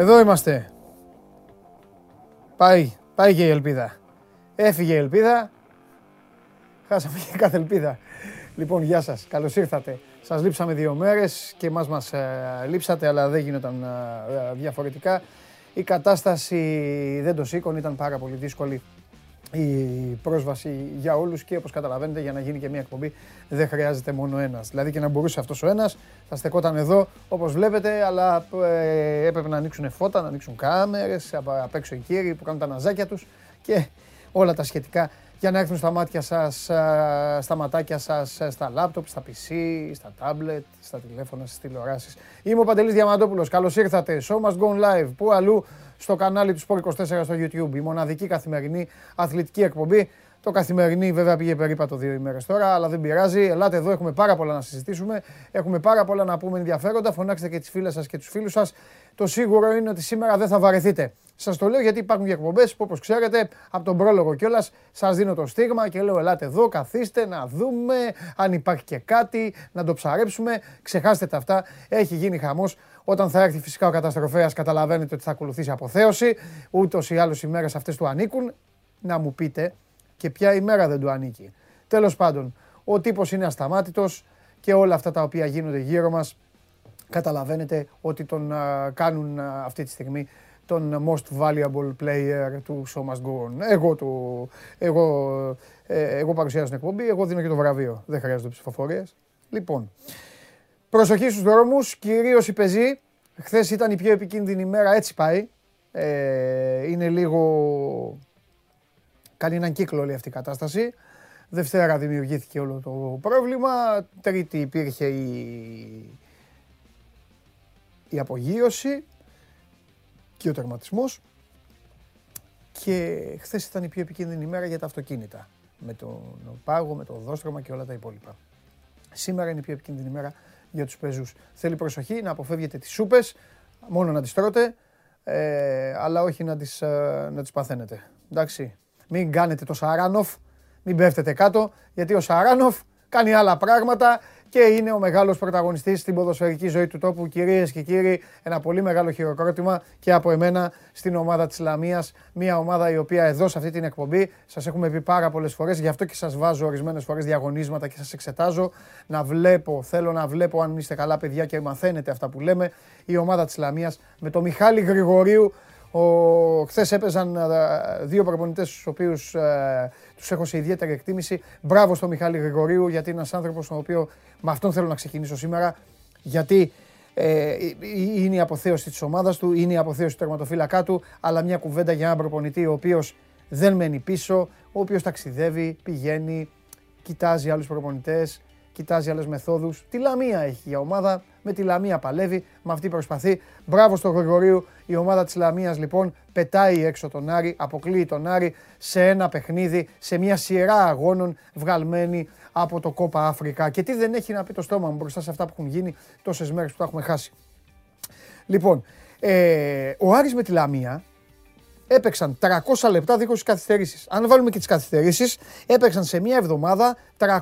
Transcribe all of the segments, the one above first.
Εδώ είμαστε. Πάει και η ελπίδα. Έφυγε η ελπίδα. Χάσαμε και κάθε ελπίδα. Λοιπόν, γεια σας. Καλώς ήρθατε. Σας λείψαμε 2 μέρες και εμάς μας λείψατε, αλλά δεν γινόταν διαφορετικά. Η κατάσταση δεν το σήκωνε, ήταν πάρα πολύ δύσκολη η πρόσβαση για όλους και όπως καταλαβαίνετε, για να γίνει και μια εκπομπή δεν χρειάζεται μόνο ένας. Δηλαδή και να μπορούσε αυτός ο ένας, θα στεκόταν εδώ όπως βλέπετε, αλλά έπρεπε να ανοίξουν φώτα, να ανοίξουν κάμερες, απ' έξω οι κύριοι που κάνουν τα ναζάκια τους και όλα τα σχετικά για να έρθουν στα μάτια σας, στα ματάκια σας, στα λάπτοπ, στα PC, στα τάμπλετ, στα τηλέφωνα, στις τηλεοράσεις. Είμαι ο Παντελής Διαμαντόπουλος, καλώς ήρθατε. Show Must Go Live, που αλλού στο κανάλι του Sport24 στο YouTube. Η μοναδική καθημερινή αθλητική εκπομπή. Το καθημερινή βέβαια πήγε περίπατο 2 ημέρες τώρα, αλλά δεν πειράζει. Ελάτε εδώ, έχουμε πάρα πολλά να συζητήσουμε. Έχουμε πάρα πολλά να πούμε ενδιαφέροντα. Φωνάξτε και τις φίλες σας και τους φίλους σας. Το σίγουρο είναι ότι σήμερα δεν θα βαρεθείτε. Σας το λέω γιατί υπάρχουν και εκπομπές που, όπως ξέρετε, από τον πρόλογο κιόλας σας δίνω το στίγμα και λέω: ελάτε εδώ, καθίστε να δούμε αν υπάρχει και κάτι, να το ψαρέψουμε. Ξεχάστε τα αυτά. Έχει γίνει χαμός. Όταν θα έρθει φυσικά ο καταστροφέας, καταλαβαίνετε ότι θα ακολουθήσει αποθέωση. Ούτως ή άλλως οι μέρες αυτές του ανήκουν. Να μου πείτε και ποια ημέρα δεν του ανήκει. Τέλος πάντων, ο τύπος είναι ασταμάτητος και όλα αυτά τα οποία γίνονται γύρω μας, καταλαβαίνετε ότι τον κάνουν αυτή τη στιγμή τον most valuable player του Show Must Go On. Εγώ παρουσιάζω την εκπομπή, εγώ δίνω και το βραβείο. Δεν χρειάζονται ψηφοφορίες. Λοιπόν, προσοχή στους δρόμους, κυρίως οι πεζοί. Χθες ήταν η πιο επικίνδυνη ημέρα, έτσι πάει. Είναι λίγο... Κάνει έναν κύκλο όλη αυτή η κατάσταση. Δευτέρα δημιουργήθηκε όλο το πρόβλημα. Τρίτη υπήρχε η απογείωση και ο τερματισμός. Και χθες ήταν η πιο επικίνδυνη ημέρα για τα αυτοκίνητα. Με τον πάγο, με το οδόστρωμα και όλα τα υπόλοιπα. Σήμερα είναι η πιο επικίνδυνη ημέρα για τους πεζούς. Θέλει προσοχή να αποφεύγετε τις σούπες, μόνο να τις τρώτε, αλλά όχι να τις παθαίνετε. Εντάξει. Μην κάνετε το Σαράνοφ, μην πέφτετε κάτω, γιατί ο Σαράνοφ κάνει άλλα πράγματα και είναι ο μεγάλος πρωταγωνιστής στην ποδοσφαιρική ζωή του τόπου. Κυρίες και κύριοι, ένα πολύ μεγάλο χειροκρότημα και από εμένα στην ομάδα της Λαμίας. Μια ομάδα η οποία εδώ σε αυτή την εκπομπή σας έχουμε πει πάρα πολλές φορές, γι' αυτό και σας βάζω ορισμένες φορές διαγωνίσματα και σας εξετάζω. Να βλέπω, θέλω να βλέπω αν είστε καλά παιδιά και μαθαίνετε αυτά που λέμε. Η ομάδα της Λαμίας με τον Μιχάλη Γρηγορίου. Χθες έπαιζαν 2 προπονητές στους οποίους τους έχω σε ιδιαίτερη εκτίμηση. Μπράβο στον Μιχάλη Γρηγορίου, γιατί είναι ένας άνθρωπος τον οποίο με αυτόν θέλω να ξεκινήσω σήμερα, γιατί είναι η αποθέωση της ομάδας του, είναι η αποθέωση του τερματοφύλακά του, αλλά μια κουβέντα για έναν προπονητή ο οποίος δεν μένει πίσω, ο οποίος ταξιδεύει, πηγαίνει, κοιτάζει άλλους προπονητές, κοιτάζει άλλες μεθόδους. Τη Λαμία έχει η ομάδα, με τη Λαμία παλεύει, με αυτή προσπαθεί. Μπράβο στον Γρηγορίου. Η ομάδα της Λαμίας λοιπόν πετάει έξω τον Άρη, αποκλείει τον Άρη σε ένα παιχνίδι, σε μια σειρά αγώνων βγαλμένη από το Κόπα Αφρικά. Και τι δεν έχει να πει το στόμα μου μπροστά σε αυτά που έχουν γίνει τόσες μέρες που τα έχουμε χάσει. Λοιπόν, ο Άρης με τη Λαμία έπαιξαν 300 λεπτά δίχως καθυστερήσεις. Αν βάλουμε και τις καθυστερήσεις, έπαιξαν σε μια εβδομάδα 320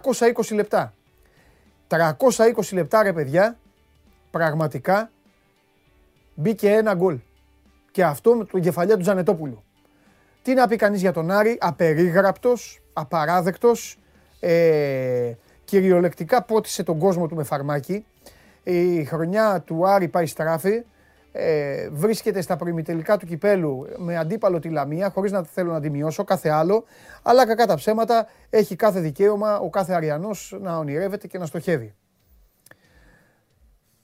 λεπτά. 320 λεπτά ρε παιδιά, πραγματικά μπήκε ένα γκολ. Και αυτό με την κεφαλιά του Τζανετόπουλου. Τι να πει κανείς για τον Άρη, απερίγραπτος, απαράδεκτος, κυριολεκτικά πότισε τον κόσμο του με φαρμάκι. Η χρονιά του Άρη πάει στράφη, βρίσκεται στα προημιτελικά του κυπέλου με αντίπαλο τη Λαμία, χωρίς να θέλω να τη μειώσω, κάθε άλλο, αλλά κακά τα ψέματα έχει κάθε δικαίωμα ο κάθε Αριανός να ονειρεύεται και να στοχεύει.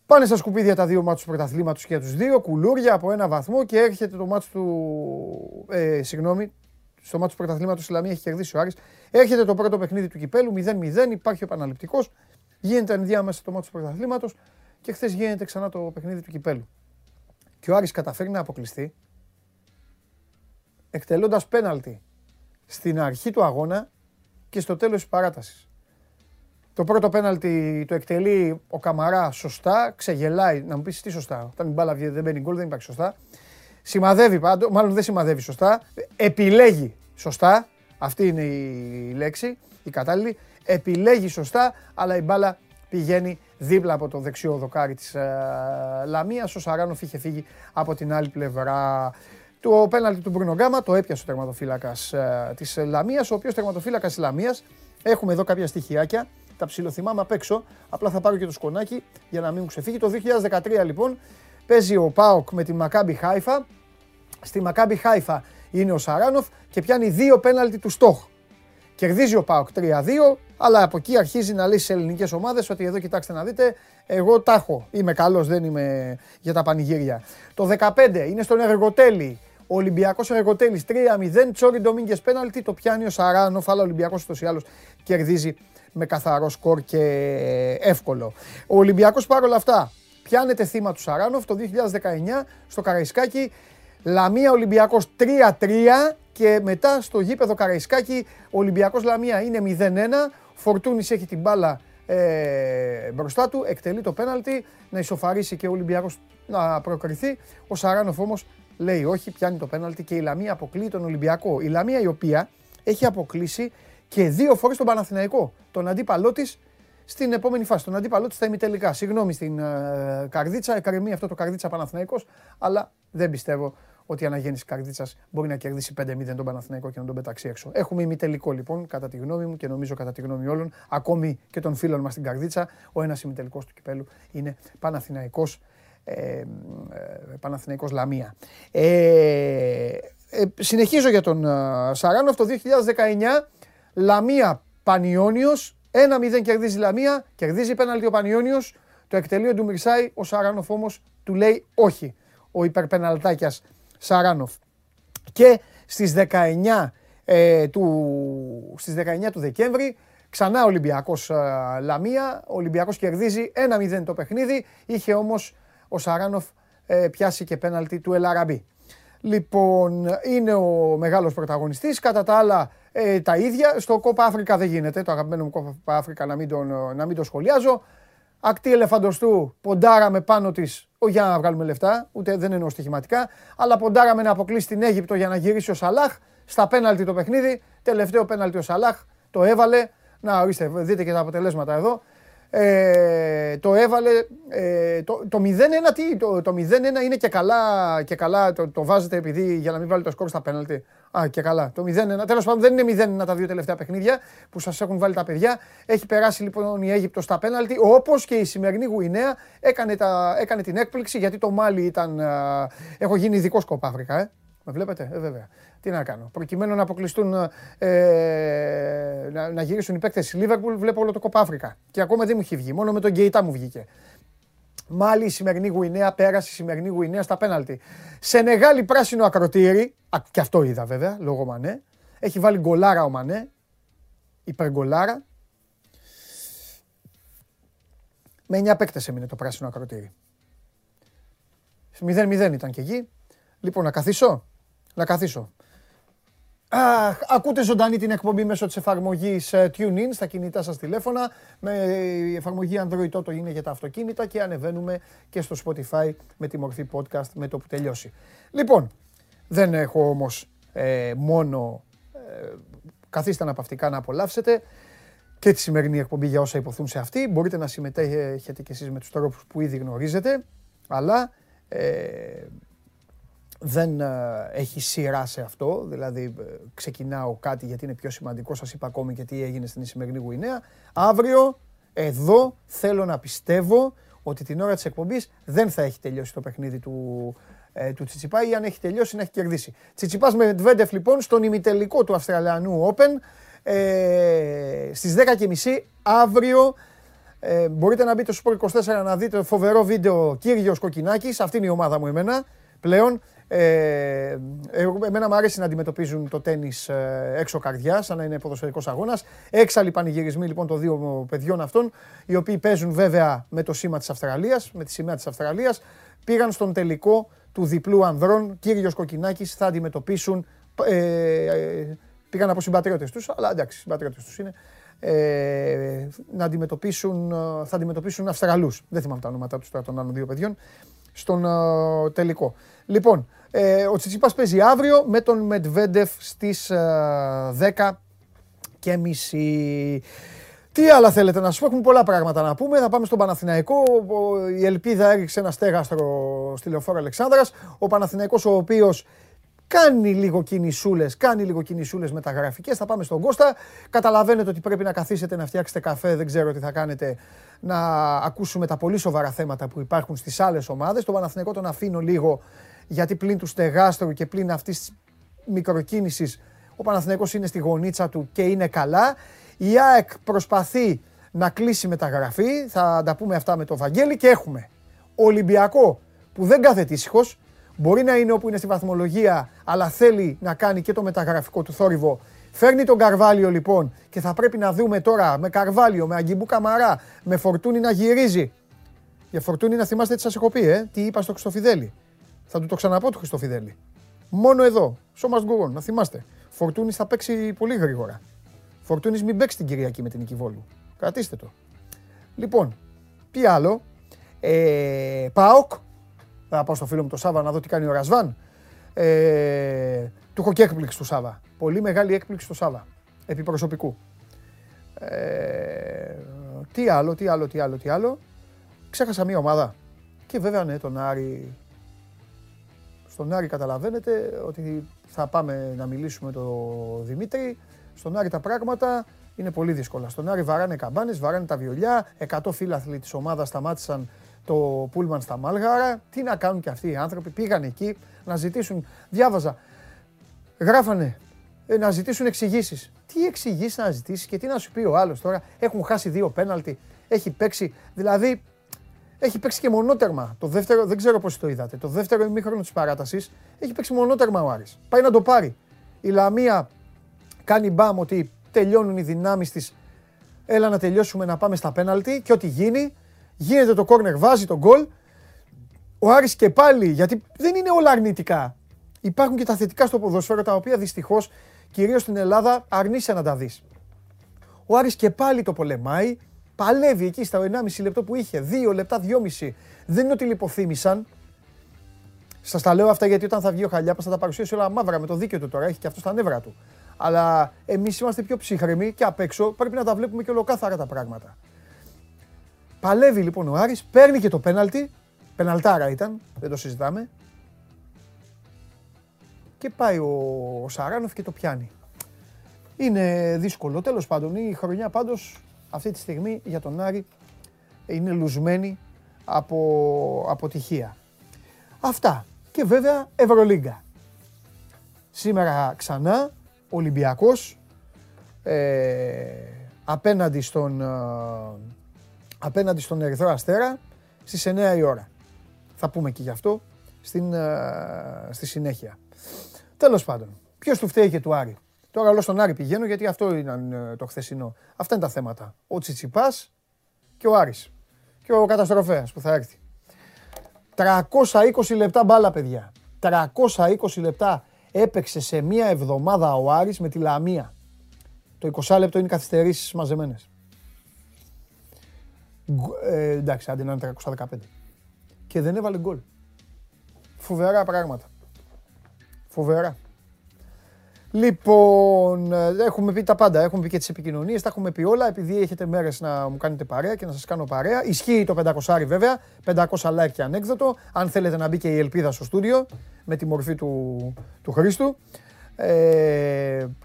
Πάνε στα σκουπίδια τα 2 μάτσους του πρωταθλήματος και για τους 2 κουλούρια από 1 βαθμό και έρχεται το μάτσο του... στο μάτσο του πρωταθλήματος η Λαμία έχει κερδίσει ο Άρης. Έρχεται το πρώτο παιχνίδι του κυπέλου, 0-0, υπάρχει ο επαναληπτικός, γίνεται ενδιάμεσα το μάτσο του πρωταθλήματος και χθες γίνεται ξανά το παιχνίδι του κυπέλου. Και ο Άρης καταφέρει να αποκλειστεί, εκτελώντας πέναλτι στην αρχή του αγώνα και στο τέλος της παράτασης. Το πρώτο πέναλτι το εκτελεί ο Καμαρά σωστά, ξεγελάει, να μου πεις τι σωστά, όταν η μπάλα δεν μπαίνει γκολ δεν υπάρχει σωστά. Σημαδεύει πάντως, μάλλον δεν σημαδεύει σωστά, επιλέγει σωστά, αυτή είναι η λέξη, η κατάλληλη, επιλέγει σωστά, αλλά η μπάλα πηγαίνει δίπλα από το δεξιό δοκάρι της Λαμίας. Ο Σαράνοφ είχε φύγει από την άλλη πλευρά. Το πέναλτι του Μπρουνο Γκάμα το έπιασε ο τερματοφύλακας της Λαμίας, ο οποίος τερματοφύλακας της Λαμίας, έχουμε εδώ κάποια στοιχειάκια, τα ψιλοθυμάμαι απ' έξω, απλά θα πάρω και το σκονάκι για να μην μου ξεφύγει. Το 2013 λοιπόν παίζει ο ΠΑΟΚ με τη Μακάμπι Χάιφα. Στη Μακάμπι Χάιφα είναι ο Σαράνοφ και πιάνει δύο πέναλτι του Στόχ. Κερδίζει ο ΠΑΟΚ 3-2, αλλά από εκεί αρχίζει να λέει στις ελληνικές ομάδες ότι εδώ κοιτάξτε να δείτε, εγώ τα έχω, είμαι καλός, δεν είμαι για τα πανηγύρια. Το 2015 είναι στον Εργοτέλη, ο Ολυμπιακός Εργοτέλης 3-0, Τσόρι Ντομίνγκες πέναλτι, το πιάνει ο Σαράνοφ, αλλά ο Ολυμπιακός ούτως ή άλλως κερδίζει με καθαρό σκορ και εύκολο. Ο Ολυμπιακός παρόλα αυτά πιάνεται θύμα του Σαράνοφ το 2019 στο Καραϊσκάκι, Λαμία Ολυμπιακός 3-3 και μετά στο γήπεδο Καραϊσκάκι Ολυμπιακός Λαμία είναι 0-1. Φορτούνης έχει την μπάλα μπροστά του, εκτελεί το πέναλτι, να ισοφαρίσει και ο Ολυμπιακός να προκριθεί. Ο Σαράνοφ όμως λέει όχι, πιάνει το πέναλτι και η Λαμία αποκλείει τον Ολυμπιακό. Η Λαμία η οποία έχει αποκλείσει και δύο φορές τον Παναθηναϊκό, τον αντίπαλό της στην επόμενη φάση, τον αντίπαλό της στα ημιτελικά. Συγγνώμη στην Καρδίτσα, εκκρεμεί αυτό το Καρδίτσα Παναθηναϊκός, αλλά δεν πιστεύω ότι η αναγέννηση Καρδίτσας μπορεί να κερδίσει 5-0 τον Παναθηναϊκό και να τον πετάξει έξω. Έχουμε ημιτελικό λοιπόν, κατά τη γνώμη μου και νομίζω κατά τη γνώμη όλων, ακόμη και των φίλων μας στην Καρδίτσα, ο ένας ημιτελικός του κυπέλου είναι Παναθηναϊκός Λαμία. Συνεχίζω για τον Σαράνοφ. Το 2019 Λαμία Πανιόνιος, 1-0 κερδίζει Λαμία, κερδίζει πέναλτι ο Πανιόνιος, το εκτελείο του Μυρσάη, ο Σαράνοφ όμως του λέει όχι, ο υπερπεναλτάκιας Σαράνοφ. Και στις 19 του Δεκέμβρη ξανά Ολυμπιακός Λαμία, ο Ολυμπιακός κερδίζει 1-0 το παιχνίδι, είχε όμως ο Σαράνοφ πιάσει και πέναλτι του Ελαραμπή. Λοιπόν, είναι ο μεγάλος πρωταγωνιστής, κατά τα άλλα τα ίδια. Στο Κόπα Αφρικά δεν γίνεται, το αγαπημένο μου Κόπα Αφρικά να μην το σχολιάζω. Ακτή ελεφαντοστού, ποντάραμε πάνω της, όχι για να βγάλουμε λεφτά, ούτε δεν εννοώ στοιχηματικά, αλλά ποντάραμε να αποκλείσει την Αίγυπτο για να γυρίσει ο Σαλάχ. Στα πέναλτι το παιχνίδι, τελευταίο πέναλτι ο Σαλάχ, το έβαλε. Να ορίστε, δείτε και τα αποτελέσματα εδώ. Το έβαλε, το 0-1 τι, το 0-1 είναι και καλά το βάζετε επειδή για να μην βάλει το σκορ στα πέναλτι. Α, και καλά, το 0-1, τέλος πάντων δεν είναι 0-1 τα δύο τελευταία παιχνίδια που σας έχουν βάλει τα παιδιά. Έχει περάσει λοιπόν η Αίγυπτος στα πέναλτι, όπως και η σημερινή Γουινέα έκανε την έκπληξη, γιατί το Μάλι ήταν, έχω γίνει ειδικός Κόπα Αφρικά, με βλέπετε, βέβαια. Τι να κάνω. Προκειμένου να αποκλειστούν, να γυρίσουν οι παίκτες στη Λίβερπουλ, βλέπω όλο το Κόπα Αφρικά. Και ακόμα δεν μου έχει βγει. Μόνο με τον Γκέιτα μου βγήκε. Μάλι η σημερινή Γουινέα, πέρασε η σημερινή Γουινέα στα πέναλτι. Σενεγάλη πράσινο ακροτήρι. Και αυτό είδα βέβαια, λόγω Μανέ. Έχει βάλει γκολάρα ο Μανέ. Υπεργκολάρα. Με 9 παίκτες έμεινε το πράσινο ακροτήρι. 0-0 ήταν και εκεί. Λοιπόν, να καθίσω. Αχ, ακούτε ζωντανή την εκπομπή μέσω της εφαρμογής TuneIn στα κινητά σας τηλέφωνα. Η εφαρμογή Android Auto είναι για τα αυτοκίνητα και ανεβαίνουμε και στο Spotify με τη μορφή podcast με το που τελειώσει. Λοιπόν, δεν έχω όμως μόνο καθίστε αναπαυτικά να απολαύσετε και τη σημερινή εκπομπή για όσα υποθούν σε αυτή. Μπορείτε να συμμετέχετε και εσείς με τους τρόπους που ήδη γνωρίζετε, αλλά... δεν έχει σειρά σε αυτό, δηλαδή ξεκινάω κάτι γιατί είναι πιο σημαντικό, σας είπα ακόμη και τι έγινε στην σημερινή Γουινέα. Αύριο, εδώ, θέλω να πιστεύω ότι την ώρα της εκπομπής δεν θα έχει τελειώσει το παιχνίδι του Τσιτσιπά, ή αν έχει τελειώσει να έχει κερδίσει. Τσιτσιπάς με Μεντβέντεφ λοιπόν στον ημιτελικό του Αυστραλιανού Open στις 10.30 αύριο. Μπορείτε να μπείτε στο Sport 24 να δείτε φοβερό βίντεο Κύριος Κοκκινάκης, αυτή είναι η ομάδα μου εμένα πλέον. Εμένα μου αρέσει να αντιμετωπίζουν το τένις έξω καρδιάς, σαν να είναι ποδοσφαιρικός αγώνας. Έξαλλοι πανηγυρισμοί λοιπόν των δύο παιδιών αυτών, οι οποίοι παίζουν βέβαια με το σήμα της Αυστραλίας, με τη σημαία της Αυστραλίας, πήγαν στον τελικό του διπλού ανδρών. Κύριος Κοκκινάκης θα αντιμετωπίσουν, πήγαν από συμπατριώτες τους, αλλά εντάξει, συμπατριώτες τους είναι, θα αντιμετωπίσουν Αυστραλούς. Δεν θυμάμαι τα ονόματά τους τώρα των άλλων δύο παιδιών. Στον τελικό. Λοιπόν, ο Τσιτσιπάς παίζει αύριο με τον Μεντβέντεφ στις 10.30. Τι άλλα θέλετε να σας πω, έχουμε πολλά πράγματα να πούμε. Θα πάμε στον Παναθηναϊκό. Η Ελπίδα έριξε ένα στέγαστρο στη Λεωφόρο Αλεξάνδρας. Ο Παναθηναϊκός, ο οποίος κάνει λίγο κινησούλες μεταγραφικές. Θα πάμε στον Κώστα. Καταλαβαίνετε ότι πρέπει να καθίσετε να φτιάξετε καφέ, δεν ξέρω τι θα κάνετε, να ακούσουμε τα πολύ σοβαρά θέματα που υπάρχουν στις άλλες ομάδες. Τον Παναθηναϊκό τον αφήνω λίγο, γιατί πλην του στεγάστρου και πλην αυτής της μικροκίνησης, ο Παναθηναϊκός είναι στη γωνίτσα του και είναι καλά. Η ΑΕΚ προσπαθεί να κλείσει μεταγραφή. Θα τα πούμε αυτά με τον Βαγγέλη και έχουμε Ολυμπιακό που δεν κάθεται ήσυχος. Μπορεί να είναι όπου είναι στη βαθμολογία, αλλά θέλει να κάνει και το μεταγραφικό του θόρυβο. Φέρνει τον Καρβάλιο λοιπόν και θα πρέπει να δούμε τώρα με Καρβάλιο, με Αγκιμπού Καμαρά, με Φορτούνη να γυρίζει. Για Φορτούνη να θυμάστε τι σας έχω πει, τι είπα στο Χριστοφιδέλη. Θα του το ξαναπώ του Χριστοφιδέλη. Μόνο εδώ, Show Must Go Live, να θυμάστε. Φορτούνης θα παίξει πολύ γρήγορα. Φορτούνης μην παίξει την Κυριακή με την Νίκη Βόλου. Κρατήστε το. Λοιπόν, τι άλλο. ΠΑΟΚ. Θα πάω στο φίλο μου τον Σάβα να δω τι κάνει ο Ρασβάν. Του έχω και έκπληξη του Σάβα. Πολύ μεγάλη έκπληξη του Σάβα. Επί προσωπικού. Τι άλλο. Ξέχασα μία ομάδα. Και βέβαια ναι, τον Άρη. Στον Άρη καταλαβαίνετε ότι θα πάμε να μιλήσουμε το Δημήτρη. Στον Άρη τα πράγματα είναι πολύ δύσκολα. Στον Άρη βαράνε καμπάνες, βαράνε τα βιολιά. 100 φίλαθλοι της ομάδας σταμάτησαν το πούλμαν στα Μάλγαρα. Τι να κάνουν και αυτοί οι άνθρωποι, πήγαν εκεί να ζητήσουν, διάβαζα, γράφανε, να ζητήσουν εξηγήσεις. Τι εξηγήσεις να ζητήσεις και τι να σου πει ο άλλος τώρα, έχουν χάσει 2 πέναλτι, έχει παίξει, δηλαδή έχει παίξει και μονότερμα. Το δεύτερο, δεν ξέρω πώς το είδατε, το δεύτερο ημίχρονο της παράτασης έχει παίξει μονότερμα ο Άρης. Πάει να το πάρει. Η Λαμία κάνει μπαμ ότι τελειώνουν οι δυνάμεις της, έλα να τελειώσουμε να πάμε στα πέναλτι και ό,τι γίνει. Γίνεται το κόρνερ, βάζει τον γκολ. Ο Άρης και πάλι, γιατί δεν είναι όλα αρνητικά. Υπάρχουν και τα θετικά στο ποδόσφαιρο, τα οποία δυστυχώς, κυρίως στην Ελλάδα, αρνείσαι να τα δεις. Ο Άρης και πάλι το πολεμάει. Παλεύει εκεί στα 1,5 λεπτό που είχε, 2 λεπτά, 2,5. Δεν είναι ότι λιποθύμησαν. Σας τα λέω αυτά γιατί όταν θα βγει ο Χαλιάπας θα τα παρουσιάσει όλα μαύρα με το δίκαιο του τώρα. Έχει και αυτό στα νεύρα του. Αλλά εμείς είμαστε πιο ψύχρεμοι και απ' έξω πρέπει να τα βλέπουμε και ολοκάθαρα τα πράγματα. Παλεύει λοιπόν ο Άρης, παίρνει και το πέναλτι, πεναλτάρα ήταν, δεν το συζητάμε. Και πάει ο Σαράνοφ και το πιάνει. Είναι δύσκολο, τέλος πάντων η χρονιά πάντως αυτή τη στιγμή για τον Άρη είναι λουσμένη από αποτυχία. Αυτά και βέβαια Ευρωλίγκα. Σήμερα ξανά Ολυμπιακός απέναντι στον Ερυθρό Αστέρα στις 9 η ώρα. Θα πούμε και γι' αυτό στη συνέχεια. Τέλος πάντων, ποιος του φταίει και του Άρη. Τώρα όλο στον Άρη πηγαίνω γιατί αυτό είναι το χθεσινό. Αυτά είναι τα θέματα. Ο Τσιτσιπάς και ο Άρης. Και ο καταστροφέας που θα έρθει. 320 λεπτά μπάλα παιδιά. 320 λεπτά έπαιξε σε μία εβδομάδα ο Άρης με τη Λαμία. Το 20 λεπτό είναι καθυστερήσεις μαζεμένες. Εντάξει, αντί να είναι 315. Και δεν έβαλε γκολ. Φοβερά πράγματα. Φοβερά. Λοιπόν, έχουμε πει τα πάντα. Έχουμε πει και τις επικοινωνίες, τα έχουμε πει όλα. Επειδή έχετε μέρες να μου κάνετε παρέα και να σας κάνω παρέα. Ισχύει το 500 βέβαια. 500 like και ανέκδοτο. Αν θέλετε να μπει και η Ελπίδα στο στούντιο με τη μορφή του Χρήστου.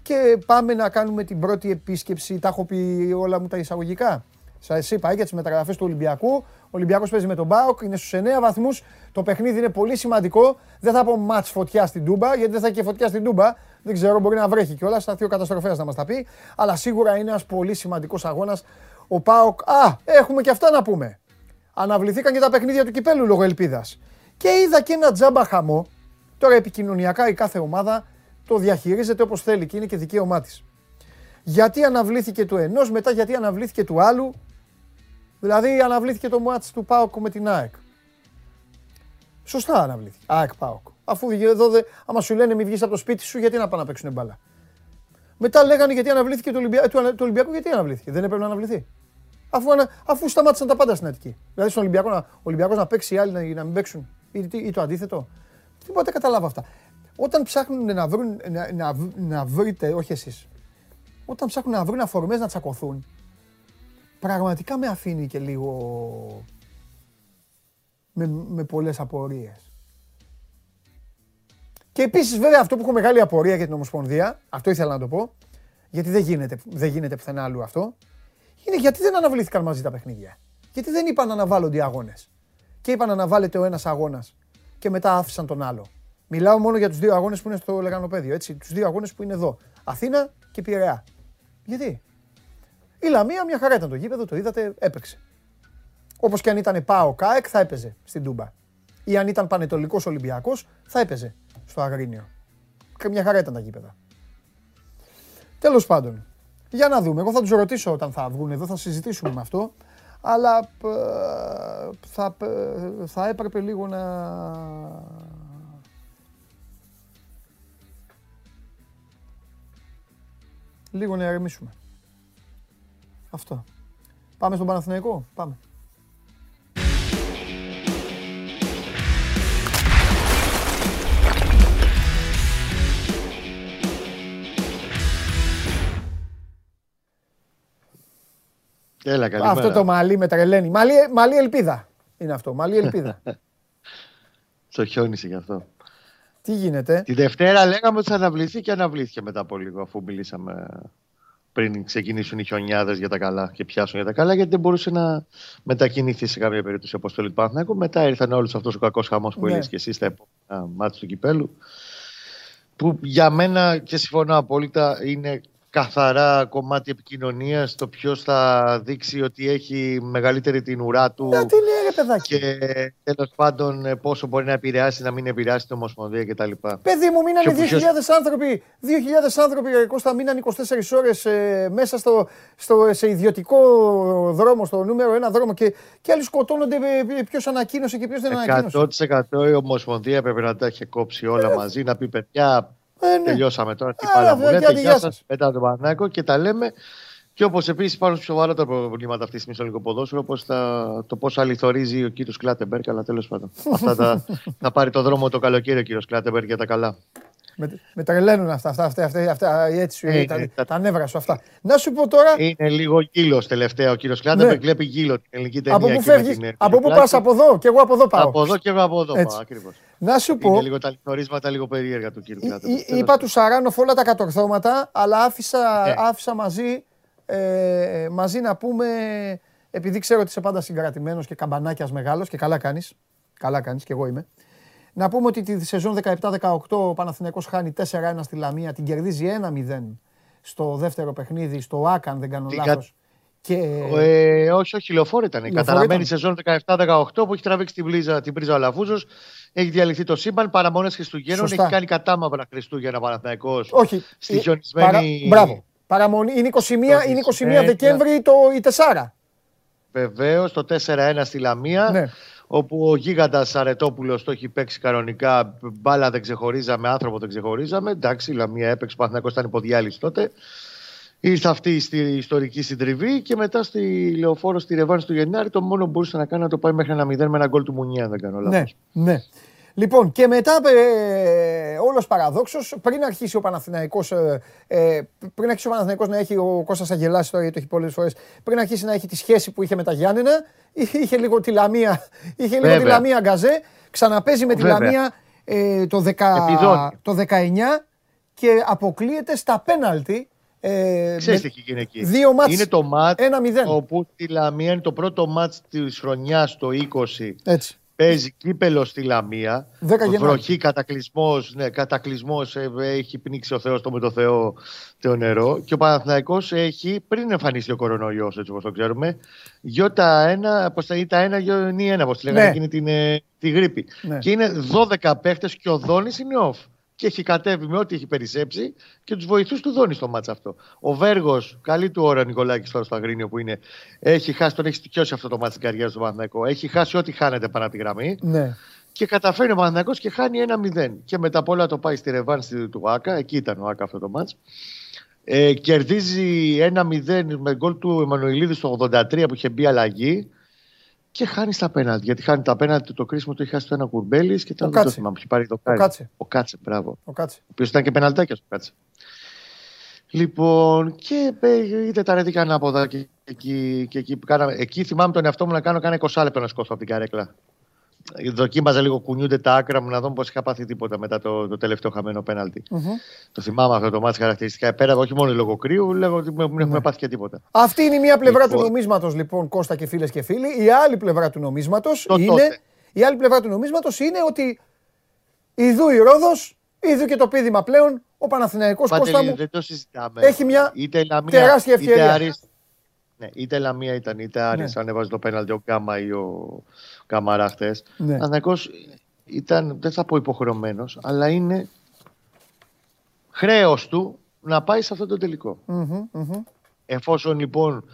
Και πάμε να κάνουμε την πρώτη επίσκεψη. Τα έχω πει όλα μου τα εισαγωγικά. Σας είπα για τις μεταγραφές του Ολυμπιακού. Ο Ολυμπιακός παίζει με τον ΠΑΟΚ, είναι στους 9 βαθμούς. Το παιχνίδι είναι πολύ σημαντικό. Δεν θα πω μάτς φωτιά στην Τούμπα, γιατί δεν θα έχει και φωτιά στην Τούμπα. Δεν ξέρω, μπορεί να βρέχει κιόλας. Θα έρθει ο καταστροφέας να μας τα πει. Αλλά σίγουρα είναι ένας πολύ σημαντικός αγώνας. Ο ΠΑΟΚ. Α, έχουμε και αυτά να πούμε. Αναβληθήκαν και τα παιχνίδια του κυπέλου λόγω ελπίδας. Και είδα και ένα τζάμπα χαμό. Τώρα επικοινωνιακά η κάθε ομάδα το διαχειρίζεται όπως θέλει και είναι και δικαίωμά της. Γιατί αναβλήθηκε του ενός, μετά γιατί αναβλήθηκε του άλλου. Δηλαδή αναβλήθηκε το μάτς του ΠΑΟΚ με την ΑΕΚ. Σωστά αναβλήθηκε. ΑΕΚ ΠΑΟΚ. Αφού εδώ άμα σου λένε μη βγεις από το σπίτι σου, γιατί να πάνε να παίξουν μπάλα. Μετά λέγανε γιατί αναβλήθηκε το Ολυμπιακό, γιατί αναβλήθηκε. Δεν έπρεπε να αναβληθεί. Αφού σταμάτησαν τα πάντα στην Αττική. Δηλαδή στον Ολυμπιακό ο Ολυμπιακός να παίξει, οι άλλοι να μην παίξουν. Ή το αντίθετο. Τι μπορείτε να καταλάβω αυτά. Όταν ψάχνουν να βρουν αφορμές να τσακωθούν. πραγματικά με αφήνει και λίγο με πολλές απορίες. Και επίσης βέβαια αυτό που έχω μεγάλη απορία για την Ομοσπονδία, αυτό ήθελα να το πω, γιατί δεν γίνεται πουθενά άλλου αυτό, είναι γιατί δεν αναβλήθηκαν μαζί τα παιχνίδια. Γιατί δεν είπαν να αναβάλλονται οι αγώνες. Και είπαν να αναβάλλεται ο ένας αγώνας και μετά άφησαν τον άλλο. Μιλάω μόνο για τους δύο αγώνες που είναι στο Λεγανοπέδιο, έτσι. Τους δύο αγώνες που είναι εδώ. Αθήνα και Πειραιά. Γιατί? Η Λαμία μια χαρά ήταν το γήπεδο, το είδατε, έπαιξε. Όπως και αν ήταν ΠΑΟΚ, ΑΕΚ, θα έπαιζε στην Τούμπα. Ή αν ήταν Πανετολικός Ολυμπιακός, θα έπαιζε στο Αγρίνιο. Και μια χαρά ήταν τα γήπεδα. Τέλος πάντων, για να δούμε. Εγώ θα τους ρωτήσω όταν θα βγουν εδώ, θα συζητήσουμε με αυτό. Αλλά θα έπρεπε λίγο να... Λίγο να ηρεμήσουμε. Αυτό. Πάμε στον Παναθηναϊκό. Πάμε. Έλα, καλημέρα. Αυτό το μαλλί με τρελαίνει. Μαλλί ελπίδα είναι αυτό. Μαλλί ελπίδα. Το χιόνισε γι' αυτό. Τι γίνεται? Τη Δευτέρα λέγαμε ότι θα αναβληθεί και αναβλήθηκε μετά από λίγο, αφού μιλήσαμε πριν ξεκινήσουν οι χιονιάδες για τα καλά και πιάσουν για τα καλά, γιατί δεν μπορούσε να μετακινηθεί σε κάποια περίπτωση η αποστολή του Παναθηναϊκού. Μετά ήρθαν όλος αυτός ο κακός χαμός που έλεγες και εσύ στα επόμενα μάτια του κυπέλου, που για μένα, και συμφωνώ απόλυτα, είναι καθαρά κομμάτι επικοινωνίας, το ποιος θα δείξει ότι έχει μεγαλύτερη την ουρά του. Να, τι λέει, παιδάκι. Και τέλος πάντων πόσο μπορεί να επηρεάσει, να μην επηρεάσει την Ομοσπονδία κτλ. Παιδί μου, μείνανε 2.000 άνθρωποι. 2.000 άνθρωποι θα μείναν 24 ώρες μέσα σε ιδιωτικό δρόμο, στο νούμερο ένα δρόμο. Και άλλοι σκοτώνονται, ποιος ανακοίνωσε και ποιος δεν ανακοίνωσε. 100% η Ομοσπονδία έπρεπε να τα έχει κόψει όλα μαζί, να πει παιδιά. Ναι. Τελειώσαμε τώρα. Τι πάρα μου λέτε, γεια σας. Μετά τον Παναθηναϊκό και τα λέμε. Και όπως επίσης πάνω στους σοβαρά τα προβλήματα αυτή τη στιγμή στο ελληνικό ποδόσφαιρο, όπως το πώς αληθωρίζει ο κύριος Κλάτεμπερ. Αλλά τέλος πάντων. Αυτά θα πάρει το δρόμο το καλοκαίρι ο κύριος Κλάτεμπερ για τα καλά. Με τρελαίνουν αυτά. Έτσι, τα νεύρα σου αυτά. Να σου πω τώρα. Είναι λίγο γκύλος τελευταία ο κύριος Κλάτεμπερ. Βλέπει γκύλο την ελληνική ταινία. Από πού πας, από εδώ και εγώ από εδώ πάω. Από εδώ και εγώ από εδώ πάω, ακριβώς. Να σου πω. Είναι λίγο τα λιθορίσματα, λίγο περίεργα του κύριου Κλάτεμπερ. Είπα του Σαράνοφ όλα τα κατορθώματα, αλλά άφησα μαζί να πούμε. Επειδή ξέρω ότι είσαι πάντα συγκρατημένος και καμπανάκιας μεγάλος και καλά κάνεις. Καλά κάνεις και εγώ είμαι. Να πούμε ότι τη σεζόν 17-18 ο Παναθηναϊκός χάνει 4-1 στη Λαμία, την κερδίζει 1-0 στο δεύτερο παιχνίδι, στο ΆΚΑ, αν δεν κάνω λάθος. Όχι, λεωφόρο ήταν. Η καταραμένη σεζόν 17-18 που έχει τραβήξει την πρίζα ο Αλαφούζος, έχει διαλυθεί το σύμπαν, παραμονές Χριστουγέννων, έχει κάνει κατάμαυρα Χριστούγεννα Παναθηναϊκός. Όχι, στη χιονισμένη. Μπράβο. Παραμονή είναι 21 Δεκέμβρη το 4. Βεβαίως, το 4-1 στη Λαμία, όπου ο γίγαντας Αρετόπουλος το έχει παίξει κανονικά, μπάλα δεν ξεχωρίζαμε, άνθρωπο δεν ξεχωρίζαμε. Εντάξει, η Λαμία έπαιξε, ο Παναθηναϊκός ήταν υποδιάλυση τότε. Ήρθε αυτή η ιστορική συντριβή και μετά στη Λεωφόρο, στη ρεβάνση του Γενάρη, το μόνο που μπορούσε να κάνει να το πάει μέχρι ένα 0 με ένα γκολ του Μουνιά, δεν κάνω λάθος. Ναι. Λοιπόν, και μετά όλος παραδόξος, πριν αρχίσει ο Παναθηναϊκός να έχει, ο Κώστας Αγγελάς τώρα, γιατί το έχει πολλές φορές, πριν αρχίσει να έχει τη σχέση που είχε με τα Γιάννενα, είχε λίγο τη Λαμία, γκαζέ, ξαναπέζει με τη Λαμία το 19 και αποκλείεται στα πέναλτι. Ξέρεις τι γίνεται εκεί. Δύο μάτς, είναι το μάτς 1-0. Όπου τη Λαμία είναι το πρώτο μάτς της χρονιάς το 20. Έτσι. Παίζει κύπελο στη Λαμία, βροχή, κατακλυσμός, έχει πνίξει ο Θεός με το Θεό το νερό και ο Παναθηναϊκός έχει, πριν εμφανίσει ο κορονοϊός, έτσι όπως το ξέρουμε, Ι1, όπως τη λέγανε εκείνη τη γρήπη. Ναι. Και είναι 12 παίχτες και ο Δόνης είναι off. Και έχει κατέβει με ό,τι έχει περισσέψει και τους βοηθούς του Δόνη στο μάτς αυτό. Ο Βέργος, καλή του ώρα ο Νικολάκης τώρα στο Αγρίνιο που είναι, τον έχει στοιχειώσει αυτό το μάτς στην καριέρα του Παναθηναϊκού. Έχει χάσει ό,τι χάνεται πάνω από τη γραμμή. Ναι. Και καταφέρνει ο Παναθηναϊκός και χάνει 1-0. Και μετά από όλα το πάει στη ρεβάνση του Άκα. Εκεί ήταν ο Άκα αυτό το μάτς. Κερδίζει 1-0 με γκολ του Εμμανουηλίδη στο 83 που είχε μπει αλλαγή. Και χάνει τα πέναλτι. Γιατί χάνει τα πέναλτι, το κρίσιμο το είχε χάσει το ένα Κουρμπέλης και το άλλο θυμάμαι. Ο Κάτσε, μπράβο. Ο οποίος ήταν και πεναλτάκια στο Κάτσε. Λοιπόν, και είτε τα ρετικά ανάποδα και Εκεί θυμάμαι τον εαυτό μου να κάνω 20 λεπτό να σκόθω από την καρέκλα. Δοκίμαζα λίγο, κουνιούνται τα άκρα μου να δω πώς είχα πάθει τίποτα μετά το τελευταίο χαμένο πέναλτι. Το θυμάμαι αυτό το μάτς χαρακτηριστικά. Επέραδο, όχι μόνο λόγω κρύου, λέγω ότι δεν έχουμε πάθει και τίποτα. Αυτή είναι η μία πλευρά του νομίσματος, λοιπόν, Κώστα και φίλες και φίλοι. Η άλλη πλευρά του νομίσματος είναι ότι ιδού η Ρόδος, ιδού και το πήδημα πλέον. Ο Παναθηναϊκός, Κώστα μου, έχει μια τεράστια ευκαιρία. Ναι, είτε Λαμία ήταν, είτε Άρης, ναι, ανέβαζε το πέναλτι ο Γκάμα ή ο Καμαρά χτες. Ναι. Αναγκώς ήταν, δεν θα πω υποχρεωμένος, αλλά είναι χρέος του να πάει σε αυτό το τελικό. Εφόσον λοιπόν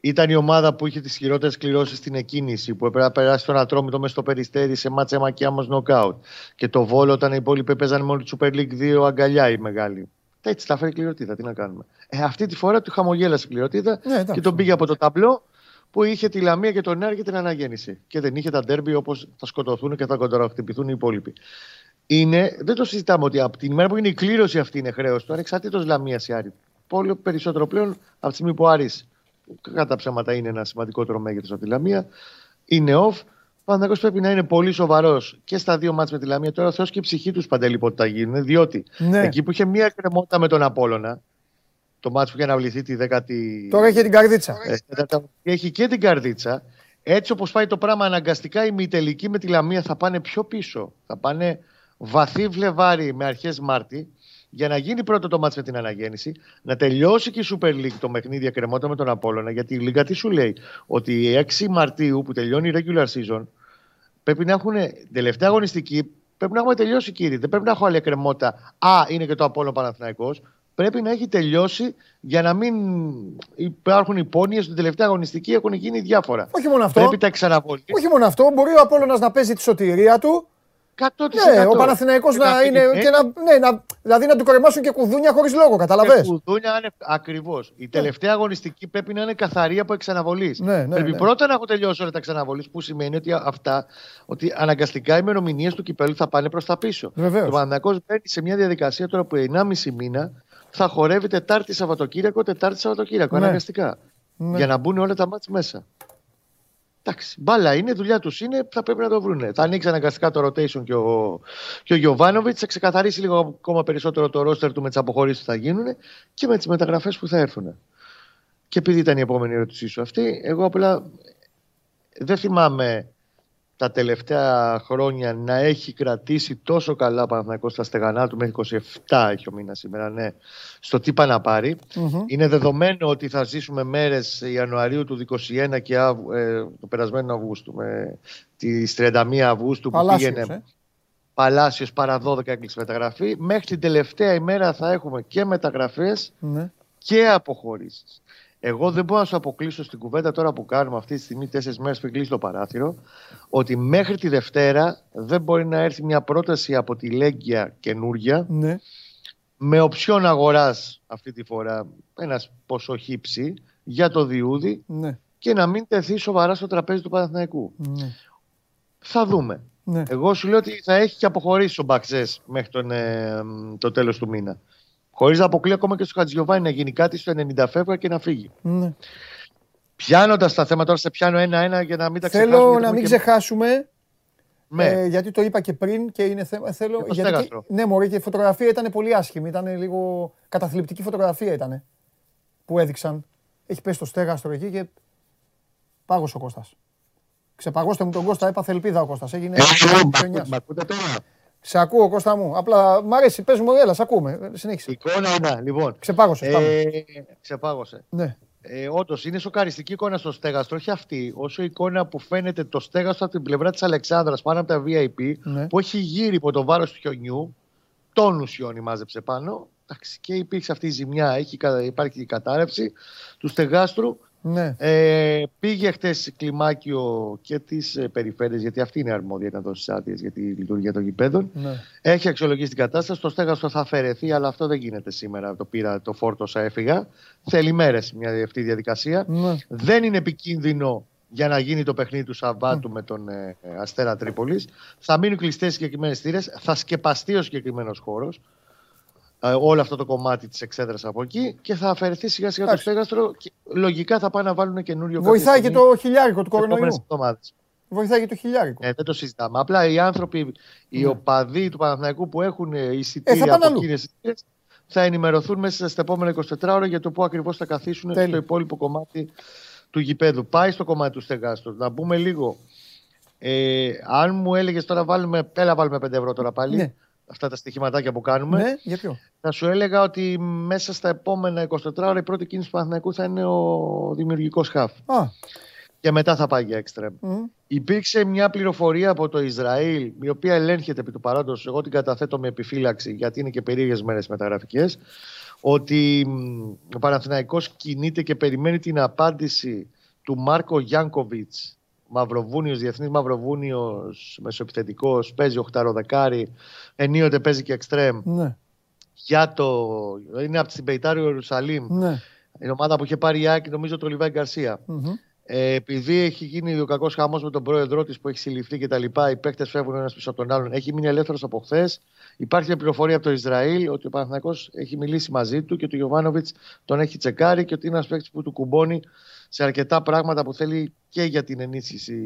ήταν η ομάδα που είχε τις χειρότερες κληρώσεις στην εκκίνηση, που έπρεπε να περάσει τον Ατρόμητο μέσα στο Περιστέρι σε μάτσα μακιάμος νοκάουτ, και το Βόλο όταν οι υπόλοιποι παίζαν μόνο τη Super League 2 αγκαλιά οι μεγάλοι. Έτσι τα φέρει η κληροτίδα, τι να κάνουμε. Αυτή τη φορά του χαμογέλασε η κληροτίδα, ναι, και τον πήγε από το ταμπλό που είχε τη Λαμία και τον Άρη και την αναγέννηση. Και δεν είχε τα ντέρμπι, όπως θα σκοτωθούν και θα κονταροχτυπηθούν οι υπόλοιποι. Δεν το συζητάμε ότι από την ημέρα που είναι η κλήρωση αυτή είναι χρέος του, ανεξαρτήτως Λαμίας ή Άρη. Πολύ περισσότερο πλέον από τη στιγμή που ο Άρης, κατά ψέματα, είναι ένα σημαντικότερο μέγεθος από τη Λαμία, είναι off. Ο Παναθηναϊκός πρέπει να είναι πολύ σοβαρός και στα δύο μάτς με τη Λαμία. Τώρα θεός και η ψυχή τους, Παντελή, πότε θα γίνουν. Διότι εκεί που είχε μία εκκρεμότητα με τον Απόλλωνα, το μάτς που είχε αναβληθεί τη δέκατη. Τώρα έχει την καρδίτσα. Έχει και την καρδίτσα. Έτσι όπως πάει το πράγμα, αναγκαστικά οι μη τελικοί με τη Λαμία θα πάνε πιο πίσω. Θα πάνε βαθύ Φλεβάρι με αρχές Μάρτη, για να γίνει πρώτο το μάτς με την αναγέννηση, να τελειώσει και η Super League το παιχνίδι εκκρεμόταν με τον Απόλλωνα, γιατί η Λίγκα τι σου λέει, ότι 6 Μαρτίου που τελειώνει η regular season, πρέπει να έχουν τελευταία αγωνιστική, πρέπει να έχουμε τελειώσει, κύριε, δεν πρέπει να έχω άλλη εκκρεμότητα. Α, είναι και το Απόλλωνα Παναθηναϊκός, πρέπει να έχει τελειώσει για να μην υπάρχουν υπόνοιες. Στην τελευταία αγωνιστική έχουν γίνει διάφορα. Όχι μόνο αυτό, πρέπει τα εξαναβολή. Όχι μόνο αυτό, μπορεί ο Απόλλωνας να παίζει τη σωτηρία του. Ναι, ο Παναθηναϊκός να είναι. Και δηλαδή να του κορεμάσουν και κουδούνια χωρίς λόγο, καταλαβαίνεις. Κουδούνια, ακριβώς. Η τελευταία αγωνιστική πρέπει να είναι καθαρή από εξαναβολής. Πρέπει πρώτα να έχω τελειώσει όλα τα εξαναβολής, που σημαίνει ότι αυτά, ότι αναγκαστικά οι ημερομηνίες του κυπέλου θα πάνε προς τα πίσω. Ο Παναθηναϊκός μπαίνει σε μια διαδικασία τώρα που 1,5 μήνα θα χορεύει Τετάρτη-Σαββατοκύριακο. Αναγκαστικά. Για να μπουν όλα τα μάτς μέσα. Εντάξει, μπάλα είναι, δουλειά τους είναι, θα πρέπει να το βρούνε. Θα ανοίξει αναγκαστικά το rotation και ο Γιοβάνοβιτς, θα ξεκαθαρίσει λίγο ακόμα περισσότερο το roster του με τις αποχωρήσεις που θα γίνουν και με τις μεταγραφές που θα έρθουν. Και επειδή ήταν η επόμενη ερώτησή σου αυτή, εγώ απλά δεν θυμάμαι τα τελευταία χρόνια να έχει κρατήσει τόσο καλά ο Παναθηναϊκός στα στεγανά του, μέχρι 27 έχει ο μήνα σήμερα, ναι, στο τι πάει να πάρει. Είναι δεδομένο ότι θα ζήσουμε μέρες Ιανουαρίου του 2021 και το περασμένο Αυγούστου, τις 31 Αυγούστου που πήγαινε Παλάσιος παρά 12 έκλεισε μεταγραφή. Μέχρι την τελευταία ημέρα θα έχουμε και μεταγραφές και αποχωρήσεις. Εγώ δεν μπορώ να σου αποκλείσω στην κουβέντα τώρα που κάνουμε αυτή τη στιγμή, 4 μέρες πριν κλείσει το παράθυρο, ότι μέχρι τη Δευτέρα δεν μπορεί να έρθει μια πρόταση από τη Λέγκια καινούρια, με οψιόν αγοράς αυτή τη φορά, ένας ποσό χύψη για το Διούδη, και να μην τεθεί σοβαρά στο τραπέζι του Παναθηναϊκού. Θα δούμε. Εγώ σου λέω ότι θα έχει και αποχωρήσει ο Μπαξές μέχρι το τέλος του μήνα. Χωρίς να αποκλείω ακόμα και στο Χατζιωβάνι να γίνει κάτι στο 90 Φεβρουαρίου και να φύγει. Πιάνοντας τα θέματα, τώρα σε πιάνω ένα-ένα για να μην τα ξεχάσουμε. Θέλω να μην ξεχάσουμε, γιατί το είπα και πριν και είναι θέμα. Ναι, μωρέ, και η φωτογραφία ήταν πολύ άσχημη. Ήταν λίγο καταθλιπτική φωτογραφία ήταν που έδειξαν. Έχει πέσει το στέγαστρο εκεί και πάγωσε ο Κώστας. Ξεπαγώστε μου τον Κώστα, έπαθε ελπίδα ο Κώστας. Έγινε. Μ' ακούτε τώρα? Σε ακούω, Κώστα μου. Απλά μ' αρέσει. Πες μου, έλα, σε ακούμε. Συνέχισε. Εικόνα, λοιπόν. Ξεπάγωσε. Ξεπάγωσε. Ναι. Όντως, είναι σοκαριστική εικόνα στο στέγαστρο. Όχι αυτή, όσο η εικόνα που φαίνεται το στέγαστρο από την πλευρά της Αλεξάνδρας πάνω από τα VIP, που έχει γύρει υπό το βάρος του χιονιού. Τόνου χιόνι μάζεψε πάνω. Και υπήρξε αυτή η ζημιά. Υπάρχει η κατάρρευση του στεγάστρου. Πήγε χτες κλιμάκιο και τις περιφέρειες, γιατί αυτή είναι αρμόδια να δώσει άδειες για τη λειτουργία των γηπέδων. Έχει αξιολογήσει την κατάσταση. Το στέγαστρο θα αφαιρεθεί, αλλά αυτό δεν γίνεται σήμερα. Το πήρα, το φόρτωσα, έφυγα. Θέλει μέρες αυτή η διαδικασία. Δεν είναι επικίνδυνο για να γίνει το παιχνίδι του Σαββάτου με τον Αστέρα Τρίπολης. Θα μείνουν κλειστές συγκεκριμένες θύρες. Θα σκεπαστεί ο συγκεκριμένος χώρος. όλο αυτό το κομμάτι της εξέδρας από εκεί και θα αφαιρεθεί σιγά σιγά το στέγαστρο και λογικά θα πάνε να βάλουν καινούριο. Βοηθάει και το χιλιάρικο του κορονοϊού. Βοηθάει και το χιλιάρικο. Δεν το συζητάμε. Απλά οι άνθρωποι, οι οπαδοί του Παναθηναϊκού που έχουν εισιτήρια από κύριες εισιτήρες, θα ενημερωθούν μέσα στα επόμενα 24 ώρα για το πού ακριβώς θα καθίσουν στο υπόλοιπο κομμάτι του γηπέδου. Πάει στο κομμάτι του στεγάστρου. Να μπούμε λίγο. Αν μου έλεγες τώρα βάλουμε 5 ευρώ τώρα πάλι, αυτά τα στοιχηματάκια που κάνουμε, θα σου έλεγα ότι μέσα στα επόμενα 24 ώρα η πρώτη κίνηση του Παναθηναϊκού θα είναι ο δημιουργικός χαφ. Και μετά θα πάει για εξτρέμ. Υπήρξε μια πληροφορία από το Ισραήλ, η οποία ελέγχεται επί του παρόντος. Εγώ την καταθέτω με επιφύλαξη, γιατί είναι και περίεργες μέρες μεταγραφικές. Ότι ο Παναθηναϊκός κινείται και περιμένει την απάντηση του Μάρκο Γιάνκοβιτς, Μαυροβούνιος, διεθνής Μαυροβούνιος, μεσοεπιθετικός, παίζει οχταροδεκάρι, ενίοτε παίζει και εξτρέμ. Είναι από την Μπεϊτάρ Ιερουσαλήμ, η ομάδα που είχε πάρει η ΑΕΚ, νομίζω το Λιβάη Γκαρσία. Επειδή έχει γίνει ο κακός χαμός με τον πρόεδρό της που έχει συλληφθεί και τα λοιπά, οι παίκτες φεύγουν ένας πίσω από τον άλλον. Έχει μείνει ελεύθερος από χθες. Υπάρχει μια πληροφορία από το Ισραήλ ότι ο Παναθηναϊκός έχει μιλήσει μαζί του και ότι ο Γιωβάνοβιτς τον έχει τσεκάρει και ότι είναι ένας παίκτης που του κουμπώνει σε αρκετά πράγματα που θέλει και για την ενίσχυση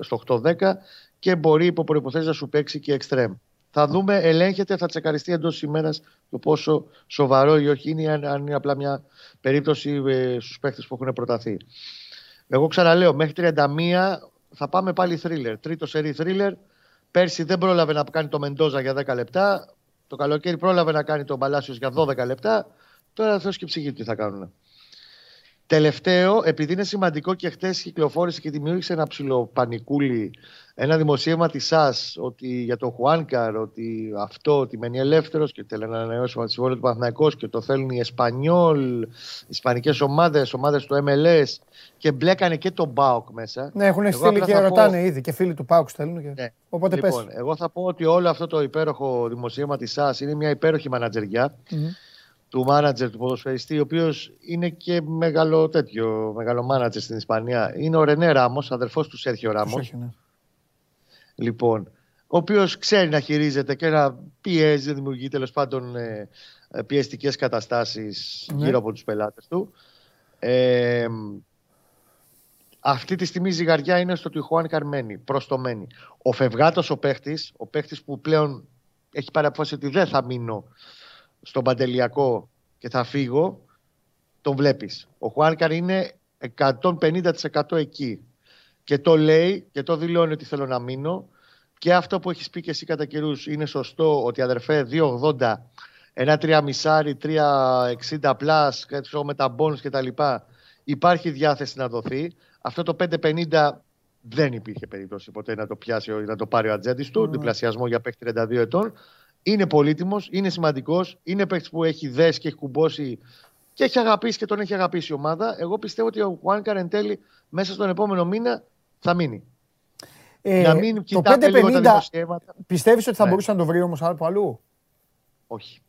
στο 8-10 και μπορεί υπό προϋποθέσεις να σου παίξει και εξτρέμ. Θα δούμε, ελέγχεται, θα τσεκαριστεί εντός ημέρας το πόσο σοβαρό ή όχι είναι, αν είναι απλά μια περίπτωση στους παίχτες που έχουν προταθεί. Εγώ ξαναλέω, μέχρι 31 θα πάμε πάλι θρίλερ. Τρίτο σερί θρίλερ. Πέρσι δεν πρόλαβε να κάνει το Μεντόζα για 10 λεπτά. Το καλοκαίρι πρόλαβε να κάνει τον Παλάσιος για 12 λεπτά. Τώρα θεός και ψυχή τι θα κάνουν. Τελευταίο, επειδή είναι σημαντικό και χτες κυκλοφόρησε και δημιούργησε ένα ψιλοπανικούλι, ένα δημοσίευμα της ΣΑΣ για τον Χουάνκαρ, ότι αυτό, ότι μένει ελεύθερος και θέλει να ανανεώσει το συμβόλαιο του Παναθηναϊκού και το θέλουν οι Εσπανιόλ, οι ισπανικές ομάδες, ομάδες του MLS και μπλέκανε και τον ΠΑΟΚ μέσα. Ναι, έχουν στείλει και ρωτάνε ήδη και φίλοι του ΠΑΟΚ στέλνουν. Και... Ναι. Οπότε λοιπόν, πες. Εγώ θα πω ότι όλο αυτό το υπέροχο δημοσίευμα της ΣΑΣ είναι μια υπέροχη μανατζεριά. Του μάνατζερ, του ποδοσφαιριστή, ο οποίος είναι και μεγάλο μάνατζερ στην Ισπανία. Είναι ο Ρενέ Ράμος, αδερφός του Σέρχιο Ράμος. Λοιπόν, ο οποίος ξέρει να χειρίζεται και να πιέζει, να δημιουργεί τέλος πάντων πιεστικές καταστάσεις γύρω από τους πελάτες του. Αυτή τη στιγμή η ζυγαριά είναι στο Τιχουάν Καρμένη, προστομένη. Ο φευγάτος ο παίχτης που πλέον έχει πάρει απόφαση ότι δεν θα μείνω στον Παντελιακό και θα φύγω, τον βλέπεις. Ο Χουάνκαρ είναι 150% εκεί. Και το λέει και το δηλώνει ότι θέλω να μείνω. Και αυτό που έχεις πει και εσύ κατά καιρούς είναι σωστό, ότι αδερφέ 2,80, ένα 3,5, 3,60 πλάς, με τα μπόνους και τα λοιπά, υπάρχει διάθεση να δοθεί. Αυτό το 5,50 δεν υπήρχε περίπτωση ποτέ να το πιάσει ή να το πάρει ο ατζέντης του, διπλασιασμό για παίκτη 32 ετών. Είναι πολύτιμος, είναι σημαντικός, είναι παίκτης που έχει δέσει και έχει κουμπώσει και έχει αγαπήσει και τον έχει αγαπήσει η ομάδα. Εγώ πιστεύω ότι ο Χουάνκαρ εν τέλει μέσα στον επόμενο μήνα θα μείνει. Να μην κοιτάμε λίγο τα δημοσιεύματα. Πιστεύεις ότι θα μπορούσε να το βρει όμως από αλλού? Όχι.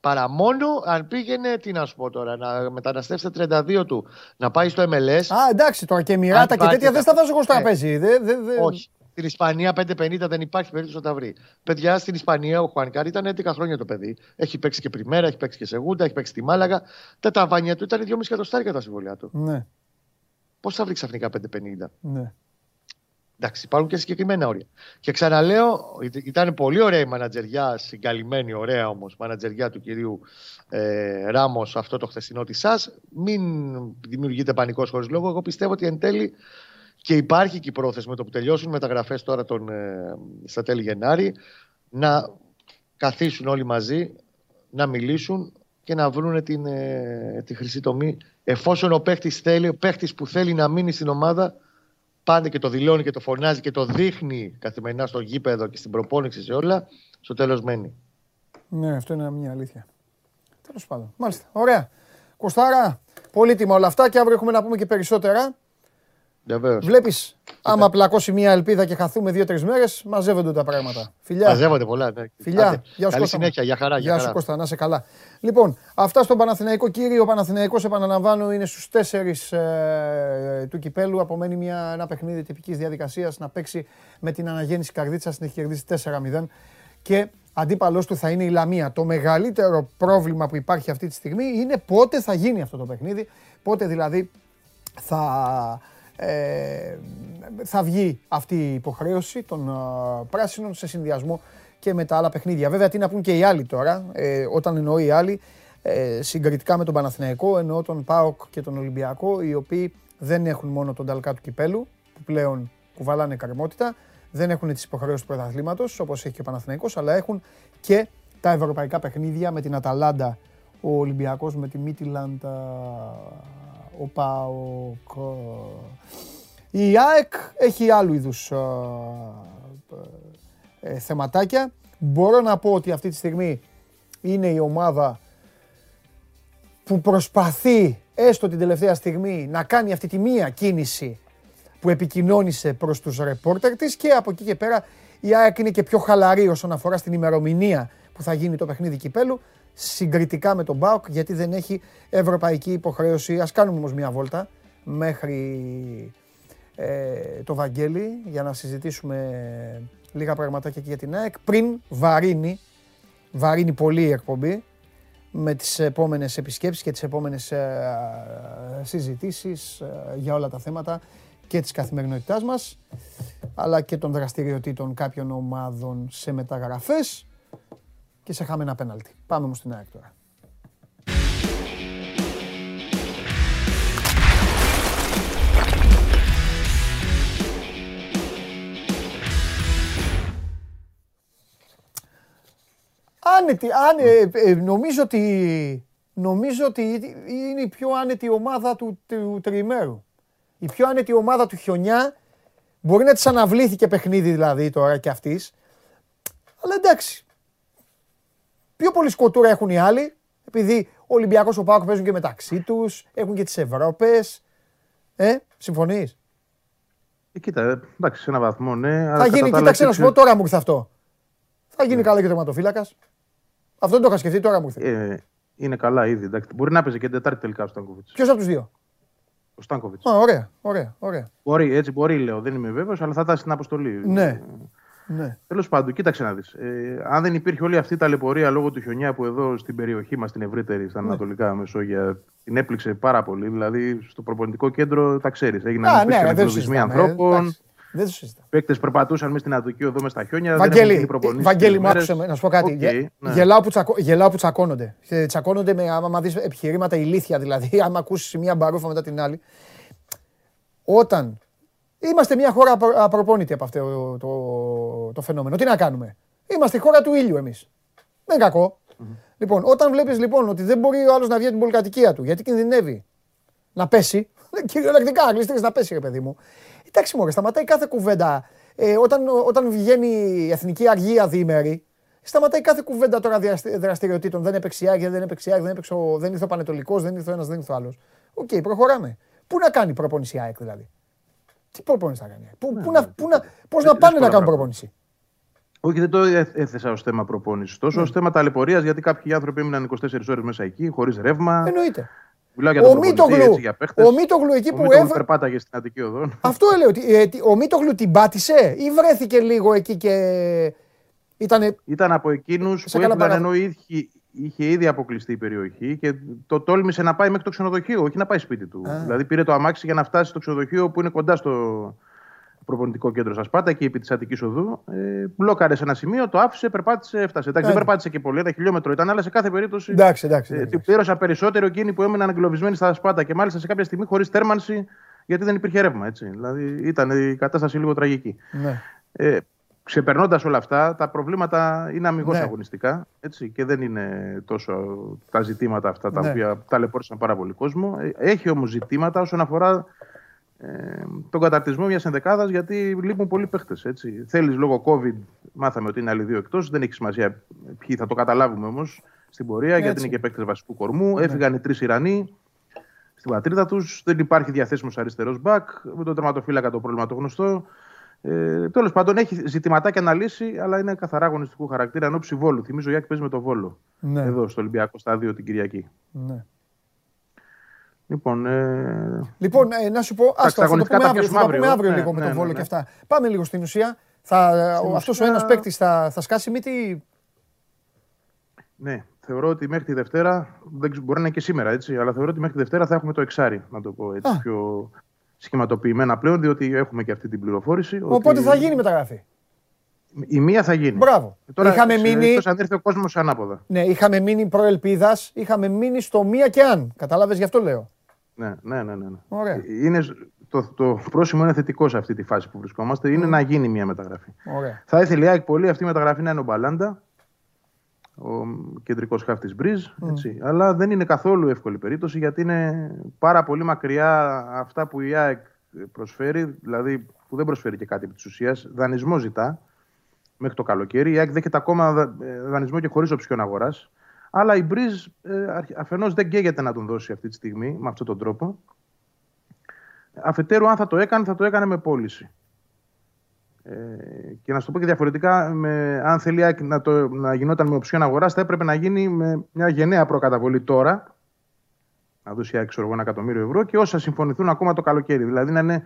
Παρά μόνο αν πήγαινε, τι να σου πω τώρα, να μεταναστεύσει τα 32 του, να πάει στο MLS. Α, εντάξει, τώρα και μοιράτα και τέτοια δεν θα βάζω εγώ στο τραπέζι. Όχι. Στην Ισπανία 5,50 δεν υπάρχει περίπτωση να τα βρει. Παιδιά, στην Ισπανία ο Χουάνκαρ ήταν 11 χρόνια το παιδί. Έχει παίξει και πριμέρα, έχει παίξει και σεγούντα, έχει παίξει στη Μάλαγα. Τα ταβάνια του ήταν 2,5 εκατοστάρια τα συμβολιά του. Ναι. Πώς θα βρει ξαφνικά 5,50? Ναι. Εντάξει, υπάρχουν και συγκεκριμένα όρια. Και ξαναλέω, ήταν πολύ ωραία η μανατζεριά, συγκαλυμμένη, ωραία όμως, μανατζεριά του κυρίου Ράμος, αυτό το χθεσινό της ΣΑΣ. Μην δημιουργείται πανικός χωρίς λόγο. Εγώ πιστεύω ότι εν τέλει. Και υπάρχει και η πρόθεση με το που τελειώσουν μεταγραφές τώρα στα τέλη Γενάρη να καθίσουν όλοι μαζί, να μιλήσουν και να βρουν τη χρυσή τομή. Εφόσον ο παίχτης που θέλει να μείνει στην ομάδα πάντα και το δηλώνει και το φωνάζει και το δείχνει καθημερινά στο γήπεδο και στην προπόνηση σε όλα, στο τέλος μένει. Ναι, αυτό είναι μια αλήθεια. Τέλος πάντων. Μάλιστα. Ωραία. Κωστάρα, πολύτιμα όλα αυτά και αύριο έχουμε να πούμε και περισσότερα. Βλέπεις, άμα πλακώσει μια ελπίδα και χαθούμε 2-3 μέρες, μαζεύονται τα πράγματα. Φιλιά. Μαζεύονται πολλά. Ναι. Φιλιά. Γεια σου, καλή συνέχεια, για χαρά. Γεια σου Κώστα, να είσαι καλά. Λοιπόν, αυτά στον Παναθηναϊκό. Κύριε, ο Παναθηναϊκός, επαναλαμβάνω, είναι στους 4 του κυπέλου. Απομένει ένα παιχνίδι τυπικής διαδικασίας να παίξει με την αναγέννηση Καρδίτσας. Την έχει κερδίσει 4-0. Και αντίπαλός του θα είναι η Λαμία. Το μεγαλύτερο πρόβλημα που υπάρχει αυτή τη στιγμή είναι πότε θα γίνει αυτό το παιχνίδι, πότε δηλαδή θα βγει αυτή η υποχρέωση των πράσινων σε συνδυασμό και με τα άλλα παιχνίδια. Βέβαια τι να πούν και οι άλλοι τώρα, όταν εννοώ οι άλλοι, συγκριτικά με τον Παναθηναϊκό, εννοώ τον ΠΑΟΚ και τον Ολυμπιακό, οι οποίοι δεν έχουν μόνο τον ταλκά του κυπέλου, που πλέον κουβαλάνε καρμότητα, δεν έχουν τις υποχρεώσεις του πρωταθλήματος, όπως έχει και ο Παναθηναϊκός, αλλά έχουν και τα ευρωπαϊκά παιχνίδια με την Αταλάντα, ο Ολυμπιακός με τη Μίτιλαντα, ο ΠΑΟΚ. Η ΑΕΚ έχει άλλου είδους θεματάκια. Μπορώ να πω ότι αυτή τη στιγμή είναι η ομάδα που προσπαθεί έστω την τελευταία στιγμή να κάνει αυτή τη μία κίνηση που επικοινώνησε προς τους ρεπόρτερ της, και από εκεί και πέρα η ΑΕΚ είναι και πιο χαλαρή όσον αφορά στην ημερομηνία που θα γίνει το παιχνίδι κυπέλου συγκριτικά με τον ΠΑΟΚ, γιατί δεν έχει ευρωπαϊκή υποχρέωση. Ας κάνουμε όμως μια βόλτα μέχρι το Βαγγέλη για να συζητήσουμε λίγα πραγματάκια και για την ΑΕΚ. Πριν βαρύνει πολύ η εκπομπή με τις επόμενες επισκέψεις και τις επόμενες συζητήσεις για όλα τα θέματα και της καθημερινότητάς μας, αλλά και των δραστηριοτήτων κάποιων ομάδων σε μεταγραφές και σε χαμένα πέναλτι. Πάμε όμως στην ΑΕΚ τώρα. Νομίζω ότι είναι η πιο άνετη ομάδα του τριημέρου. Η πιο άνετη ομάδα του χιονιά. Μπορεί να της αναβλήθηκε παιχνίδι δηλαδή τώρα και αυτής. Αλλά εντάξει. Πιο πολύ σκοτούρα έχουν οι άλλοι. Επειδή ο Ολυμπιακός, ο ΠΑΟΚ παίζουν και μεταξύ τους. Έχουν και τις Ευρώπες. Συμφωνείς? Κοίτα, εντάξει, σε έναν βαθμό ναι. Θα γίνει, κοίταξε να σου πω τώρα μου ήρθε αυτό. Θα γίνει καλά και ο τερματοφύλακας. Αυτό δεν το είχα σκεφτεί, τώρα μου ήρθε. Είναι καλά ήδη. Εντάξει. Μπορεί να παίζει και την Τετάρτη τελικά ο Στάνκοβιτς. Ποιος από τους δύο? Ο Στάνκοβιτς. Ωραία. Μπορεί, λέω, δεν είμαι βέβαιος, αλλά θα ήταν στην αποστολή. Ναι. Τέλος πάντων, κοίταξε να δεις. Αν δεν υπήρχε όλη αυτή η ταλαιπωρία λόγω του χιονιά που εδώ στην περιοχή μας, την ευρύτερη, στα ανατολικά Μεσόγεια, την έπληξε πάρα πολύ. Δηλαδή στο προπονητικό κέντρο τα ξέρεις. Έγιναν εκδοτισμοί ανθρώπων. Παίκτες περπατούσαν μέσα στην Αττική Οδό μες στα χιόνια. Βαγγέλη, μ' άκουσε να σου πω κάτι. Γελάω που τσακώνονται. Τσακώνονται με, άμα δεις επιχειρήματα ηλίθια δηλαδή, άμα ακούσεις μια μπαρούφα μετά την άλλη. Όταν είμαστε μια χώρα απροπόνητη από αυτό το φαινόμενο, τι να κάνουμε? Είμαστε η χώρα του ήλιου εμείς. Δεν είναι κακό. Λοιπόν, όταν βλέπεις λοιπόν ότι δεν μπορεί ο άλλος να βγει από την πολυκατοικία του, γιατί κινδυνεύει να πέσει, κυριολεκτικά αγγλιστήρες να πέσει, ρε παιδί μου. Εντάξει μωρέ, σταματάει κάθε κουβέντα. Όταν βγαίνει η εθνική αργία διημερή, σταματάει κάθε κουβέντα τώρα δραστηριοτήτων. Δεν έπαιξε Άγια, δεν ήρθε ο Πανετολικός, δεν ήρθε ο ένας, δεν ήρθε ο άλλος. Οκ, προχωράμε. Πού να κάνει προπόνηση ΑΕΚ δηλαδή? Τι προπόνηση θα κάνει? Πώς να πάνε να κάνουν προπόνηση? Όχι, δεν το έθεσα ως θέμα προπόνησης. Τόσο ως θέμα ταλαιπωρίας, γιατί κάποιοι άνθρωποι έμειναν 24 ώρες μέσα εκεί, χωρίς ρεύμα. Εννοείται. Ο Μίτογλου εκεί που περπάταγε στην Αττική Οδό. Αυτό έλεγε ότι ο Μίτογλου την πάτησε ή βρέθηκε λίγο εκεί και ήταν από εκείνους που έφυγαν ενώ είχε ήδη αποκλειστεί η περιοχή και το τόλμησε να πάει μέχρι το ξενοδοχείο, όχι να πάει σπίτι του. Δηλαδή πήρε το αμάξι για να φτάσει στο ξενοδοχείο που είναι κοντά στο προπονητικό κέντρο στα Σπάτα και επί της Αττικής Οδού. Μπλόκαρε σε ένα σημείο, το άφησε, περπάτησε, έφτασε. Εντάξει, δεν περπάτησε και πολύ, ένα χιλιόμετρο ήταν, αλλά σε κάθε περίπτωση. Εντάξει. Πλήρωσα περισσότερο εκείνοι που έμειναν εγκλωβισμένοι στα Σπάτα και μάλιστα σε κάποια στιγμή χωρίς θέρμανση, γιατί δεν υπήρχε ρεύμα. Έτσι. Δηλαδή ήταν η κατάσταση λίγο τραγική. Ναι. Ξεπερνώντας όλα αυτά, τα προβλήματα είναι αμιγώς αγωνιστικά. Έτσι, και δεν είναι τόσο τα ζητήματα αυτά τα οποία ταλαιπώρησαν πάρα πολύ κόσμο. Έχει όμως ζητήματα όσον αφορά τον καταρτισμό μιας ενδεκάδας, γιατί λείπουν πολλοί παίχτες. Θέλεις λόγω COVID, μάθαμε ότι είναι άλλοι δύο εκτός. Δεν έχει σημασία ποιοι, θα το καταλάβουμε όμως στην πορεία, γιατί είναι και παίχτες βασικού κορμού. Έφυγαν οι τρεις Ιρανοί στην πατρίδα τους. Δεν υπάρχει διαθέσιμος αριστερός μπακ. Με τον τερματοφύλακα το πρόβλημα το γνωστό. Τέλος πάντων, έχει ζητηματάκια να λύσει, αλλά είναι καθαρά αγωνιστικού χαρακτήρα εν ώψη Βόλου. Θυμίζω Ιάκη παίζει με το Βόλο εδώ στο Ολυμπιακό Στάδιο την Κυριακή. Ναι. Λοιπόν, να σου πω, άστα, θα το πούμε αύριο λίγο με τον Βόλο και αυτά. Πάμε λίγο στην ουσία. Αυτός ο ένας παίκτης θα σκάσει μύτη Ναι, θεωρώ ότι μέχρι τη Δευτέρα, μπορεί να είναι και σήμερα έτσι, αλλά θεωρώ ότι μέχρι τη Δευτέρα θα έχουμε το εξάρι, να το πω έτσι, πιο σχηματοποιημένα πλέον, διότι έχουμε και αυτή την πληροφόρηση. Οπότε ότι... θα γίνει μεταγραφή. Η μία θα γίνει. Μπράβο. Τώρα, είχαμε μείνει. Αν έρθει ο κόσμος ανάποδα. Ναι, είχαμε μείνει προελπίδας, είχαμε μείνει στο μία και αν. Κατάλαβες, γι' αυτό λέω. Ναι. Ωραία. Είναι, το πρόσημο είναι θετικό σε αυτή τη φάση που βρισκόμαστε. Είναι να γίνει μία μεταγραφή. Ωραία. Θα ήθελε η ΑΕΚ πολύ αυτή η μεταγραφή να είναι ο Μπαλάντα, ο κεντρικός χαφ της Μπριζ, έτσι. Αλλά δεν είναι καθόλου εύκολη περίπτωση, γιατί είναι πάρα πολύ μακριά αυτά που η ΑΕΚ προσφέρει, δηλαδή που δεν προσφέρει και κάτι επί της ουσίας. Δανεισμό ζητά μέχρι το καλοκαίρι. Η ΑΕΚ δέχεται ακόμα δανεισμό και χωρίς οψιόν αγοράς. Αλλά η Μπριζ αφενός δεν καίγεται να τον δώσει αυτή τη στιγμή με αυτόν τον τρόπο. Αφετέρου, αν θα το έκανε, θα το έκανε με πώληση. Και να σου το πω και διαφορετικά, αν θέλει να γινόταν με οψιόν αγοράς, θα έπρεπε να γίνει με μια γενναία προκαταβολή τώρα, να δώσει €1 εκατομμύριο και όσα συμφωνηθούν ακόμα το καλοκαίρι. Δηλαδή να είναι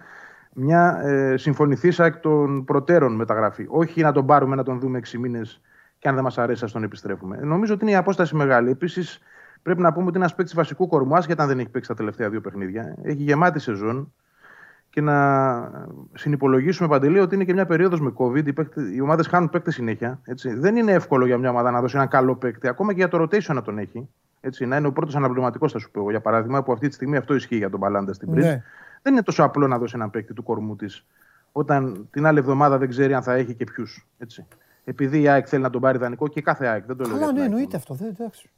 μια συμφωνηθήσα εκ των προτέρων μεταγραφή. Όχι να τον πάρουμε, να τον δούμε 6 μήνες και αν δεν μας αρέσει, ας τον επιστρέφουμε. Νομίζω ότι είναι η απόσταση μεγάλη. Επίσης, πρέπει να πούμε ότι είναι ένας παίκτης βασικού κορμού, άσχετα αν δεν έχει παίξει τα τελευταία 2 παιχνίδια. Έχει γεμάτη σεζόν. Και να συνυπολογίσουμε, Παντελή, ότι είναι και μια περίοδος με COVID. Οι ομάδες χάνουν παίκτες συνέχεια. Έτσι. Δεν είναι εύκολο για μια ομάδα να δώσει ένα καλό παίκτη, ακόμα και για το rotation να τον έχει. Έτσι. Να είναι ο πρώτος αναπληρωματικός, θα σου πω εγώ, για παράδειγμα, που αυτή τη στιγμή αυτό ισχύει για τον Μπαλάντα στην Μπριζ. Ναι. Δεν είναι τόσο απλό να δώσει έναν παίκτη του κορμού της, όταν την άλλη εβδομάδα δεν ξέρει αν θα έχει και ποιους. Επειδή η ΑΕΚ θέλει να τον πάρει δανεικό και κάθε ΑΕΚ. Δεν το λέω. Ναι, εννοείται αυτό. Εντάξει.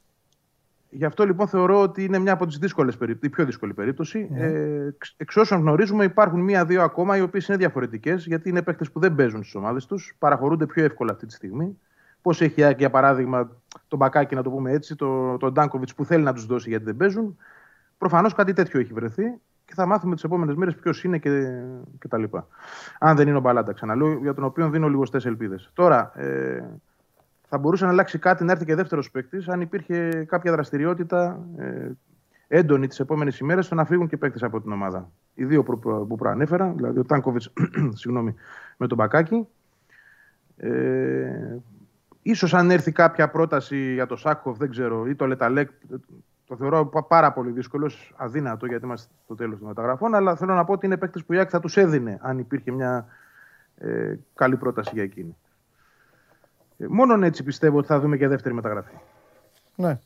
Γι' αυτό λοιπόν θεωρώ ότι είναι μια από τις δύσκολες περιπτώσεις, η πιο δύσκολη περίπτωση. Yeah. Εξ όσων γνωρίζουμε, υπάρχουν 1-2 ακόμα οι οποίες είναι διαφορετικές, γιατί είναι παίκτες που δεν παίζουν στις ομάδες τους, παραχωρούνται πιο εύκολα αυτή τη στιγμή. Πώς έχει η ΑΕΚ, για παράδειγμα, τον Μπακάκι, να το πούμε έτσι, τον Ντάνκοβιτς που θέλει να τους δώσει γιατί δεν παίζουν. Προφανώς κάτι τέτοιο έχει βρεθεί και θα μάθουμε τις επόμενες μέρες ποιος είναι και τα λοιπά. Αν δεν είναι ο Μπαλάντα, ξαναλέω, για τον οποίο δίνω λιγοστές ελπίδες. Τώρα. Θα μπορούσε να αλλάξει κάτι, να έρθει και δεύτερος παίκτης, αν υπήρχε κάποια δραστηριότητα έντονη τις επόμενες ημέρες, στο να φύγουν και παίκτες από την ομάδα. Οι δύο που προανέφερα, δηλαδή ο Τάνκοβιτς με τον Μπακάκι. Ίσως αν έρθει κάποια πρόταση για τον Σάκοφ, δεν ξέρω, ή το Λεταλέκ, το θεωρώ πάρα πολύ δύσκολο, αδύνατο, γιατί είμαστε στο τέλος των μεταγραφών. Αλλά θέλω να πω ότι είναι παίκτες που η ΑΕΚ θα τους έδινε, αν υπήρχε μια καλή πρόταση για εκείνη. Μόνον έτσι πιστεύω ότι θα δούμε και δεύτερη μεταγραφή. Ναι.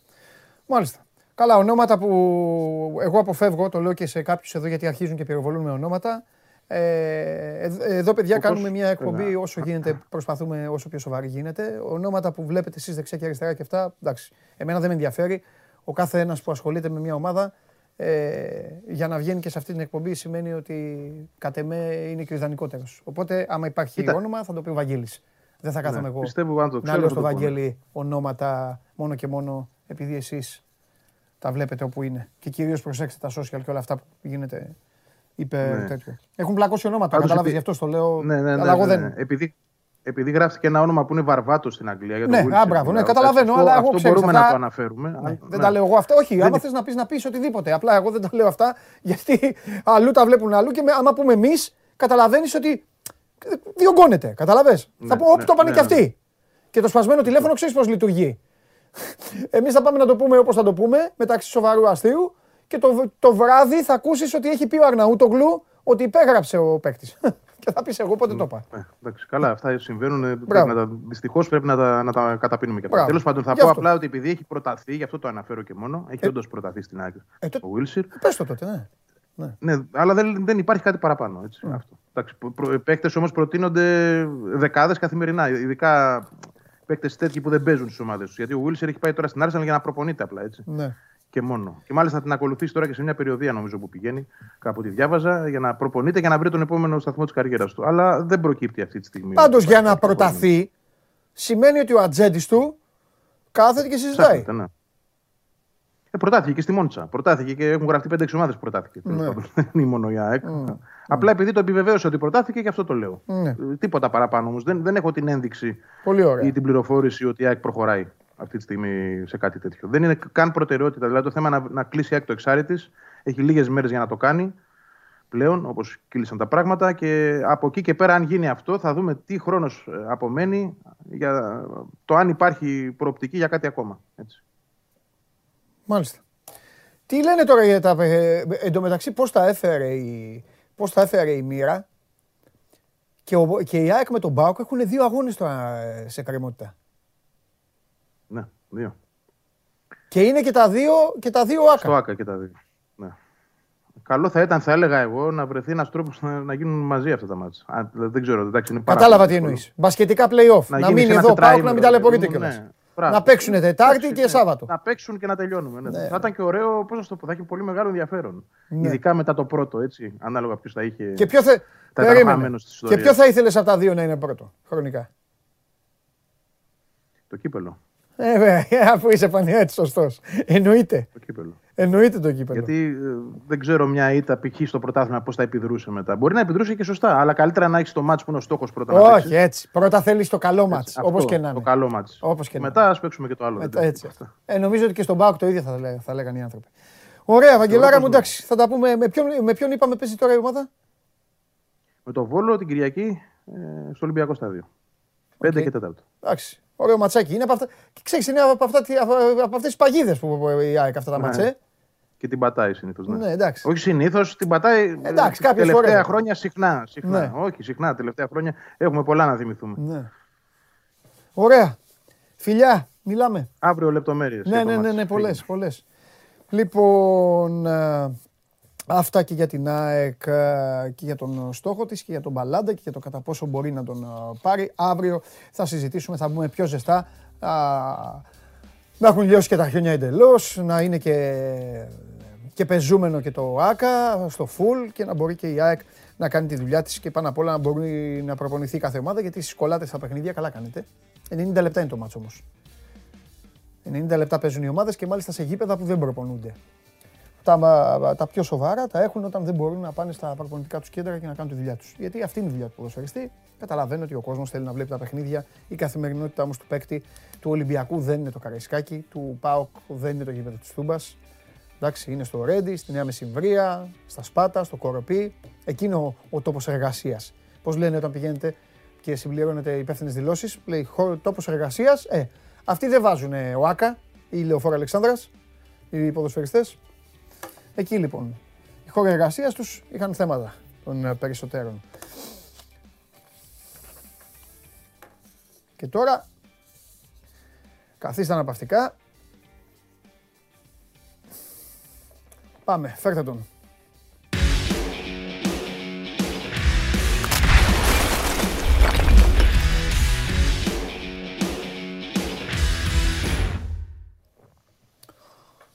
Μάλιστα. Καλά, ονόματα που εγώ αποφεύγω, το λέω και σε κάποιους εδώ γιατί αρχίζουν και πυροβολούν με ονόματα. Εδώ, παιδιά, κάνουμε μια εκπομπή όσο γίνεται, προσπαθούμε όσο πιο σοβαρή γίνεται. Ονόματα που βλέπετε εσείς δεξιά και αριστερά και αυτά, εντάξει, εμένα δεν με ενδιαφέρει. Ο κάθε ένας που ασχολείται με μια ομάδα, για να βγαίνει και σε αυτή την εκπομπή, σημαίνει ότι κατ' εμέ είναι και ο ιδανικότερος. Οπότε, άμα υπάρχει όνομα, θα το πει ο Βαγγέλης. Δεν θα κάθομαι εγώ να λέω στο Βαγγέλη ονόματα μόνο και μόνο επειδή εσείς τα βλέπετε όπου είναι. Και κυρίως προσέξτε τα social και όλα αυτά που γίνεται υπέρ τέτοιο. Έχουν μπλακώσει ονόματα, καταλάβεις, γι' αυτό το λέω. Αλλά εγώ δεν. Επειδή γράφτηκε ένα όνομα που είναι βαρβάτο στην Αγγλία. Ναι, μπράβο, ναι, καταλαβαίνω. Αλλά εγώ ξέρω. Μπορούμε να το αναφέρουμε. Δεν τα λέω εγώ αυτά. Όχι, άμα θες να πεις, να πεις οτιδήποτε. Απλά εγώ δεν τα λέω αυτά, γιατί αλλού τα βλέπουν αλλού και άμα πούμε εμείς, καταλαβαίνεις ότι. Διωγγώνεται, καταλαβες. Ναι, θα πω όπου το πάνε και αυτοί. Ναι. Και το σπασμένο τηλέφωνο ξέρεις πώς λειτουργεί. Εμείς θα πάμε να το πούμε όπως θα το πούμε, μεταξύ σοβαρού αστείου, και το βράδυ θα ακούσεις ότι έχει πει ο Αρναούτογλου ότι υπέγραψε ο παίκτης. Και θα πεις εγώ πότε το είπα. Εντάξει, καλά, αυτά συμβαίνουν. Δυστυχώς πρέπει να τα καταπίνουμε και αυτά. Τέλος πάντων, θα πω απλά ότι επειδή έχει προταθεί, γι' αυτό το αναφέρω και μόνο, έχει όντως προταθεί στην άκρη ο Wilshire. Πες το τότε, ναι. Ναι, αλλά δεν υπάρχει κάτι παραπάνω. Έτσι, αυτό. Παίκτες όμως προτείνονται δεκάδες καθημερινά. Ειδικά παίκτες τέτοιοι που δεν παίζουν στις ομάδες τους. Γιατί ο Wilshire έχει πάει τώρα στην Arsenal για να προπονείται απλά. Έτσι. Ναι. Και μόνο. Και μάλιστα την ακολουθήσει τώρα και σε μια περιοδία, νομίζω, που πηγαίνει. Κάπου τη διάβαζα, για να προπονείται και να βρει τον επόμενο σταθμό της καριέρας του. Αλλά δεν προκύπτει αυτή τη στιγμή. Πάντως για να προταθεί, σημαίνει ότι ο ατζέντης του κάθεται και συζητάει. Προτάθηκε και στη Μόντσα. Προτάθηκε και έχουν γραφτεί 5-6 ομάδες. Προτάθηκε. Ναι. Δεν είναι μόνο η ΑΕΚ. Απλά επειδή το επιβεβαίωσε ότι προτάθηκε, και αυτό το λέω. Ναι. Τίποτα παραπάνω όμως. Δεν έχω την ένδειξη ή την πληροφόρηση ότι η ΑΕΚ προχωράει αυτή τη στιγμή σε κάτι τέτοιο. Δεν είναι καν προτεραιότητα. Δηλαδή το θέμα να κλείσει η ΑΕΚ το εξάρι της. Έχει λίγες μέρες για να το κάνει πλέον, όπως κύλησαν τα πράγματα. Και από εκεί και πέρα, αν γίνει αυτό, θα δούμε τι χρόνος απομένει για το αν υπάρχει προοπτική για κάτι ακόμα. Έτσι. Μάλιστα. Τι λένε τώρα για τα... Εν τω μεταξύ πώς τα έφερε η μοίρα και η ΑΕΚ με τον ΠΑΟΚ έχουν δύο αγώνες τώρα σε κρεμότητα. Ναι, δύο. Και είναι και τα δύο, και τα δύο άκα. Στο άκα και τα δύο, ναι. Καλό θα ήταν, θα έλεγα εγώ, να βρεθεί ένας τρόπος να γίνουν μαζί αυτά τα μάτς. Δεν ξέρω, εντάξει, είναι πάρα... Κατάλαβα τι εννοείς. Μπασκετικά play-off. Να μην εδώ ΠΑΟΚ, να μην ταλαιπωρείται κιόλας. Να παίξουν Τετάρτη και Σάββατο. Να παίξουν και να τελειώνουμε. Ναι. Ναι. Θα ήταν και ωραίο, πώς να το πω, θα έχει πολύ μεγάλο ενδιαφέρον. Ναι. Ειδικά μετά το πρώτο, έτσι, ανάλογα ποιος θα είχε. Και ποιο θα... Και ποιο θα ήθελες από τα δύο να είναι πρώτο, χρονικά? Το κύπελο. Αφού είσαι πανιάτη, σωστός. Εννοείται. Το κύπελο. Εννοείται το κύπελο. Γιατί δεν ξέρω μια ήττα π.χ. στο πρωτάθλημα πώς θα επιδρούσε μετά. Μπορεί να επιδρούσε και σωστά, αλλά καλύτερα να έχεις το μάτς που είναι ο στόχος πρώτα. Όχι, έτσι. Πρώτα θέλεις το καλό μάτς. Όπως και να είναι. Το καλό μάτς. Μετά ας παίξουμε και το άλλο. Έτσι. Νομίζω ότι και στον ΠΑΟΚ το ίδιο θα λέγανε οι άνθρωποι. Ωραία, Βαγγελάρα μου, εντάξει. Θα τα πούμε. Με ποιον είπαμε παίζει τώρα η ομάδα? Με το Βόλο την Κυριακή στο Ολυμπιακό στάδιο. 5 και 4. Εντάξει. Ωραίο ματσάκι. Είναι από αυτά... Ξέρεις, είναι από αυτές τις παγίδες που η ΑΕΚ αυτά τα ματσέ. Και την πατάει συνήθως. Ναι, εντάξει. Όχι συνήθως, την πατάει. Εντάξει, κάποιες φορές. Τελευταία χρόνια συχνά. Ναι. Όχι, συχνά. Τελευταία χρόνια έχουμε πολλά να θυμηθούμε. Ναι. Ωραία. Φιλιά, μιλάμε. Αύριο λεπτομέρειες. Ναι, πολλές. Λοιπόν, αυτά και για την ΑΕΚ και για τον στόχο της και για τον Μπαλάντα και για το κατά πόσο μπορεί να τον πάρει. Αύριο θα συζητήσουμε, θα μπούμε πιο ζεστά. Να έχουν λιώσει και τα χιόνια εντελώς, να είναι και πεζούμενο και το ΆΚΑ στο full και να μπορεί και η ΑΕΚ να κάνει τη δουλειά της και πάνω απ' όλα να μπορεί να προπονηθεί κάθε ομάδα, γιατί στις κολλάτε στα παιχνίδια καλά κάνετε. 90 λεπτά είναι το μάτσο όμως. 90 λεπτά παίζουν οι ομάδες και μάλιστα σε γήπεδα που δεν προπονούνται. Τα πιο σοβαρά τα έχουν όταν δεν μπορούν να πάνε στα προπονητικά τους κέντρα και να κάνουν τη δουλειά τους. Γιατί αυτή είναι η δουλειά του ποδοσφαιριστή. Καταλαβαίνω ότι ο κόσμος θέλει να βλέπει τα παιχνίδια. Η καθημερινότητα όμως του παίκτη του Ολυμπιακού δεν είναι το Καραϊσκάκι, του ΠΑΟΚ δεν είναι το γήπεδο της Τούμπας. Εντάξει, είναι στο Ρέντι, στη Νέα Μεσημβρία, στα Σπάτα, στο Κοροπή. Εκείνο ο τόπος εργασίας. Πώς λένε όταν πηγαίνετε και συμπληρώνετε υπεύθυνες δηλώσεις, λέει τόπος εργασίας. Αυτοί δεν βάζουν ΟΑΚΑ ή Λεωφόρο Αλεξάνδρας, οι ποδοσφαιριστές. Εκεί λοιπόν, οι χώροι εργασίας τους είχαν θέματα των περισσότερων. Και τώρα, καθίστε αναπαυτικά. Πάμε, φέρτε τον.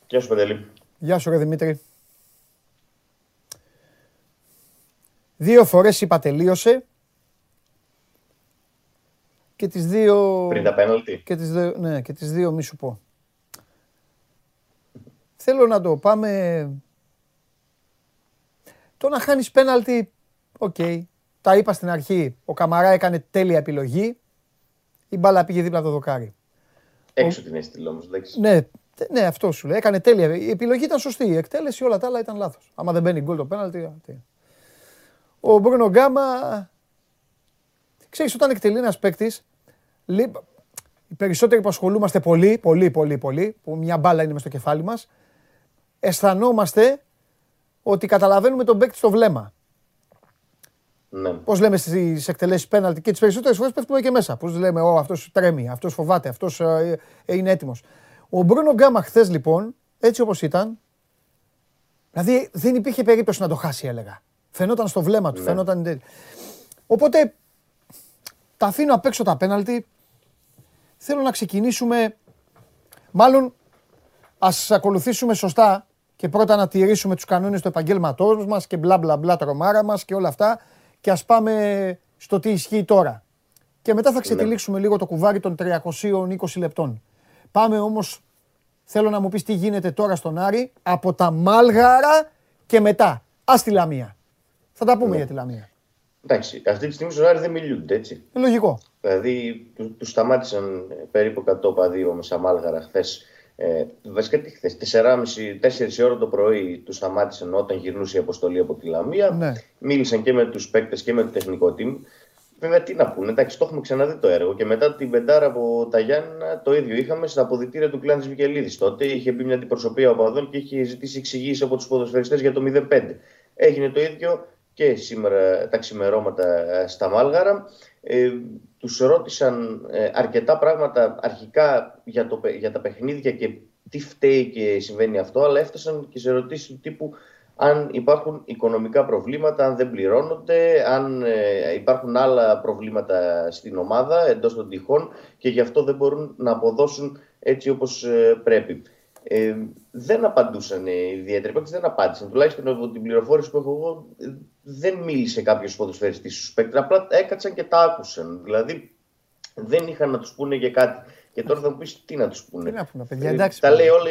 Γεια σου Παντελή. Γεια σου ρε Δημήτρη. 2 φορές είπα τελείωσε και τις δύο... Πριν τα πέναλτι. Ναι, και τις δύο μη σου πω. Θέλω να το πάμε... Το να χάνεις πέναλτι, οκ. Τα είπα στην αρχή, ο Καμαρά έκανε τέλεια επιλογή, η μπάλα πήγε δίπλα το δοκάρι. Έξω την έστειλε όμως, εντάξει. Ναι, αυτό σου λέει, έκανε τέλεια. Η επιλογή ήταν σωστή, η εκτέλεση, όλα τα άλλα ήταν λάθος. Άμα δεν μπαίνει γκολ το πέναλτι... Ο Μπρούνο Γκάμα, ξέρεις, όταν εκτελεί ένας παίκτης, οι περισσότεροι που ασχολούμαστε πολύ, που μια μπάλα είναι μες στο κεφάλι μας, αισθανόμαστε ότι καταλαβαίνουμε τον παίκτη στο βλέμμα. Ναι. Πώς λέμε στις εκτελέσεις πέναλτι και τις περισσότερες φορές πέφτουμε και μέσα. Πώς λέμε, αυτός τρέμει, αυτός φοβάται, αυτός είναι έτοιμος. Ο Μπρούνο Γκάμα χθες λοιπόν, έτσι όπως ήταν, δηλαδή δεν υπήρχε περίπτωση να το χάσει, έλεγα. Φαινόταν στο βλέμμα του, φαινόταν. Οπότε, τα αφήνω απ' έξω τα πέναλτι. Θέλω να ξεκινήσουμε, μάλλον ας ακολουθήσουμε σωστά και πρώτα να τηρήσουμε τους κανόνες του επαγγέλματός μας και μπλα μπλα μπλα τρομάρα μας και όλα αυτά και ας πάμε στο τι ισχύει τώρα. Και μετά θα ξετυλίξουμε λίγο το κουβάρι των 320 λεπτών. Πάμε όμως, θέλω να μου πεις τι γίνεται τώρα στον Άρη, από τα Μάλγαρα και μετά. Ας τη Λαμία. Θα τα πούμε για τη Λαμία. Εντάξει, αυτή τη στιγμή στον Άρη δεν μιλούνται, έτσι. Λογικό. Δηλαδή, του σταμάτησαν περίπου 100 παδί μέσα Μάλγαρα χθες. Βασικά, τι χθες, 4,5-4 ώρα το πρωί του σταμάτησαν όταν γυρνούσε η αποστολή από τη Λαμία. Ναι. Μίλησαν και με τους παίκτες και με το τεχνικό team. Βέβαια, τι να πούνε, εντάξει, το έχουμε ξαναδεί το έργο και μετά την πεντάρα από τα Γιάννενα το ίδιο είχαμε στα αποδυτήρια του κλάν τη Βικελίδη. Τότε είχε μπει μια αντιπροσωπεία οπαδών και είχε ζητήσει εξηγήσει από του ποδοσφαιριστές για το 0-5. Έγινε το ίδιο και σήμερα τα ξημερώματα στα Μάλγαρα. Τους ρώτησαν αρκετά πράγματα αρχικά για τα παιχνίδια και τι φταίει και συμβαίνει αυτό, αλλά έφτασαν και σε ερωτήσεις του τύπου αν υπάρχουν οικονομικά προβλήματα, αν δεν πληρώνονται, αν υπάρχουν άλλα προβλήματα στην ομάδα εντός των τυχών και γι' αυτό δεν μπορούν να αποδώσουν έτσι όπως πρέπει. Δεν απαντούσαν ιδιαίτερα, δεν απάντησαν. Τουλάχιστον από την πληροφόρηση που έχω εγώ δεν μίλησε κάποιος ποδοσφαιριστής στους παίκτες. Απλά έκατσαν και τα άκουσαν. Δηλαδή δεν είχαν να τους πούνε για κάτι. Και τώρα θα μου πεις τι να τους πούνε. Τα λέει όλα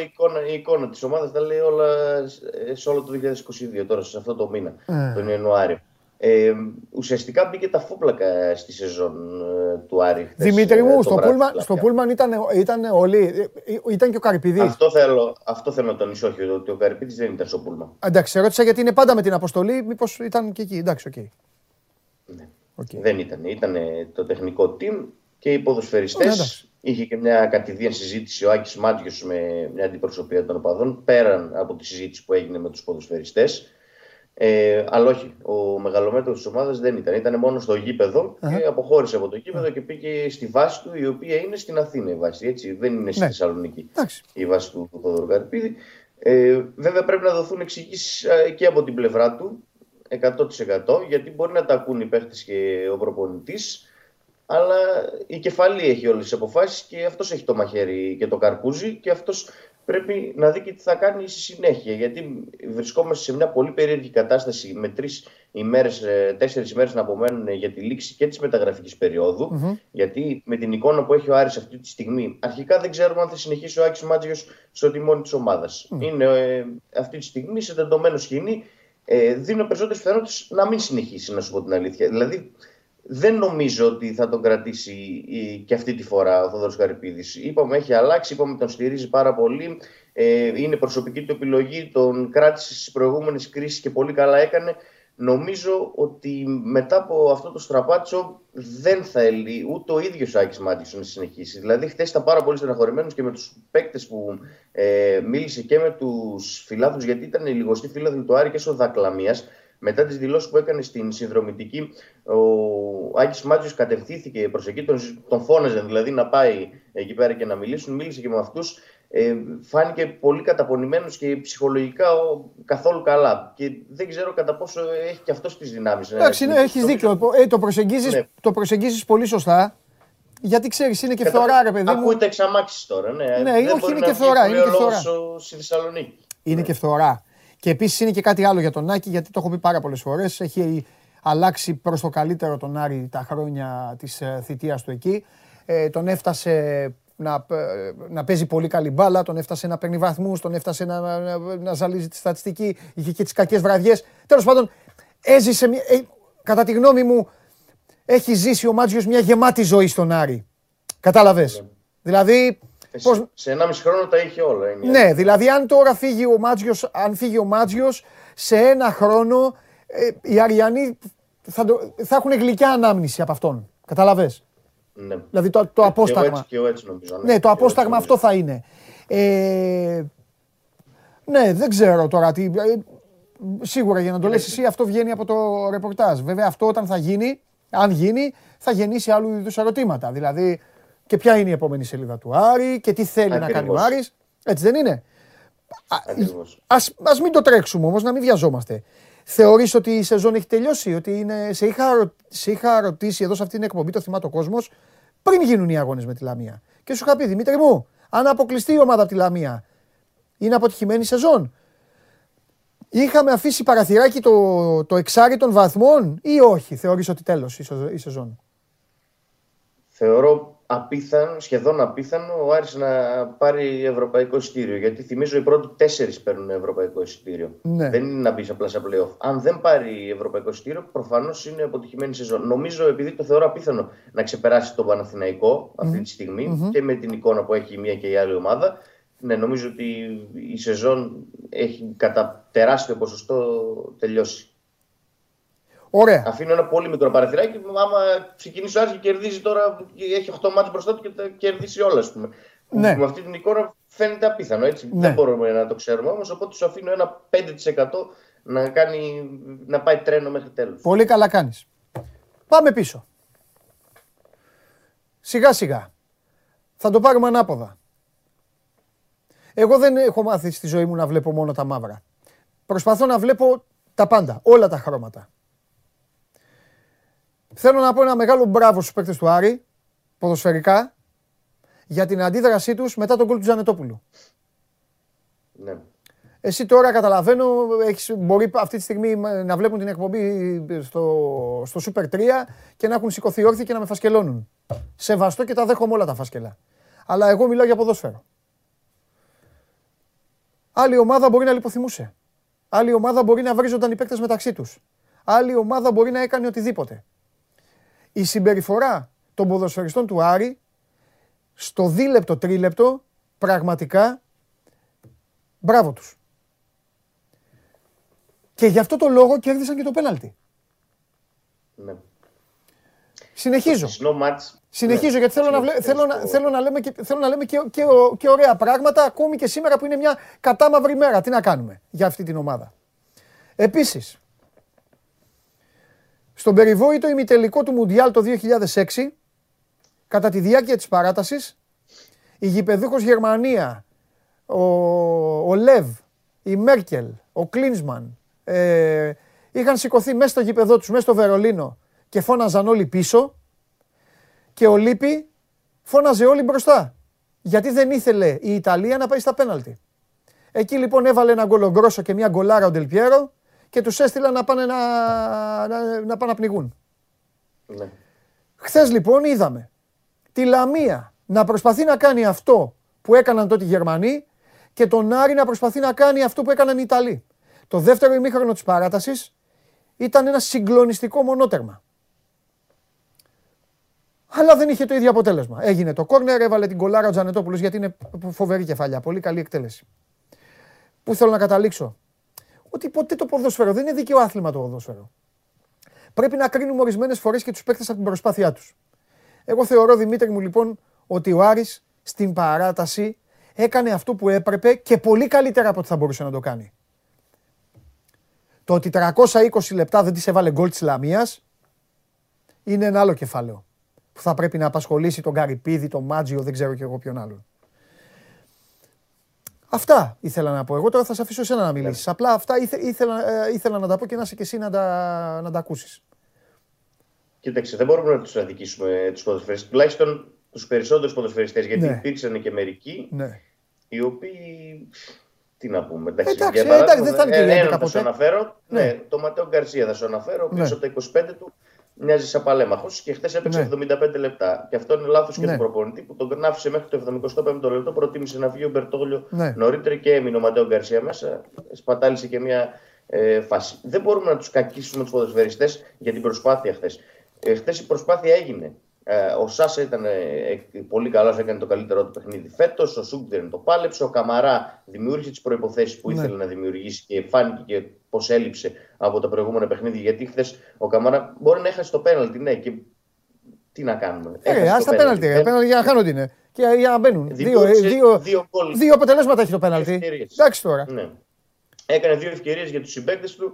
η εικόνα της ομάδας, τα λέει όλα σε όλο το 2022 τώρα, σε αυτό το μήνα, τον Ιανουάριο. Ουσιαστικά μπήκε τα φούπλακα στη σεζόν του Άρη. Χτες, Δημήτρη μου, στο Πούλμαν ήταν όλοι. Ήταν και ο Καρυπηδής. Αυτό θέλω να τονίσω, όχι ότι ο Καρυπηδής δεν ήταν στο Πούλμαν. Εντάξει, ρώτησα γιατί είναι πάντα με την αποστολή, μήπως ήταν και εκεί. Εντάξει, οκ. Okay. Ναι. Okay. Δεν ήταν. Ήταν το τεχνικό team και οι ποδοσφαιριστές. Είχε και μια κατηδία συζήτηση ο Άκης Μάτιος με μια αντιπροσωπεία των οπαδών, πέραν από τη συζήτηση που έγινε με τους ποδοσφαιριστές. Αλλά όχι, ο μεγαλομέτρος της ομάδας δεν ήταν. Ήταν μόνο στο γήπεδο και αποχώρησε από το γήπεδο και πήγε στη βάση του, η οποία είναι στην Αθήνα η βάση. Έτσι, δεν είναι στη Θεσσαλονίκη η βάση του Θοδωρού Καρπίδη. Βέβαια πρέπει να δοθούν εξηγήσεις και από την πλευρά του 100%, γιατί μπορεί να τα ακούν οι παίχτες και ο προπονητής. Αλλά η κεφαλή έχει όλες τις αποφάσεις και αυτός έχει το μαχαίρι και το καρπούζι και αυτός πρέπει να δει και τι θα κάνει στη συνέχεια. Γιατί βρισκόμαστε σε μια πολύ περίεργη κατάσταση με 3-4 ημέρες να απομένουν για τη λήξη και της μεταγραφικής περίοδου. Γιατί με την εικόνα που έχει ο Άρης αυτή τη στιγμή, αρχικά δεν ξέρουμε αν θα συνεχίσει ο Άκης Μάτζιος στο τιμόνι της ομάδας. Είναι αυτή τη στιγμή σε τεντωμένο σκηνή. Δίνω περισσότερες πιθανότητες να μην συνεχίσει, να σου πω την αλήθεια. Δηλαδή, δεν νομίζω ότι θα τον κρατήσει και αυτή τη φορά ο Θοδωρής Καρυπίδης. Είπαμε, έχει αλλάξει, είπαμε τον στηρίζει πάρα πολύ. Είναι προσωπική του επιλογή, τον κράτησε στις προηγούμενες κρίσεις και πολύ καλά έκανε. Νομίζω ότι μετά από αυτό το στραπάτσο δεν θα έλει ούτε ο ίδιος ο Άκης Μάτιος να συνεχίσει. Δηλαδή, χθες ήταν πάρα πολύ στεναχωρημένος και με τους παίκτες που μίλησε και με τους φιλάθλους, γιατί ήταν οι λιγοστοί φιλάθλοι του Άρη και στο Δακλαμίας. Μετά τις δηλώσεις που έκανε στην συνδρομητική, ο Άκης Μάτζιος κατευθύνθηκε προς εκεί, τον φώναζαν δηλαδή να πάει εκεί πέρα και να μιλήσουν. Μίλησε και με αυτούς, φάνηκε πολύ καταπονημένος και ψυχολογικά καθόλου καλά. Και δεν ξέρω κατά πόσο έχει και αυτός τις δυνάμεις. Εντάξει, έχεις δίκιο. Το προσεγγίζεις πολύ σωστά. Γιατί ξέρεις, είναι και φθορά, ρε παιδί μου. Ακούει τα εξαμάξεις τώρα. Ναι, όχι, είναι και φθορά. Είναι και φθορά. Και επίσης είναι και κάτι άλλο για τον Άκη, γιατί το έχω πει πάρα πολλές φορές. Έχει αλλάξει προς το καλύτερο τον Άρη τα χρόνια της θητείας του εκεί. Τον έφτασε να παίζει πολύ καλή μπάλα, τον έφτασε να παίρνει βαθμούς, τον έφτασε να ζαλίζει τη στατιστική, είχε και τις κακές βραδιές. Τέλος πάντων, έζησε, κατά τη γνώμη μου, έχει ζήσει ο Μάτζιος μια γεμάτη ζωή στον Άρη. Κατάλαβες. Δηλαδή. Σε 1,5 χρόνο τα είχε όλα. Ναι, δηλαδή αν τώρα φύγει ο Μάτζιος, σε ένα χρόνο οι Αριανοί θα έχουν γλυκιά ανάμνηση από αυτόν. Καταλαβες. Ναι. Δηλαδή το απόσταγμα. Και έτσι νομίζω. Ναι, το απόσταγμα αυτό θα είναι. Ναι, δεν ξέρω τώρα. Σίγουρα για να το λες εσύ, αυτό βγαίνει από το ρεπορτάζ. Βέβαια αυτό όταν θα γίνει, αν γίνει, θα γεννήσει άλλου είδους ερωτήματα. Δηλαδή. Και ποια είναι η επόμενη σελίδα του Άρη και τι θέλει να κάνει ο Άρης. Έτσι δεν είναι. Ας μην το τρέξουμε όμως, να μην βιαζόμαστε. Θεωρείς ότι η σεζόν έχει τελειώσει, ότι είναι. Σε είχα ρωτήσει εδώ σε αυτήν την εκπομπή, το θυμάται ο κόσμος, πριν γίνουν οι αγώνες με τη Λαμία. Και σου είχα πει, Δημήτρη μου, αν αποκλειστεί η ομάδα από τη Λαμία, είναι αποτυχημένη σεζόν. Είχαμε αφήσει παραθυράκι το εξάρι των βαθμών ή όχι, θεωρείς ότι τέλος η σεζόν? Θεωρώ σχεδόν απίθανο ο Άρης να πάρει ευρωπαϊκό εισιτήριο. Γιατί θυμίζω οι πρώτοι 4 παίρνουν ευρωπαϊκό εισιτήριο. Ναι. Δεν είναι να μπει απλά σε playoff. Αν δεν πάρει ευρωπαϊκό εισιτήριο, προφανώς είναι αποτυχημένη σεζόν. Νομίζω, επειδή το θεωρώ απίθανο να ξεπεράσει τον Παναθηναϊκό αυτή τη στιγμή και με την εικόνα που έχει η μία και η άλλη ομάδα. Ναι, νομίζω ότι η σεζόν έχει κατά τεράστιο ποσοστό τελειώσει. Ωραία. Αφήνω ένα πολύ μικρό παραθυράκι. Άμα ξεκινήσει ο Άρης και κερδίζει τώρα, έχει 8 μάτς μπροστά του και τα κερδίσει όλα, ας πούμε. Ναι. Με αυτή την εικόνα φαίνεται απίθανο. Έτσι. Ναι. Δεν μπορούμε να το ξέρουμε όμως. Οπότε σου αφήνω ένα 5% να πάει τρένο μέχρι τέλος. Πολύ καλά κάνεις. Πάμε πίσω. Σιγά σιγά. Θα το πάρουμε ανάποδα. Εγώ δεν έχω μάθει στη ζωή μου να βλέπω μόνο τα μαύρα. Προσπαθώ να βλέπω τα πάντα, όλα τα χρώματα. Θέλω να πω ένα μεγάλο μπράβο στους παίκτες του Άρη, ποδοσφαιρικά, για την αντίδρασή τους μετά τον γκολ του Τζανετόπουλου. Ναι. Εσύ τώρα καταλαβαίνω, μπορεί αυτή τη στιγμή να βλέπουν την εκπομπή στο Super 3 και να έχουν σηκωθεί όρθιοι και να με φασκελώνουν. Σεβαστώ και τα δέχομαι όλα τα φασκελά. Αλλά εγώ μιλάω για ποδόσφαιρο. Άλλη ομάδα μπορεί να λιποθυμούσε. Άλλη ομάδα μπορεί να βρίζονταν οι παίκτες μεταξύ τους. Άλλη ομάδα μπορεί να έκανε οτιδήποτε. Η συμπεριφορά των ποδοσφαιριστών του Άρη στο δίλεπτο τρίλεπτο πραγματικά μπράβο τους. Και γι' αυτό το λόγο κέρδισαν και το πέναλτι. Ναι. Συνεχίζω. Συνεχίζω γιατί θέλω να λέμε και ωραία πράγματα ακόμη και σήμερα που είναι μια κατάμαυρη μέρα. Τι να κάνουμε για αυτή την ομάδα. Επίσης, στον περιβόητο ημιτελικό του Μουντιάλ το 2006, κατά τη διάρκεια της παράτασης, η γηπεδούχος Γερμανία, ο Λεβ, η Μέρκελ, ο Κλίνσμαν, είχαν σηκωθεί μέσα στο γηπεδό τους, μέσα στο Βερολίνο και φώναζαν όλοι πίσω και ο Λίπη φώναζε όλοι μπροστά, γιατί δεν ήθελε η Ιταλία να πάει στα πέναλτι. Εκεί λοιπόν έβαλε ένα γκολ ο Γκρόσο και μια γκολάρα ο Ντελ Πιέρο και τους έστειλαν να πάνε να πνιγούν. Ναι. Χθες λοιπόν είδαμε τη Λαμία να προσπαθεί να κάνει αυτό που έκαναν τότε οι Γερμανοί και τον Άρη να προσπαθεί να κάνει αυτό που έκαναν οι Ιταλοί. Το δεύτερο ημίχρονο της παράτασης ήταν ένα συγκλονιστικό μονότερμα. Αλλά δεν είχε το ίδιο αποτέλεσμα. Έγινε το κόρνερ, έβαλε την κολάρα ο Τζανετόπουλος γιατί είναι φοβερή κεφαλιά, πολύ καλή εκτέλεση. Πού θέλω να καταλήξω. Ότι ποτέ το ποδόσφαιρο δεν είναι δίκαιο άθλημα το ποδόσφαιρο. Πρέπει να κρίνουμε ορισμένες φορές και τους παίκτες από την προσπάθειά τους. Εγώ θεωρώ, Δημήτρη μου, λοιπόν, ότι ο Άρης στην παράταση έκανε αυτό που έπρεπε και πολύ καλύτερα από ό,τι θα μπορούσε να το κάνει. Το ότι 320 λεπτά δεν της έβαλε γκολ της Λαμίας είναι ένα άλλο κεφάλαιο που θα πρέπει να απασχολήσει τον Καρυπίδη, τον Μάτζιο, δεν ξέρω και εγώ ποιον άλλον. Αυτά ήθελα να πω. Εγώ τώρα θα σε αφήσω εσένα να μιλήσεις. Yeah. Απλά αυτά ήθελα να τα πω και να είσαι και εσύ να τα ακούσεις. Κοίταξε, δεν μπορούμε να τους αδικήσουμε τους ποδοσφαιριστές, τουλάχιστον τους περισσότερους ποδοσφαιριστές, γιατί υπήρξαν και μερικοί οι οποίοι. Τι να πούμε, εντάξει, δεν θα είναι και λίγο. Το Ματέο Γκαρσία θα σου αναφέρω, ο οποίος από τα 25 του μοιάζει σαν παλέμαχος και χθες έπαιξε 75 λεπτά. Και αυτό είναι λάθος και του προπονητή που τον άφησε μέχρι το 75ο λεπτό. Προτίμησε να βγει ο Μπερτόλιο νωρίτερα και έμεινε ο Ματέο Γκαρσία μέσα. Σπατάλησε και μια φάση. Δεν μπορούμε να τους κακίσουμε τους ποδοσφαιριστές για την προσπάθεια χθες. Χθες η προσπάθεια έγινε. Ο Σάσα ήταν πολύ καλός, έκανε το καλύτερό του παιχνίδι φέτος. Ο Σούγκτερν το πάλεψε. Ο Καμαρά δημιούργησε τις προϋποθέσεις που ήθελε να δημιουργήσει και φάνηκε και πως έλειψε από τα προηγούμενα παιχνίδια. Γιατί χθες ο Καμαρά μπορεί να έχασε το πέναλτι, ναι, και τι να κάνουμε. Ας τα πέναλτι, για να χάνονται είναι. Και για να μπαίνουν. Δύο αποτελέσματα έχει το πέναλτι. Εντάξει τώρα. Ναι. Έκανε δύο ευκαιρίες για τους συμπαίκτες του.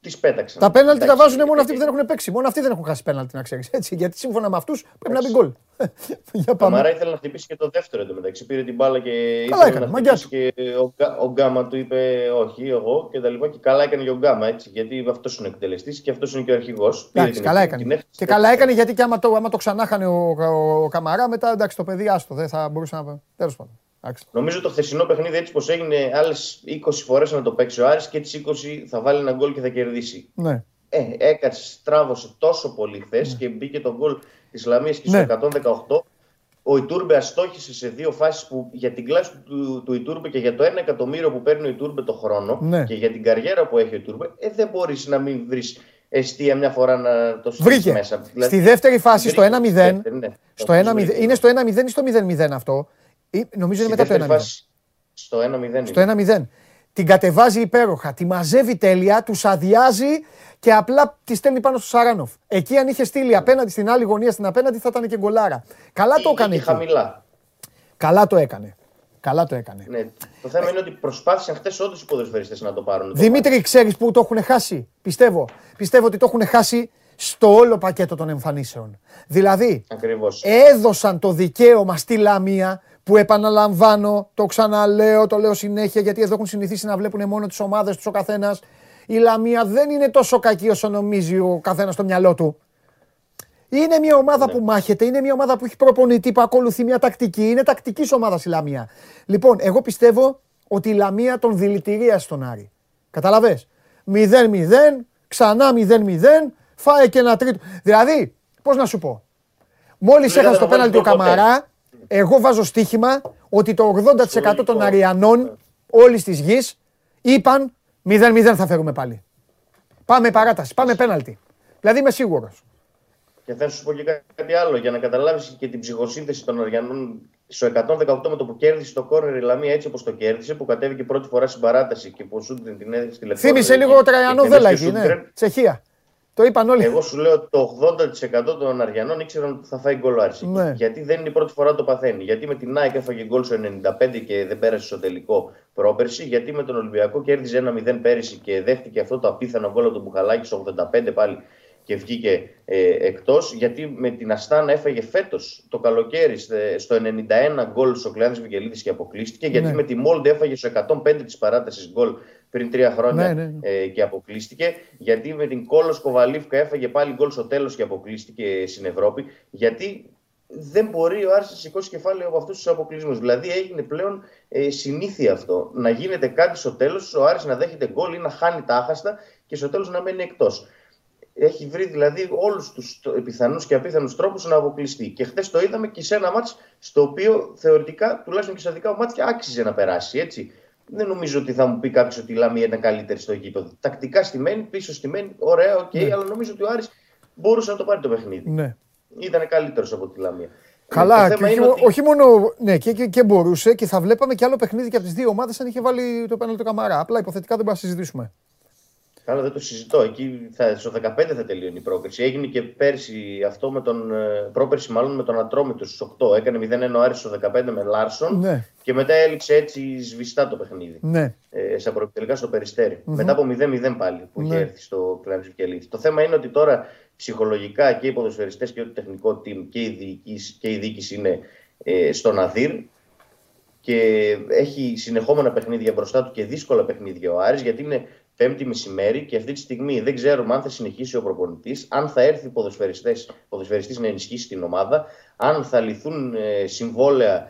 Τις πέταξαν. Τα πέναλτι τα βάζουν μόνο αυτοί που δεν έχουν παίξει. Μόνο αυτοί δεν έχουν χάσει πέναλτι, να ξέρεις. Έτσι, γιατί σύμφωνα με αυτούς πρέπει να μπει γκολ. Ο Καμαρά ήθελε να χτυπήσει και το δεύτερο εντωμεταξύ. Πήρε την μπάλα και ήθελε να χτυπήσει. Και ο Γκάμα του είπε όχι, εγώ και τα λοιπά. Και καλά έκανε και ο Γκάμα. Έτσι, γιατί αυτός είναι ο εκτελεστής και αυτός είναι και ο αρχηγός. Καλά έκανε. Και καλά έκανε γιατί και άμα το ξανάχανε ο Καμαρά μετά, εντάξει, το παιδί άστο δεν θα μπορούσε να. Τέλος πάντων. Νομίζω το χθεσινό παιχνίδι έτσι πως έγινε άλλες 20 φορές να το παίξει ο Άρης και τις 20 θα βάλει ένα γκολ και θα κερδίσει. Ναι. Τράβωσε τόσο πολύ χθες και μπήκε το γκολ της Λαμίας και στο 118. Ο Ιτούρμπε αστόχησε σε δύο φάσεις που για την κλάση του Ιτούρμπε και για το 1 εκατομμύριο που παίρνει ο Ιτούρμπε το χρόνο και για την καριέρα που έχει ο Ιτούρμπε, δεν μπορείς να μην βρεις εστία μια φορά να το στήσεις μέσα. Στη δεύτερη φάση, στο 1-0, είναι στο 1-0 ή στο 0-0 αυτό. Νομίζω είναι μετά το 1-0. Στο 1-0. την κατεβάζει υπέροχα, τη μαζεύει τέλεια, τους αδειάζει και απλά τη στέλνει πάνω στο Σαράνοφ. Εκεί αν είχε στείλει απέναντι στην άλλη γωνία, στην απέναντι, θα ήταν και γκολάρα. Καλά το έκανε. Χαμηλά. Καλά το έκανε. Καλά το έκανε. Ναι. Το θέμα είναι ότι προσπάθησαν χτες όντως οι ποδοσφαιριστές να το πάρουν. Δημήτρη, ξέρεις που το έχουν χάσει? Πιστεύω ότι το έχουν χάσει στο όλο πακέτο των εμφανίσεων. Δηλαδή, ακριβώς, έδωσαν το δικαίωμα στη Λαμία, που επαναλαμβάνω, το ξαναλέω, το λέω συνέχεια, γιατί εδώ έχουν συνηθίσει να βλέπουν μόνο τις ομάδες τους ο καθένας. Η Λαμία δεν είναι τόσο κακή όσο νομίζει ο καθένας στο μυαλό του. Είναι μια ομάδα, ναι, που μάχεται, είναι μια ομάδα που έχει προπονητή, που ακολουθεί μια τακτική. Είναι τακτικής ομάδας η Λαμία. Λοιπόν, εγώ πιστεύω ότι η Λαμία τον δηλητηρίασε στον Άρη. Καταλαβες? 0-0, ξανά 0-0, φάε και ένα τρίτο. Δηλαδή, πώς να σου πω, μόλις έχασε το πέναλτι ο Καμαρά, εγώ βάζω στοίχημα ότι το 80% των Αριανών όλης της γης είπαν 0-0 θα φέρουμε πάλι. Πάμε παράταση, πάμε πέναλτι. Δηλαδή είμαι σίγουρος. Και θα σου πω και κάτι άλλο για να καταλάβεις και την ψυχοσύνθεση των Αριανών. Στο 118 με το που κέρδισε το κόρνερ η Λαμία, έτσι όπως το κέρδισε, που κατέβηκε πρώτη φορά στην παράταση και που σου την έδειξε τη λεπτομέρεια. Θύμισε λίγο ο Τραϊανό Βέλαγη, ναι. Τσεχία. Το είπαν όλοι. Εγώ σου λέω το 80% των Αριανών ήξεραν ότι θα φάει γκολ ο Άρης. Ναι. Γιατί δεν είναι η πρώτη φορά το παθαίνει. Γιατί με την ΑΕΚ έφαγε γκολ στο 95 και δεν πέρασε στο τελικό πρόπερση. Γιατί με τον Ολυμπιακό κέρδιζε 1-0 πέρυσι και δέχτηκε αυτό το απίθανο γκολ από τον Μπουχαλάκη στο 85 πάλι και βγήκε εκτός. Γιατί με την Αστάνα έφαγε φέτος το καλοκαίρι στο 91 γκολ στο Κλεάνδης Μικελίδης και αποκλείστηκε. Ναι. Γιατί με τη Μόλντε έφαγε στο 105 της παράτασης γκολ πριν 3 χρόνια, ναι, ναι, ναι. Και αποκλείστηκε. Γιατί με την Κόλος Κοβαλίφκα έφαγε πάλι γκολ στο τέλος και αποκλείστηκε στην Ευρώπη. Γιατί δεν μπορεί ο Άρης να σηκώσει κεφάλι από αυτούς τους αποκλεισμούς. Δηλαδή έγινε πλέον συνήθεια αυτό. Να γίνεται κάτι στο τέλος, ο Άρης να δέχεται γκολ ή να χάνει τα άχαστα και στο τέλος να μένει εκτός. Έχει βρει δηλαδή όλους τους πιθανούς και απίθανους τρόπους να αποκλειστεί. Και χθες το είδαμε και σε ένα μάτς στο οποίο θεωρητικά, τουλάχιστον και στα δικά μου μάτια, άξιζε να περάσει. Έτσι. Δεν νομίζω ότι θα μου πει κάποιος ότι η Λαμία είναι καλύτερη στο γήπεδο. Τακτικά στημένη, πίσω στημένη, ωραία, οκ, okay, ναι, αλλά νομίζω ότι ο Άρης μπορούσε να το πάρει το παιχνίδι. Ναι. Ήταν καλύτερος από τη Λαμία. Καλά, και όχι μόνο. Ναι, και μπορούσε και θα βλέπαμε και άλλο παιχνίδι και από τις δύο ομάδες αν είχε βάλει το πέναλτι του Καμαρά. Απλά υποθετικά δεν μπορούμε να συζητήσουμε. Καλά, δεν το συζητώ. Εκεί στο 15 θα τελειώνει η πρόκριση. Έγινε και πέρσι αυτό με τον. Πρόπερσι, μάλλον με τον Ατρόμητο στους 8. Έκανε 0-1 Άρης στο 15 με Λάρσον. Ναι. Και μετά έληξε έτσι σβηστά το παιχνίδι. Ναι. Στα προεκλογικά στο Περιστέρι. Mm-hmm. Μετά από 0-0 πάλι που είχε έρθει στο Κλάνης Βικελίδης. Το θέμα είναι ότι τώρα ψυχολογικά και οι ποδοσφαιριστές και το τεχνικό team και η διοίκηση είναι στον Αδύρ. Και έχει συνεχόμενα παιχνίδια μπροστά του και δύσκολα παιχνίδια ο Άρης, γιατί είναι 5:30 και αυτή τη στιγμή δεν ξέρουμε αν θα συνεχίσει ο προπονητής, αν θα έρθει ποδοσφαιριστής να ενισχύσει την ομάδα, αν θα λυθούν συμβόλαια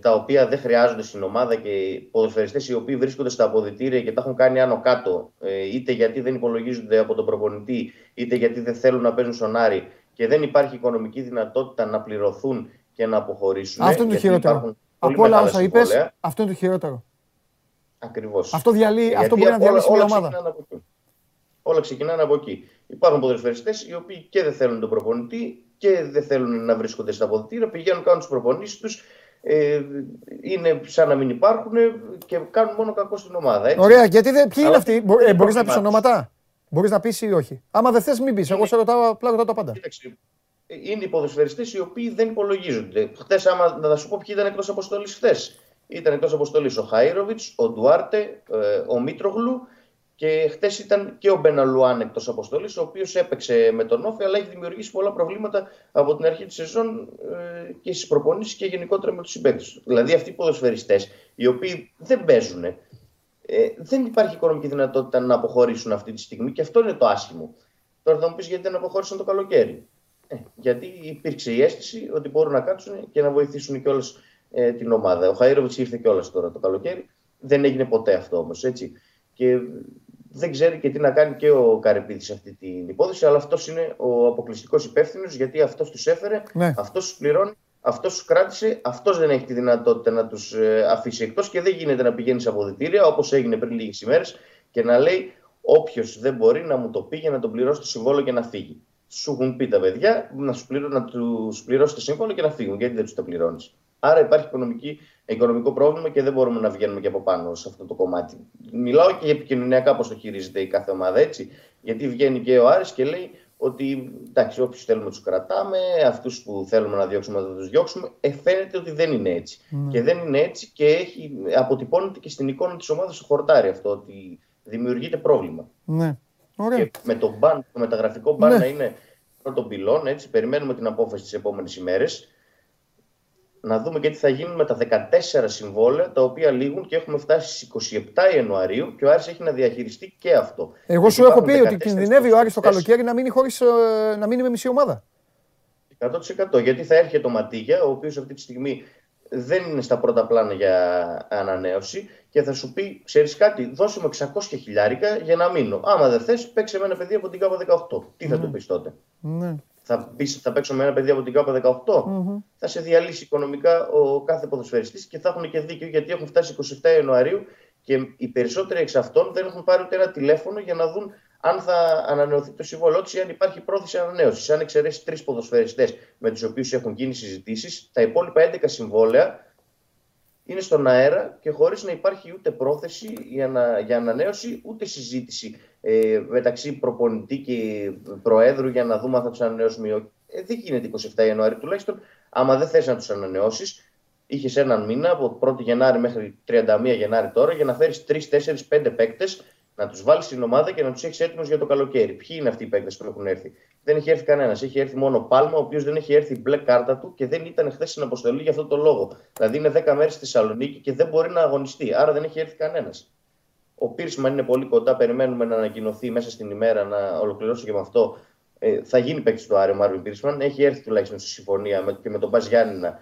τα οποία δεν χρειάζονται στην ομάδα και ποδοσφαιριστές οι οποίοι βρίσκονται στα αποδυτήρια και τα έχουν κάνει άνω κάτω, είτε γιατί δεν υπολογίζονται από τον προπονητή, είτε γιατί δεν θέλουν να παίζουν στον Άρη και δεν υπάρχει οικονομική δυνατότητα να πληρωθούν και να αποχωρήσουν. Αυτό είναι το χειρότερο. Από όλα όσα είπες, αυτό είναι το χειρότερο. Ακριβώς. Αυτό, αυτό μπορεί να διαλύσει μια ομάδα. Όλα ξεκινάνε από εκεί. Υπάρχουν ποδοσφαιριστές οι οποίοι και δεν θέλουν τον προπονητή και δεν θέλουν να βρίσκονται στα αποδυτήρια, πηγαίνουν, κάνουν τις προπονήσεις τους, είναι σαν να μην υπάρχουν και κάνουν μόνο κακό στην ομάδα. Έτσι. Ωραία, γιατί ποιοι είναι αυτοί, μπορείς να πεις ονόματα, μπορείς να πεις ή όχι. Άμα δεν θες, μην πεις. Εγώ σε ρωτάω, απλά ρωτάω τα πάντα. Κοίταξε. Είναι οι ποδοσφαιριστές οι οποίοι δεν υπολογίζονται. Χθες, άμα να σου πω ποιοι ήταν εκτός αποστολής χθες. Ήταν εκτός αποστολής ο Χαϊροβιτς, ο Ντουάρτε, ο Μήτρογλου και χθες ήταν και ο Μπεναλουάν εκτός αποστολής, ο οποίος έπαιξε με τον Όφη, αλλά έχει δημιουργήσει πολλά προβλήματα από την αρχή της σεζόν και στις προπονήσεις και γενικότερα με τους συμπαίκτες. Δηλαδή αυτοί οι ποδοσφαιριστές οι οποίοι δεν παίζουν, δεν υπάρχει οικονομική δυνατότητα να αποχωρήσουν αυτή τη στιγμή και αυτό είναι το άσχημο. Τώρα θα μου πεις γιατί δεν αποχώρησαν το καλοκαίρι. Γιατί υπήρξε η αίσθηση ότι μπορούν να κάτσουν και να βοηθήσουν κιόλας την ομάδα. Ο Χαϊροβιτς ήρθε κιόλας τώρα το καλοκαίρι. Δεν έγινε ποτέ αυτό όμως. Έτσι. Και δεν ξέρει και τι να κάνει και ο Καρυπίδης σε αυτή την υπόθεση. Αλλά αυτός είναι ο αποκλειστικός υπεύθυνος, γιατί αυτός τους έφερε, ναι, αυτός τους πληρώνει, αυτός τους κράτησε, αυτός δεν έχει τη δυνατότητα να τους αφήσει εκτός και δεν γίνεται να πηγαίνει σε αποδυτήρια όπως έγινε πριν λίγες ημέρες και να λέει όποιος δεν μπορεί να μου το πει για να τον πληρώσει το συμβόλαιο και να φύγει. Σου έχουν πει τα παιδιά να τους πληρώσετε σύμφωνο και να φύγουν. Γιατί δεν τους τα πληρώνεις. Άρα υπάρχει οικονομικό πρόβλημα και δεν μπορούμε να βγαίνουμε και από πάνω σε αυτό το κομμάτι. Μιλάω και επικοινωνιακά πώς το χειρίζεται η κάθε ομάδα, έτσι. Γιατί βγαίνει και ο Άρης και λέει ότι όποιους θέλουμε τους κρατάμε, αυτούς που θέλουμε να διώξουμε θα τους διώξουμε. Φαίνεται ότι δεν είναι έτσι. Και δεν είναι έτσι και αποτυπώνεται και στην εικόνα της ομάδας στο χορτάρι αυτό, ότι δημιουργείται πρόβλημα. Ναι. Ωραία. Και με το μπαν, το μεταγραφικό μπαν να είναι πρώτον πυλών, έτσι. Περιμένουμε την απόφαση τις επόμενες ημέρες. Να δούμε και τι θα γίνει με τα 14 συμβόλαια τα οποία λήγουν και έχουμε φτάσει στις 27 Ιανουαρίου και ο Άρης έχει να διαχειριστεί και αυτό. Εγώ σου έχω πει ότι κινδυνεύει ο Άρης το καλοκαίρι να μείνει, να μείνει με μισή ομάδα. 100%. Γιατί θα έρχεται ο Ματίγια, ο οποίος αυτή τη στιγμή δεν είναι στα πρώτα πλάνα για ανανέωση και θα σου πει: ξέρεις κάτι, δώσε μου 600.000 για να μείνω. Άμα δεν θες, παίξε με ένα παιδί από την ΚΑΠΑ 18. Τι θα του πει τότε? Ναι. Θα παίξω με ένα παιδί από την ΚΑΠΑ 18. Θα σε διαλύσει οικονομικά ο κάθε ποδοσφαιριστής και θα έχουν και δίκιο, γιατί έχουν φτάσει 27 Ιανουαρίου και οι περισσότεροι εξ αυτών δεν έχουν πάρει ούτε ένα τηλέφωνο για να δουν αν θα ανανεωθεί το συμβόλαιό τους ή αν υπάρχει πρόθεση ανανέωσης. Αν εξαιρέσει 3 ποδοσφαιριστές με τους οποίους έχουν γίνει συζητήσεις, τα υπόλοιπα 11 συμβόλαια είναι στον αέρα και χωρίς να υπάρχει ούτε πρόθεση για ανανέωση, ούτε συζήτηση μεταξύ προπονητή και προέδρου για να δούμε αν θα τους ανανεώσουμε ή όχι. Δεν γίνεται 27 Ιανουαρίου τουλάχιστον. Άμα δεν θες να τους ανανεώσεις, είχες έναν μήνα από 1η Γενάρη μέχρι 31 Γενάρη τώρα για να φέρεις 3, 4, 5 παίκτες, να τους βάλεις στην ομάδα και να τους έχεις έτοιμους για το καλοκαίρι. Ποιοι είναι αυτοί οι παίκτες που έχουν έρθει? Δεν έχει έρθει κανένας. Έχει έρθει μόνο ο Πάλμα, ο οποίος δεν έχει έρθει μπλε κάρτα του και δεν ήταν χθες στην αποστολή για αυτόν τον λόγο. Δηλαδή είναι 10 μέρες στη Θεσσαλονίκη και δεν μπορεί να αγωνιστεί. Άρα δεν έχει έρθει κανένας. Ο Πίρσμαν είναι πολύ κοντά. Περιμένουμε να ανακοινωθεί μέσα στην ημέρα, να ολοκληρώσω και με αυτό. Θα γίνει παίκτης του Άρη ο Μάρβιν Πίρσμαν. Έχει έρθει τουλάχιστον στη συμφωνία και με τον Μπας Γιάννηνα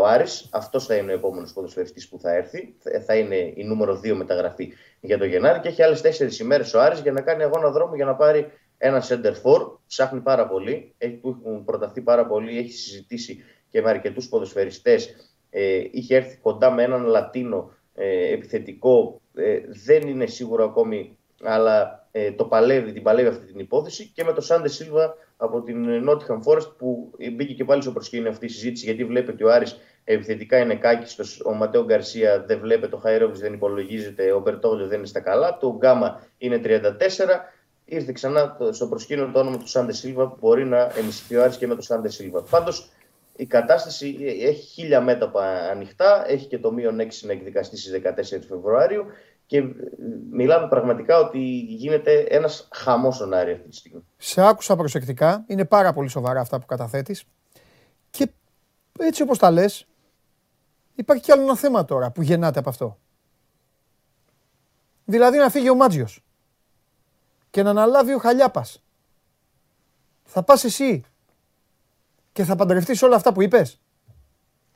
ο Άρης. Αυτός θα είναι ο επόμενος ποδοσφαιριστής που θα έρθει. Θα είναι η νούμερο 2 μεταγραφή για τον Γενάρη και έχει άλλες 4 ημέρες ο Άρης για να κάνει αγώνα δρόμου για να πάρει ένα center for. Ψάχνει πάρα πολύ, έχουν προταθεί πάρα πολύ, έχει συζητήσει και με αρκετούς ποδοσφαιριστές. Είχε έρθει κοντά με έναν Λατίνο επιθετικό. Δεν είναι σίγουρο ακόμη, αλλά την παλεύει αυτή την υπόθεση. Και με τον Σάντε Σίλβα από την Nottingham Forest που μπήκε και πάλι στο προσκήνιο αυτή η συζήτηση, γιατί βλέπει ότι ο Άρης επιθετικά είναι κάκιστος. Ο Ματέο Γκαρσία δεν βλέπει, ο Χαϊρόβιτς δεν υπολογίζεται, ο Μπερτόγλιο δεν είναι στα καλά, το Γκάμα είναι 34. Ήρθε ξανά στο προσκήνιο το όνομα του Σάντε Σίλβα που μπορεί να ενισχυθεί ο Άρης και με τον Σάντε Σίλβα. Πάντως η κατάσταση έχει 1000 μέτωπα ανοιχτά, έχει και το -6 να εκδικαστεί στις 14 Φεβρουαρίου. Και μιλάμε πραγματικά ότι γίνεται ένας χαμός στον Άρη αυτή τη στιγμή. Σε άκουσα προσεκτικά, είναι πάρα πολύ σοβαρά αυτά που καταθέτεις. Και έτσι όπως τα λες, υπάρχει κι άλλο ένα θέμα τώρα που γεννάται από αυτό. Δηλαδή να φύγει ο Μάτζιος και να αναλάβει ο Χαλιάπας. Θα πας εσύ και θα παντρευτείς όλα αυτά που είπες.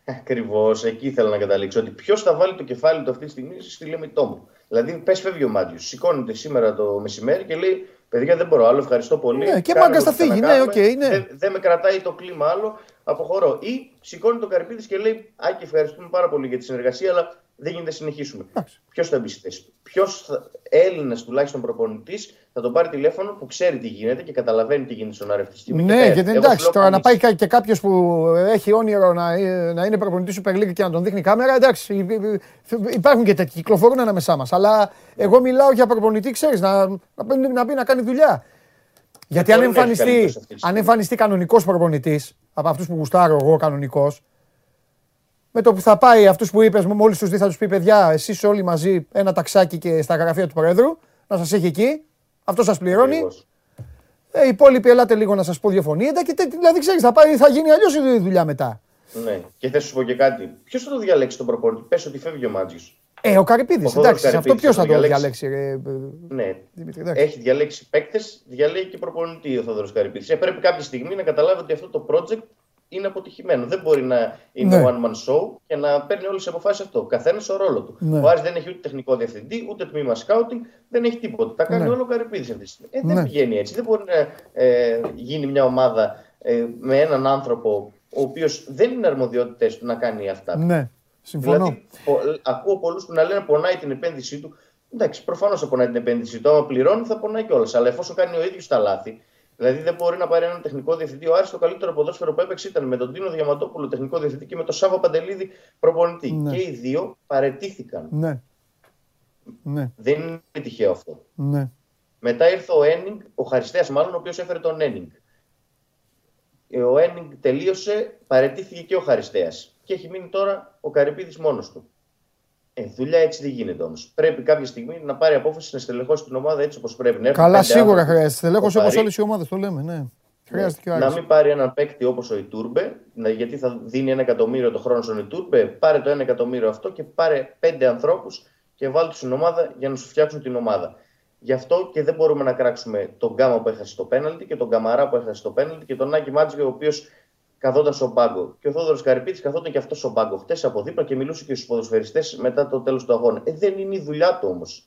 Ακριβώς, εκεί ήθελα να καταλήξω. Ότι ποιος θα βάλει το κεφάλι του αυτή τη στιγμή στη λεμιτό μου. Δηλαδή, πες φεύγει ο Μάντιος, σηκώνεται σήμερα το μεσημέρι και λέει: παιδιά, δεν μπορώ άλλο, ευχαριστώ πολύ. Ναι, και μάγκα θα φύγει. Ναι, okay, ναι. Δεν με κρατάει το κλίμα άλλο, αποχωρώ. Ή σηκώνει τον Καρπίδης και λέει: Άκη, ευχαριστούμε πάρα πολύ για τη συνεργασία, αλλά δεν γίνεται να συνεχίσουμε. Ποιος θα μπει στη θέση του? Ποιος Έλληνας τουλάχιστον προπονητής θα τον πάρει τηλέφωνο που ξέρει τι γίνεται και καταλαβαίνει τι γίνεται στον Άρη αυτή τη στιγμή? Ναι, γιατί εντάξει, τώρα να πάει και κάποιος που έχει όνειρο να είναι προπονητής Super League και να τον δείχνει κάμερα, εντάξει, υπάρχουν και τέτοιοι, κυκλοφορούν ανάμεσά μας. Αλλά εγώ μιλάω για προπονητή, ξέρεις, να πει να κάνει δουλειά. Γιατί αν εμφανιστεί κανονικός προπονητής, από αυτούς που γουστάρω εγώ κανονικός, με το που θα πάει αυτούς που είπες, μόλις τους δει θα τους πει: παιδιά, εσείς όλοι μαζί ένα ταξάκι και στα γραφεία του Προέδρου, να σας έχει εκεί, αυτό σας πληρώνει. Οι υπόλοιποι ελάτε λίγο να σας πω δύο φωνήεντα και δηλαδή ξέρεις, θα γίνει αλλιώς η δουλειά μετά. Ναι, και θα σου πω και κάτι. Ποιος θα το διαλέξει τον προπονητή? Πες ότι φεύγει ο Μάντζης. Ο Καρυπίδης, εντάξει, αυτό ποιος θα το διαλέξει? Ναι, έχει διαλέξει παίκτες, διαλέγει και προπονητή ο Θοδωρής Καρυπίδης. Πρέπει κάποια στιγμή να καταλάβει ότι αυτό το project είναι αποτυχημένο. Δεν μπορεί να είναι one man show και να παίρνει όλες τις αποφάσεις αυτό. Καθένας στο ρόλο του. Ναι. Ο Άρης δεν έχει ούτε τεχνικό διευθυντή, ούτε τμήμα σκάουτινγκ, δεν έχει τίποτα. Τα κάνει όλο ο Καρυπίδης αυτή τη στιγμή. Δεν πηγαίνει έτσι. Δεν μπορεί να γίνει μια ομάδα με έναν άνθρωπο ο οποίος δεν είναι αρμοδιότητες του να κάνει αυτά. Ναι, συμφωνώ. Δηλαδή, ακούω πολλούς που να λένε πονάει την επένδυσή του. Εντάξει, προφανώς θα πονάει την επένδυσή του. Άμα πληρώνει, θα πονάει κιόλας. Αλλά εφόσον κάνει ο ίδιος τα λάθη, Δηλαδή δεν μπορεί να πάρει έναν τεχνικό διευθυντή. Ο Άρης το καλύτερο ποδόσφαιρο που έπαιξε ήταν με τον Τίνο Διαμαντόπουλο τεχνικό διευθυντή και με τον Σάβα Παντελίδη προπονητή. Ναι. Και οι δύο παραιτήθηκαν. Ναι. Ναι. Δεν είναι τυχαίο αυτό. Ναι. Μετά ήρθε ο Ένινγκ, ο Χαριστέας μάλλον, ο οποίος έφερε τον Ένινγκ. Ο Ένινγκ τελείωσε, παραιτήθηκε και ο Χαριστέας. Και έχει μείνει τώρα ο Καρυπίδης μόνος του. Δουλειά έτσι δεν γίνεται όμως. Πρέπει κάποια στιγμή να πάρει απόφαση να στελεχώσει την ομάδα έτσι όπως πρέπει. Να καλά, σίγουρα χρειάζεται στελέχωση όπως όλες οι ομάδες το λέμε. Ναι. Χρειάζεται να μην πάρει έναν παίκτη όπως ο Ιτούρμπε, γιατί θα δίνει 1 εκατομμύριο το χρόνο στον Ιτούρμπε. Πάρε το 1 εκατομμύριο αυτό και πάρε 5 ανθρώπους και βάλτε στην ομάδα για να σου φτιάξουν την ομάδα. Γι' αυτό και δεν μπορούμε να κράξουμε τον Γκάμα που έχασε το πέναλτι και τον Καμαρά που έχασε το πέναλτι και τον Άκη Μάτζιο, ο οποίος καθόταν στον πάγκο. Και ο Θόδωρος Καρυπίδης καθόταν και αυτός στον πάγκο. Χτες από δίπλα και μιλούσε και στους ποδοσφαιριστές μετά το τέλος του αγώνα. Δεν είναι η δουλειά του όμως.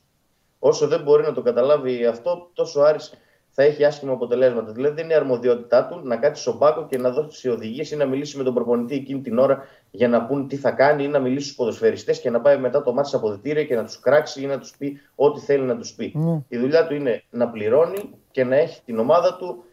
Όσο δεν μπορεί να το καταλάβει αυτό, τόσο ο Άρης θα έχει άσχημα αποτελέσματα. Δηλαδή δεν είναι η αρμοδιότητά του να κάτσει στον πάγκο και να δώσει οδηγίες ή να μιλήσει με τον προπονητή εκείνη την ώρα για να πούν τι θα κάνει ή να μιλήσει στους ποδοσφαιριστές και να πάει μετά το μάτς στα αποδυτήρια και να τους κράξει ή να τους πει ό,τι θέλει να τους πει. Η δουλειά του είναι να πληρώνει και να έχει την ομάδα του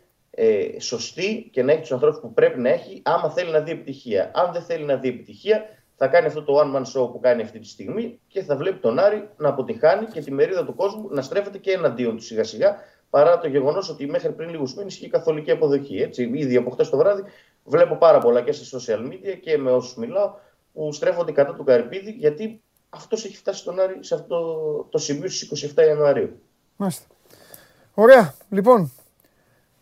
σωστή και να έχει τους ανθρώπους που πρέπει να έχει άμα θέλει να δει επιτυχία. Αν δεν θέλει να δει επιτυχία, θα κάνει αυτό το one man show που κάνει αυτή τη στιγμή και θα βλέπει τον Άρη να αποτυχάνει και τη μερίδα του κόσμου να στρέφεται και εναντίον του σιγά σιγά. Παρά το γεγονός ότι μέχρι πριν λίγους μήνες είχε καθολική αποδοχή. Έτσι. Ήδη από χτες το βράδυ βλέπω πάρα πολλά και στα social media και με όσους μιλάω που στρέφονται κατά του Καρυπίδη, γιατί αυτός έχει φτάσει στον Άρη σε αυτό το σημείο στις 27 Ιανουαρίου. Μάλιστα. Ωραία. Λοιπόν,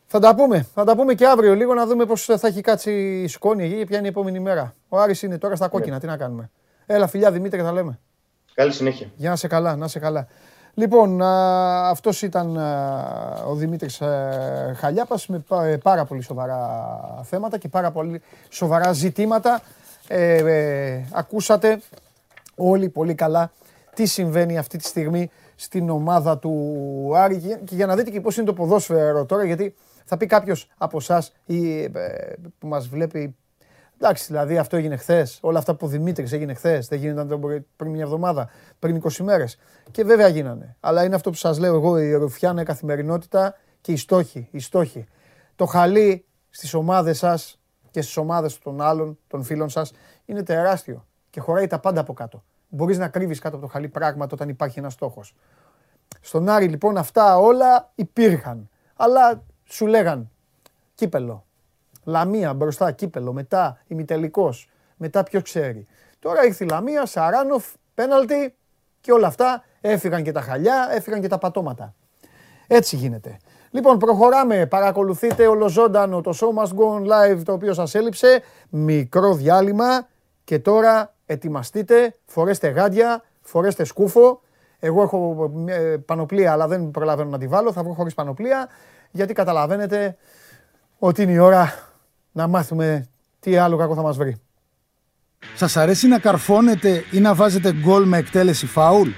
θα τα πούμε. Θα τα πούμε και αύριο λίγο να δούμε πώς θα έχει κάτσει η σκόνη ή ποια είναι η επόμενη μέρα. Ο Άρης είναι τώρα στα κόκκινα. Ναι. Τι να κάνουμε. Έλα, φιλιά Δημήτρη, θα λέμε. Καλή συνέχεια. Για να σε καλά, να σε καλά. Λοιπόν, αυτός ήταν ο Δημήτρης Χαλιάπας με πάρα πολύ σοβαρά θέματα και πάρα πολύ σοβαρά ζητήματα. Ακούσατε όλοι πολύ καλά τι συμβαίνει αυτή τη στιγμή στην ομάδα του Άρη και για να δείτε και πώς είναι το ποδόσφαιρο τώρα, γιατί θα πει κάποιος από εσάς ή που μας βλέπει, εντάξει, δηλαδή αυτό έγινε χθες, όλα αυτά που ο Δημήτρης έγινε χθες, δεν γίνονταν πριν μια εβδομάδα, πριν 20 μέρες. Και βέβαια γίνανε. Αλλά είναι αυτό που σας λέω εγώ, η ρουφιάνα, η καθημερινότητα και οι στόχοι. Οι στόχοι. Το χαλί στις ομάδες σας και στις ομάδες των άλλων, των φίλων σας, είναι τεράστιο και χωράει τα πάντα από κάτω. Μπορείς να κρύβεις κάτω από το χαλί πράγματα όταν υπάρχει ένας στόχος. Στον Άρη λοιπόν αυτά όλα υπήρχαν. Αλλά σου λέγαν κύπελο. Λαμία μπροστά, κύπελο, μετά ημιτελικός, μετά ποιος ξέρει. Τώρα ήρθε η Λαμία, Σαράνοφ, πέναλτι και όλα αυτά, έφυγαν και τα χαλιά, έφυγαν και τα πατώματα. Έτσι γίνεται. Λοιπόν, προχωράμε, παρακολουθείτε ολοζώντανο το Show Must Go Live, το οποίο σας έλειψε, μικρό διάλειμμα και τώρα ετοιμαστείτε, φορέστε γάντια, φορέστε σκούφο. Εγώ έχω πανοπλία, αλλά δεν προλαβαίνω να τη βάλω, θα βγω χωρίς πανοπλία, γιατί καταλαβαίνετε ότι είναι η ώρα να μάθουμε τι άλλο κακό θα μας βρει. Σας αρέσει να καρφώνετε ή να βάζετε γκολ με εκτέλεση φάουλ?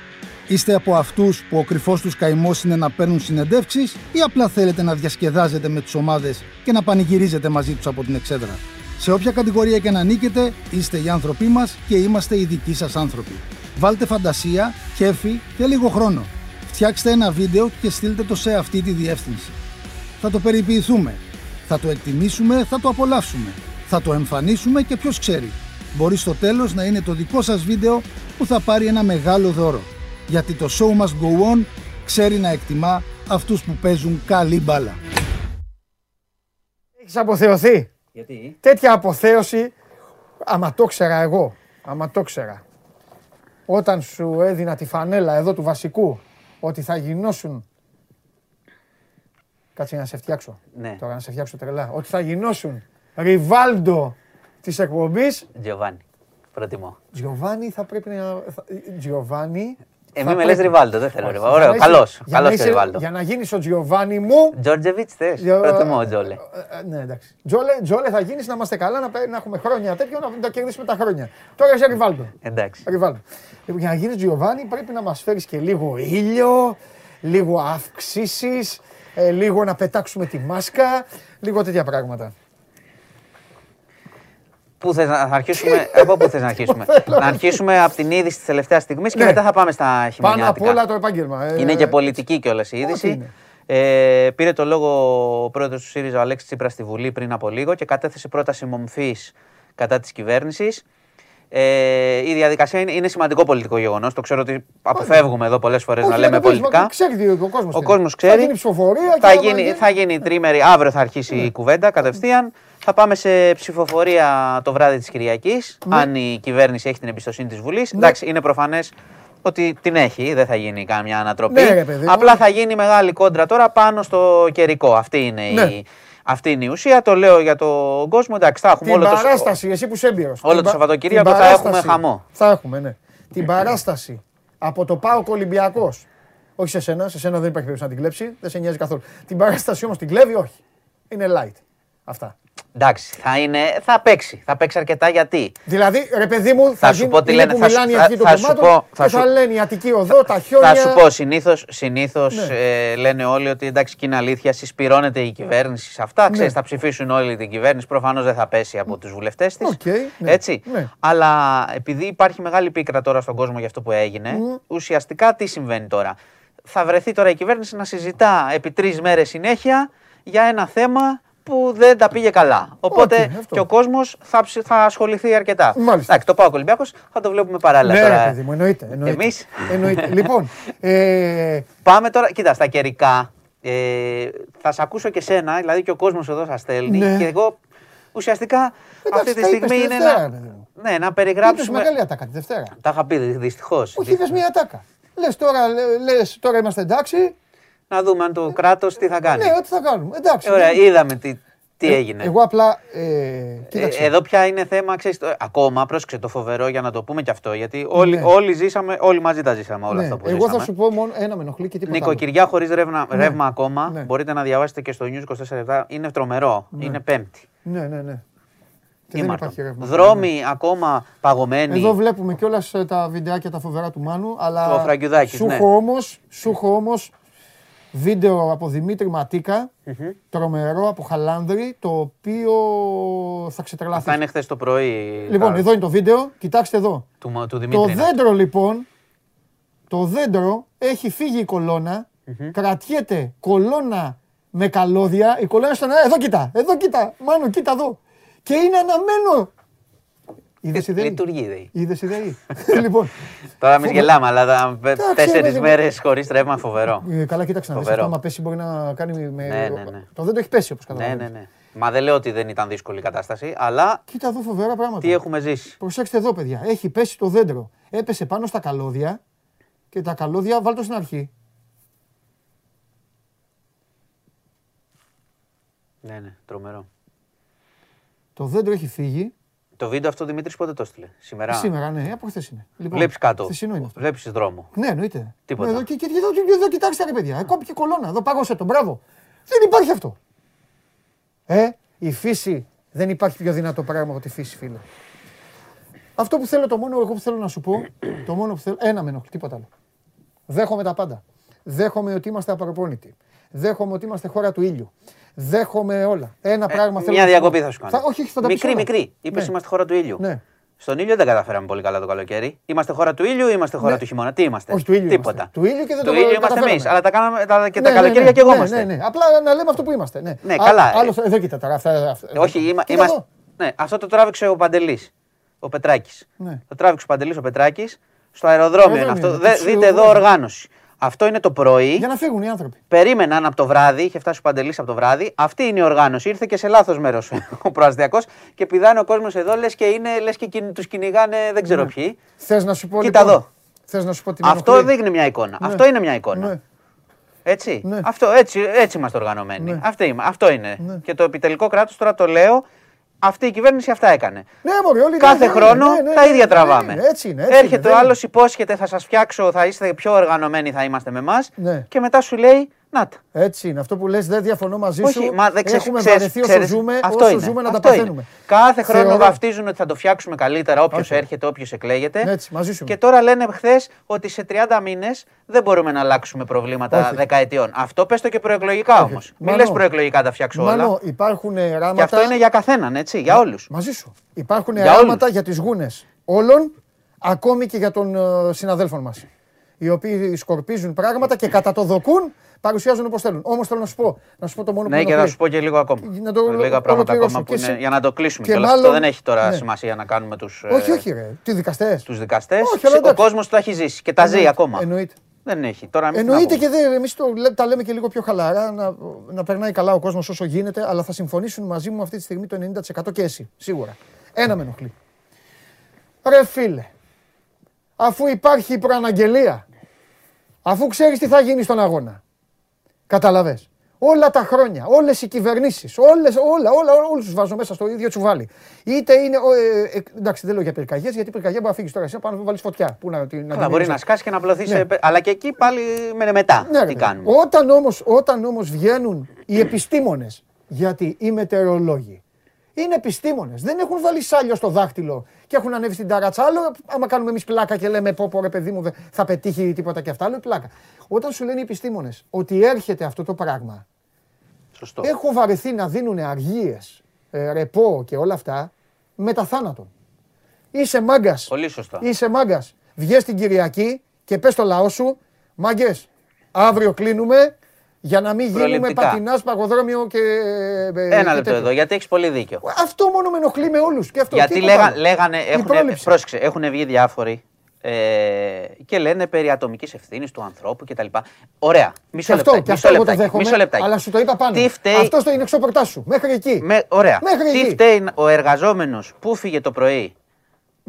Είστε από αυτούς που ο κρυφός τους καημός είναι να παίρνουν συνεντεύξεις ή απλά θέλετε να διασκεδάζετε με τις ομάδες και να πανηγυρίζετε μαζί τους από την εξέδρα? Σε όποια κατηγορία και να νίκετε, είστε οι άνθρωποι μας και είμαστε οι δικοί σας άνθρωποι. Βάλτε φαντασία, χέφι και λίγο χρόνο. Φτιάξτε ένα βίντεο και στείλτε το σε αυτή τη διεύθυνση. Θα το περιποιηθούμε. Θα το εκτιμήσουμε, θα το απολαύσουμε. Θα το εμφανίσουμε και ποιος ξέρει. Μπορεί στο τέλος να είναι το δικό σας βίντεο που θα πάρει ένα μεγάλο δώρο. Γιατί το Show Must Go On ξέρει να εκτιμά αυτούς που παίζουν καλή μπάλα. Έχεις αποθεωθεί. Γιατί? Τέτοια αποθέωση, άμα το ξέρα εγώ, άμα το ξέρα. Όταν σου έδινα τη φανέλα εδώ του βασικού, ότι θα γινώσουν... Κάτσε να σε φτιάξω. Ναι. Τώρα να σε φτιάξω τρελά. Ότι θα γινώσουν Ριβάλντο της εκπομπής. Τζιοβάνι. Προτιμώ. Τζιοβάνι θα πρέπει να. Τζιοβάνι. Εμείς με λες Ριβάλντο, δεν θέλω Ριβάλντο. Ωραίο, καλός. Καλός και Ριβάλντο. Για να γίνεις ο Τζιοβάνι μου. Τζόρτζεβιτς θες. Προτιμώ Τζόλε. Ναι, εντάξει. Τζόλε θα γίνεις, να είμαστε καλά, να έχουμε χρόνια τέτοιο, να τα κερδίσουμε τα χρόνια. Τώρα είσαι Ριβάλντο. Εντάξει. Για να γίνεις Τζιοβάνι πρέπει να μας φέρεις και λίγο ήλιο, λίγο αυξήσεις. Λίγο να πετάξουμε τη μάσκα, λίγο τέτοια πράγματα. Πού θες να αρχίσουμε, από πού θες να αρχίσουμε? Να αρχίσουμε από την είδηση της τελευταίας στιγμής και μετά θα πάμε στα χειμωνιάτικα. Πάνω απ' όλα το επάγγελμα. Είναι και πολιτική κιόλας η είδηση. Πήρε το λόγο ο πρόεδρος του ΣΥΡΙΖΑ, ο Αλέξης Τσίπρας, στη Βουλή πριν από λίγο και κατέθεσε πρόταση μομφής κατά της κυβέρνησης. Η διαδικασία είναι σημαντικό πολιτικό γεγονός. Το ξέρω ότι αποφεύγουμε εδώ πολλές φορές να λέμε πολιτικά. Ξέρει, ο κόσμος ξέρει. Θα γίνει ψηφοφορία. Θα γίνει τρίμερη. Αύριο θα αρχίσει η κουβέντα κατευθείαν. Θα πάμε σε ψηφοφορία το βράδυ της Κυριακής. Αν η κυβέρνηση έχει την εμπιστοσύνη της Βουλής. Εντάξει, είναι προφανές ότι την έχει, δεν θα γίνει καμιά ανατροπή. Απλά θα γίνει μεγάλη κόντρα τώρα πάνω στο καιρικό. Αυτή είναι η ουσία, το λέω για τον κόσμο. Εντάξει, θα έχουμε την όλο παράσταση, εσύ που είσαι έμπειρος. Όλο το Σαββατοκύριακο θα έχουμε χαμό. Θα έχουμε, ναι. Την παράσταση από το ΠΑΟΚ Ολυμπιακός. Όχι σε σένα δεν υπάρχει περίπτωση να την κλέψει, δεν σε νοιάζει καθόλου. Την παράσταση όμως την κλέβει, όχι. Είναι light. Αυτά. Εντάξει, θα παίξει αρκετά γιατί. Δηλαδή, ρε παιδί μου, θα σου πω τι λένε. Θα λένε η Αττική Οδό, τα χιόνια. Θα σου πω, συνήθως λένε όλοι ότι εντάξει, και είναι αλήθεια, συσπειρώνεται η κυβέρνηση σε αυτά. Ξέρεις, θα ψηφίσουν όλοι την κυβέρνηση. Προφανώς δεν θα πέσει από τους βουλευτές της. Έτσι. Αλλά επειδή υπάρχει μεγάλη πίκρα τώρα στον κόσμο για αυτό που έγινε, ουσιαστικά τι συμβαίνει τώρα. Θα βρεθεί τώρα η κυβέρνηση να συζητά επί 3 μέρες συνέχεια για ένα θέμα που δεν τα πήγε καλά. Οπότε okay, και ο κόσμος θα ασχοληθεί αρκετά. Εντάξει, το ΠΑΟΚ Ολυμπιακός θα το βλέπουμε παράλληλα. Ναι, τώρα. Παιδί μου, εννοείται. Εμείς. Λοιπόν. Πάμε τώρα, κοίτα, στα καιρικά. Θα σε ακούσω και σένα, δηλαδή και ο κόσμος εδώ σας στέλνει. Ναι. Και εγώ ουσιαστικά αυτή τη στιγμή είναι να περιγράψουμε. Είπες μεγάλη ατάκα τη Δευτέρα. Τα είχα πει δυστυχώς. Όχι, είπες μία ατάκα. Λες τώρα είμαστε εντάξει. Να δούμε αν το κράτος τι θα κάνει. Ναι, ό,τι θα κάνουμε. Εντάξει. Ωραία, είδαμε τι έγινε. Εγώ απλά. Κοίταξε. Εδώ πια είναι θέμα, ξέρεις, ακόμα πρόσεξε το φοβερό για να το πούμε κι αυτό. Γιατί όλοι μαζί τα ζήσαμε όλα αυτά που ζήσαμε. Εγώ θα σου πω μόνο ένα με ενοχλεί και τίποτα. Νοικοκυριά χωρίς ρεύμα ακόμα. Ναι. Μπορείτε να διαβάσετε και στο News 24/7. Είναι τρομερό. Ναι. Είναι Πέμπτη. Ναι. Και δεν υπάρχει ρεύμα. Δρόμοι ακόμα παγωμένοι. Εδώ βλέπουμε κιόλας τα βιντεάκια τα φοβερά του Μάνου. Το Φραγκιουδάκη. Σούχο όμως. Βίντεο από Δημήτρη Ματίκα, τρομερό από Χαλάνδρη, το οποίο θα ξετρελαθεί. Θα είναι χθες το πρωί. Λοιπόν, εδώ είναι το βίντεο, κοιτάξτε εδώ. Του Δημήτρη. Το δέντρο λοιπόν, έχει φύγει η κολόνα, κρατιέται κολόνα με καλώδια, η κολόνα στον αέρα, εδώ κοίτα, Μάνο κοίτα εδώ. Και είναι αναμένο. Λειτουργεί. Λοιπόν. Τώρα εμείς γελάμε, αλλά 4 μέρες χωρίς ρεύμα φοβερό. Καλά, κοίταξε να δεις. Άμα πέσει, μπορεί να κάνει. Το δεν το έχει πέσει όπως καταλαβαίνεις. Ναι. Μα δεν λέω ότι δεν ήταν δύσκολη η κατάσταση, αλλά. Κοίτα εδώ φοβερά πράγματα. Τι έχουμε ζήσει. Προσέξτε εδώ, παιδιά. Έχει πέσει το δέντρο. Έπεσε πάνω στα καλώδια και τα καλώδια βάλτο στην αρχή. Ναι, τρομερό. Το δέντρο έχει φύγει. Το βίντεο αυτό, Δημήτρης, πότε το έστειλε? Σήμερα, ναι, από χθες είναι. Λοιπόν, βλέπεις κάτω. Βλέπεις δρόμο. Ναι, εννοείται. Τίποτα. Εδώ κοιτάξτε, ρε παιδιά. Κόπηκε κολόνα. Εδώ πάγωσε τον. Μπράβο. Δεν υπάρχει αυτό. Η φύση. Δεν υπάρχει πιο δυνατό πράγμα από τη φύση, φίλε. Αυτό που θέλω, εγώ που θέλω να σου πω, το μόνο που θέλω. Ένα με ενοχλεί, τίποτα άλλο. Δέχομαι τα πάντα. Δέχομαι ότι είμαστε απαραπώνητοι. Δέχομαι ότι είμαστε χώρα του ήλιου. Δέχομαι όλα. Ένα πράγμα θέλω. Μια διακοπή θα σου κάνω. Μικρή. Είπες είμαστε χώρα του ήλιου. Ναι. Στον ήλιο δεν καταφέραμε πολύ καλά το καλοκαίρι. Είμαστε χώρα του ήλιου ή είμαστε χώρα του χειμώνα? Τι είμαστε? Όχι, του ήλιου. Τίποτα. Του ήλιου και δεν το είμαστε εμείς. Αλλά τα κάναμε και τα καλοκαίρια και εγώ είμαστε. Ναι. Απλά να λέμε αυτό που είμαστε. Ναι, καλά. Εδώ κοίτα τα αυτά. Όχι, είμαστε. Αυτό το τράβηξε ο Παντελής. Ο Πετράκης. Το τράβηξε ο Παντελής ο Πετράκης στο αεροδρόμιο. Δείτε εδώ οργάνωση. Αυτό είναι το πρωί. Για να φύγουν οι άνθρωποι. Περίμεναν από το βράδυ, είχε φτάσει ο Παντελής από το βράδυ. Αυτή είναι η οργάνωση. Ήρθε και σε λάθος μέρος ο προαστιακός και πηδάνε ο κόσμος εδώ, λες και τους κυνηγάνε, δεν ξέρω ποιοι. Θες να σου πω. Κοίτα λοιπόν, εδώ. Θες να σου πω τι είναι? Αυτό δείχνει μια εικόνα. Ναι. Αυτό είναι μια εικόνα. Ναι. Έτσι. Ναι. Έτσι είμαστε οργανωμένοι. Ναι. Αυτό είναι. Ναι. Και το επιτελικό κράτος, τώρα το λέω. Αυτή η κυβέρνηση αυτά έκανε. Ναι, όλοι κάθε χρόνο τα ίδια τραβάμε. Έρχεται ο άλλος, υπόσχεται, θα σας φτιάξω, θα είστε πιο οργανωμένοι, θα είμαστε με εμάς. Ναι. Και μετά σου λέει, νάτα. Έτσι είναι. Αυτό που λες, δεν διαφωνώ μαζί σου. Όχι, μα δεν έχουμε βαρεθεί όσο ζούμε, να τα παθαίνουμε. Κάθε χρόνο βαφτίζουν ότι θα το φτιάξουμε καλύτερα, όποιος έρχεται, όποιος εκλέγεται. Έτσι, μαζί σου. Και τώρα λένε χθες ότι σε 30 μήνες δεν μπορούμε να αλλάξουμε προβλήματα δεκαετιών. Αυτό πες το και προεκλογικά όμως. Μην λες προεκλογικά τα φτιάξω όλα. Υπάρχουν ράματα. Και αυτό είναι για καθέναν, έτσι, για όλους. Μαζί σου. Υπάρχουν ράματα για τις γούνες όλων, ακόμη και για των συναδέλφων μας. οι οποίοι σκορπίζουν πράγματα και κατά το δοκούν παρουσιάζουν όπως θέλουν. Όμως θέλω να σου πω, το μόνο που ναι, και θα σου πω και λίγο ακόμα. Λίγα πράγματα ακόμα που είναι, για να το κλείσουμε. Και μάλλον, αυτό δεν έχει τώρα σημασία να κάνουμε τους. Όχι, όχι, ρε. Τι δικαστές. Τους δικαστές. Ο κόσμος το έχει ζήσει και τα ζει ακόμα. Εννοείται. Δεν έχει. Τώρα εννοείται και εμείς τα λέμε και λίγο πιο χαλαρά, να περνάει καλά ο κόσμος όσο γίνεται, αλλά θα συμφωνήσουν μαζί μου αυτή τη στιγμή το 90% και εσύ. Σίγουρα. Ένα με ενοχλεί. Ρε φίλε, αφού υπάρχει η προαναγγελία, αφού ξέρεις τι θα γίνει στον αγώνα, καταλαβες, όλα τα χρόνια, όλες οι κυβερνήσεις, όλους τους βάζω μέσα στο ίδιο τσουβάλι. Είτε είναι, εντάξει δεν λέω για πυρκαγιές, γιατί πυρκαγιά μπορεί να φύγεις τώρα, εσύ πάνω να βάλεις φωτιά. Καλά, μπορεί να σκάσει και να πλωθείς, αλλά και εκεί πάλι μετά τι κάνουμε. Όταν όμως βγαίνουν οι επιστήμονες, γιατί οι μετεωρολόγοι, είναι επιστήμονες. Δεν έχουν βάλει σάλιο στο δάχτυλο και έχουν ανέβει στην ταράτσα. Άλλο, άμα κάνουμε εμείς πλάκα και λέμε πω ρε παιδί μου, θα πετύχει τίποτα και αυτά. Άλλο πλάκα. Όταν σου λένε οι επιστήμονες ότι έρχεται αυτό το πράγμα. Σωστό. Έχω βαρεθεί να δίνουν αργίες, ρεπό και όλα αυτά μετά θάνατον. Είσαι μάγκας. Πολύ σωστά. Είσαι μάγκας. Βγες την Κυριακή και πες στο λαό σου, μάγκες, αύριο κλείνουμε. Για να μην γίνουμε πατινάς, παγοδρόμιο και. Ένα λεπτό εδώ, γιατί έχεις πολύ δίκιο. Αυτό μόνο με ενοχλεί με όλους. Γιατί λέγανε, έχουν βγει διάφοροι και λένε περί ατομικής ευθύνης του ανθρώπου κτλ. Ωραία. Μισό λεπτάκι. Αλλά σου το είπα πάνω. Αυτό το είναι εξωπορτά σου. Μέχρι εκεί. Ωραία. Τι φταίει ο εργαζόμενος που φύγε το πρωί.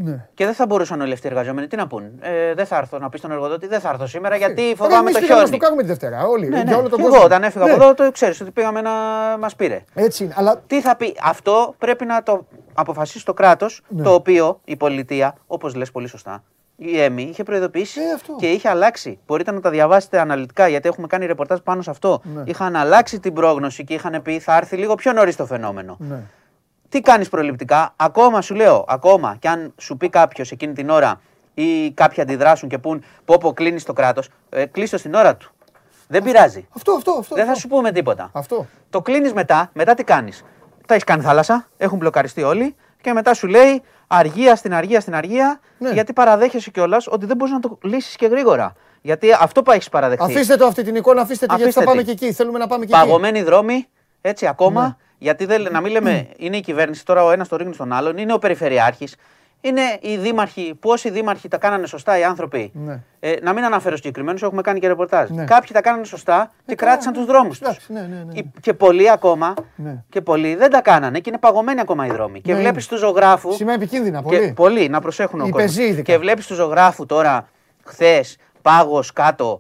Ναι. Και δεν θα μπορούσαν όλοι αυτοί οι εργαζόμενοι τι να πούν. Δεν θα έρθω να πει στον εργοδότη, δεν θα έρθω σήμερα γιατί φοβάμαι το χιόνι. Εμείς το κάνουμε τη Δευτέρα. Όλοι. Ναι, ναι. Όλο τον εγώ όταν έφυγα από εδώ το ξέρεις ότι πήγαμε να μας πήρε. Έτσι είναι, αλλά... Τι θα πει. Αυτό πρέπει να το αποφασίσει το κράτος, ναι. Το οποίο η πολιτεία, όπως λες πολύ σωστά, η ΕΜΗ είχε προειδοποιήσει και είχε αλλάξει. Μπορείτε να τα διαβάσετε αναλυτικά γιατί έχουμε κάνει ρεπορτάζ πάνω σε αυτό. Ναι. Είχαν αλλάξει την πρόγνωση και είχαν πει θα έρθει λίγο πιο νωρίς το φαινόμενο. Ναι. Τι κάνεις προληπτικά, ακόμα σου λέω, ακόμα κι αν σου πει κάποιος εκείνη την ώρα ή κάποιοι αντιδράσουν και πούν πω κλείνεις το κράτος, κλείστο στην ώρα του. Δεν πειράζει. Δεν θα σου πούμε τίποτα. Το κλείνεις μετά τι κάνεις. Τα έχεις κάνει θάλασσα, έχουν μπλοκαριστεί όλοι και μετά σου λέει αργία στην αργία ναι. Γιατί παραδέχεσαι κιόλας ότι δεν μπορείς να το λύσεις και γρήγορα. Γιατί αυτό που έχεις παραδεχθεί. Αφήστε το αυτή την εικόνα, αφήστε τη. Γιατί θα πάμε και εκεί. Θέλουμε να πάμε και εκεί. Παγωμένοι δρόμοι, έτσι ακόμα. Ναι. Γιατί να μην λέμε, είναι η κυβέρνηση τώρα ο ένας το ρίχνει στον άλλον, είναι ο Περιφερειάρχης, είναι οι δήμαρχοι, που όσοι δήμαρχοι τα κάνανε σωστά οι άνθρωποι. Ναι. Να μην αναφέρω συγκεκριμένους, έχουμε κάνει και ρεπορτάζ. Ναι. Κάποιοι τα κάνανε σωστά και κράτησαν τους δρόμους τους. Ναι. Και πολλοί ακόμα και πολλοί δεν τα κάνανε και είναι παγωμένοι ακόμα οι δρόμοι. Και βλέπεις τους ζωγράφους. Σημαίνει επικίνδυνα, πολλοί να προσέχουν ο κόσμος. Και βλέπεις τους ζωγράφους τώρα χθες, πάγος κάτω.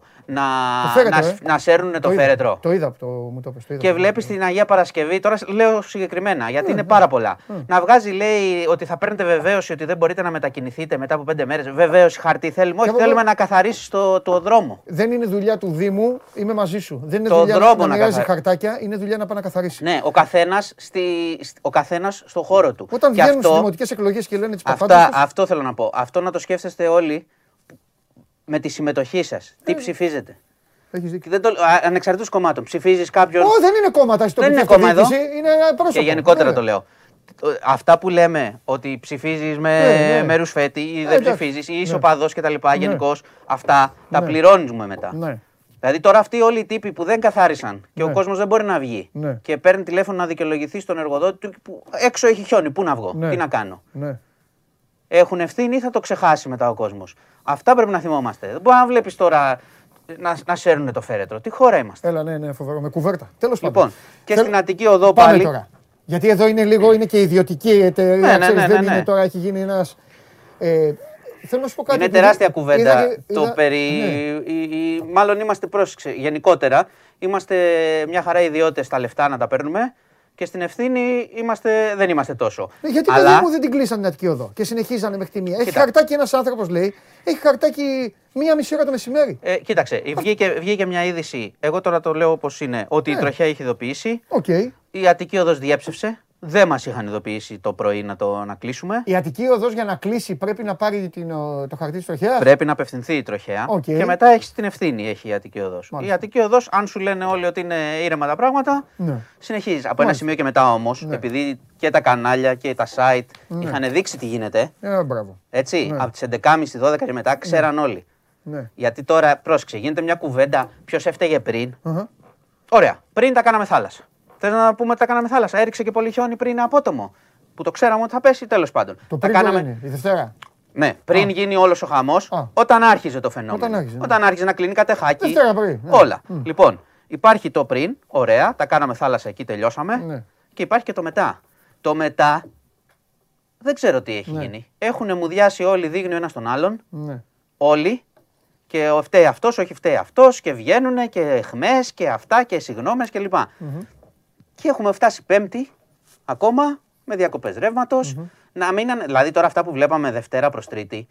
Να σέρνουν το φέρετρο. Το είδα από το μου το πες. Και βλέπεις την Αγία Παρασκευή, τώρα λέω συγκεκριμένα γιατί είναι πάρα πολλά. Να βγάζει, λέει, ότι θα παίρνετε βεβαίωση ότι δεν μπορείτε να μετακινηθείτε μετά από 5 μέρες. Βεβαίωση, χαρτί θέλουμε. Όχι, θέλουμε να καθαρίσεις το δρόμο. Δεν είναι δουλειά του Δήμου, είμαι μαζί σου. Δεν είναι δουλειά να μοιράζει χαρτάκια, είναι δουλειά να πάει να καθαρίσει. Ναι, ο καθένας στο χώρο του. Όταν βγαίνουν στις δημοτικές εκλογές και λένε τις παπάντες. Αυτό θέλω να πω. Αυτό να το σκέφτεστε όλοι. Με τη συμμετοχή σας. Τι ψηφίζετε. Ανεξαρτήτως κομμάτων. Ψηφίζεις κάποιον. Δεν είναι κόμματα. Δεν είναι κόμμα εδώ. Είναι πρόσωπο. Και γενικότερα το λέω. Αυτά που λέμε ότι ψηφίζεις με μέρους φέτη ή δεν ψηφίζεις ή είσαι οπαδός κτλ. Γενικώς αυτά τα πληρώνουμε μετά. Δηλαδή τώρα αυτοί όλοι οι τύποι που δεν καθάρισαν και ο κόσμος δεν μπορεί να βγει και παίρνει τηλέφωνο να δικαιολογηθεί στον εργοδότη του που έξω έχει χιόνι. Πού να βγω, τι να κάνω. Έχουν ευθύνη ή θα το ξεχάσει μετά ο κόσμος. Αυτά πρέπει να θυμόμαστε. Δεν μπορεί να βλέπεις τώρα να σέρνουν το φέρετρο. Τι χώρα είμαστε. Έλα, ναι, φοβερό. Με κουβέρτα. Τέλος πάντων. Λοιπόν, και στην Αττική Οδό πάμε πάλι. Τώρα. Γιατί εδώ είναι λίγο, είναι και ιδιωτική εταιρεία. Ναι. Είναι τώρα, έχει γίνει ένας. Θέλω να σου πω κάτι. Είναι τεράστια κουβέντα το περί. Ναι. Μάλλον είμαστε, πρόσεξε. Γενικότερα είμαστε μια χαρά ιδιώτες τα λεφτά να τα παίρνουμε. Και στην ευθύνη δεν είμαστε τόσο. Γιατί παιδί μου δεν την κλείσανε την Αττική Οδό και συνεχίζανε μέχρι τη μία. Έχει χαρτάκι ένας άνθρωπος, λέει, έχει χαρτάκι 1,5 ώρα το μεσημέρι. Κοίταξε, βγήκε μια είδηση. Εγώ τώρα το λέω όπως είναι, ότι η τροχιά είχε ειδοποιήσει. Η Αττική Οδός διέψευσε. Δεν μας είχαν ειδοποιήσει το πρωί να το κλείσουμε. Η Αττική Οδός για να κλείσει πρέπει να πάρει το χαρτί της τροχέας. Πρέπει να απευθυνθεί η τροχέα. Και μετά έχει την ευθύνη η Αττική Οδός. Η Αττική Οδός, αν σου λένε όλοι ότι είναι ήρεμα τα πράγματα, συνεχίζει. Από ένα σημείο και μετά όμως, επειδή και τα κανάλια και τα site είχαν δείξει τι γίνεται. Από τις 11:30-12 και μετά ξέραν όλοι. Ναι. Γιατί τώρα, πρόσεξε, γίνεται μια κουβέντα ποιος έφταιγε πριν. Uh-huh. Ωραία, πριν τα κάναμε θάλασσα. Θες να πούμε ότι τα κάναμε θάλασσα. Έριξε και πολύ χιόνι πριν απότομο. Που το ξέραμε ότι θα πέσει, τέλος πάντων. Το πριν κάναμε... είναι, η Δευτέρα. Ναι, πριν γίνει όλος ο χαμός, όταν άρχιζε το φαινόμενο. Όταν άρχιζε να κλείνει κατεχάκι. Δευτέρα πριν. Ναι. Όλα. Mm. Λοιπόν, υπάρχει το πριν, ωραία, τα κάναμε θάλασσα εκεί, τελειώσαμε. Ναι. Και υπάρχει και το μετά. Το μετά δεν ξέρω τι έχει γίνει. Έχουν μουδιάσει όλοι δείγνιο ένα τον άλλον. Ναι. Όλοι. Και φταίει αυτός, όχι φταίει αυτός. Και βγαίνουν και εχμές και αυτά και συγγνώμες κλπ. Mm-hmm. Και έχουμε φτάσει Πέμπτη ακόμα με διακοπές ρεύματος. Mm-hmm. Να μην, δηλαδή τώρα αυτά που βλέπαμε Δευτέρα προς Τρίτη,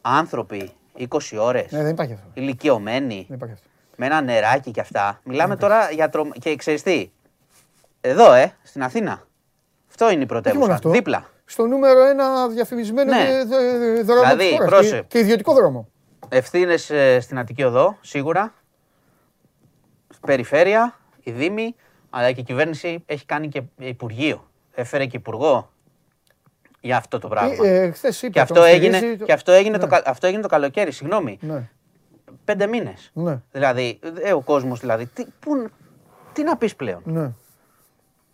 άνθρωποι 20 ώρες, δεν υπάρχει αυτό. Ηλικιωμένοι, δεν υπάρχει αυτό. Με ένα νεράκι και αυτά. Μιλάμε τώρα για και ξέρεις τι, εδώ στην Αθήνα, αυτό είναι η πρωτεύουσα, δίπλα. Στο νούμερο ένα διαφημισμένο δρόμο δηλαδή, της χώρας και ιδιωτικό δρόμο. Ευθύνες στην Αττική Οδό, σίγουρα, περιφέρεια, η Δήμη, αλλά και η κυβέρνηση έχει κάνει και Υπουργείο, έφερε και Υπουργό. Για αυτό το πράγμα. Και αυτό έγινε το καλοκαίρι, συγγνώμη. Ναι. 5 μήνες. Ναι. Δηλαδή, ο κόσμος δηλαδή, τι να πεις πλέον. Ναι.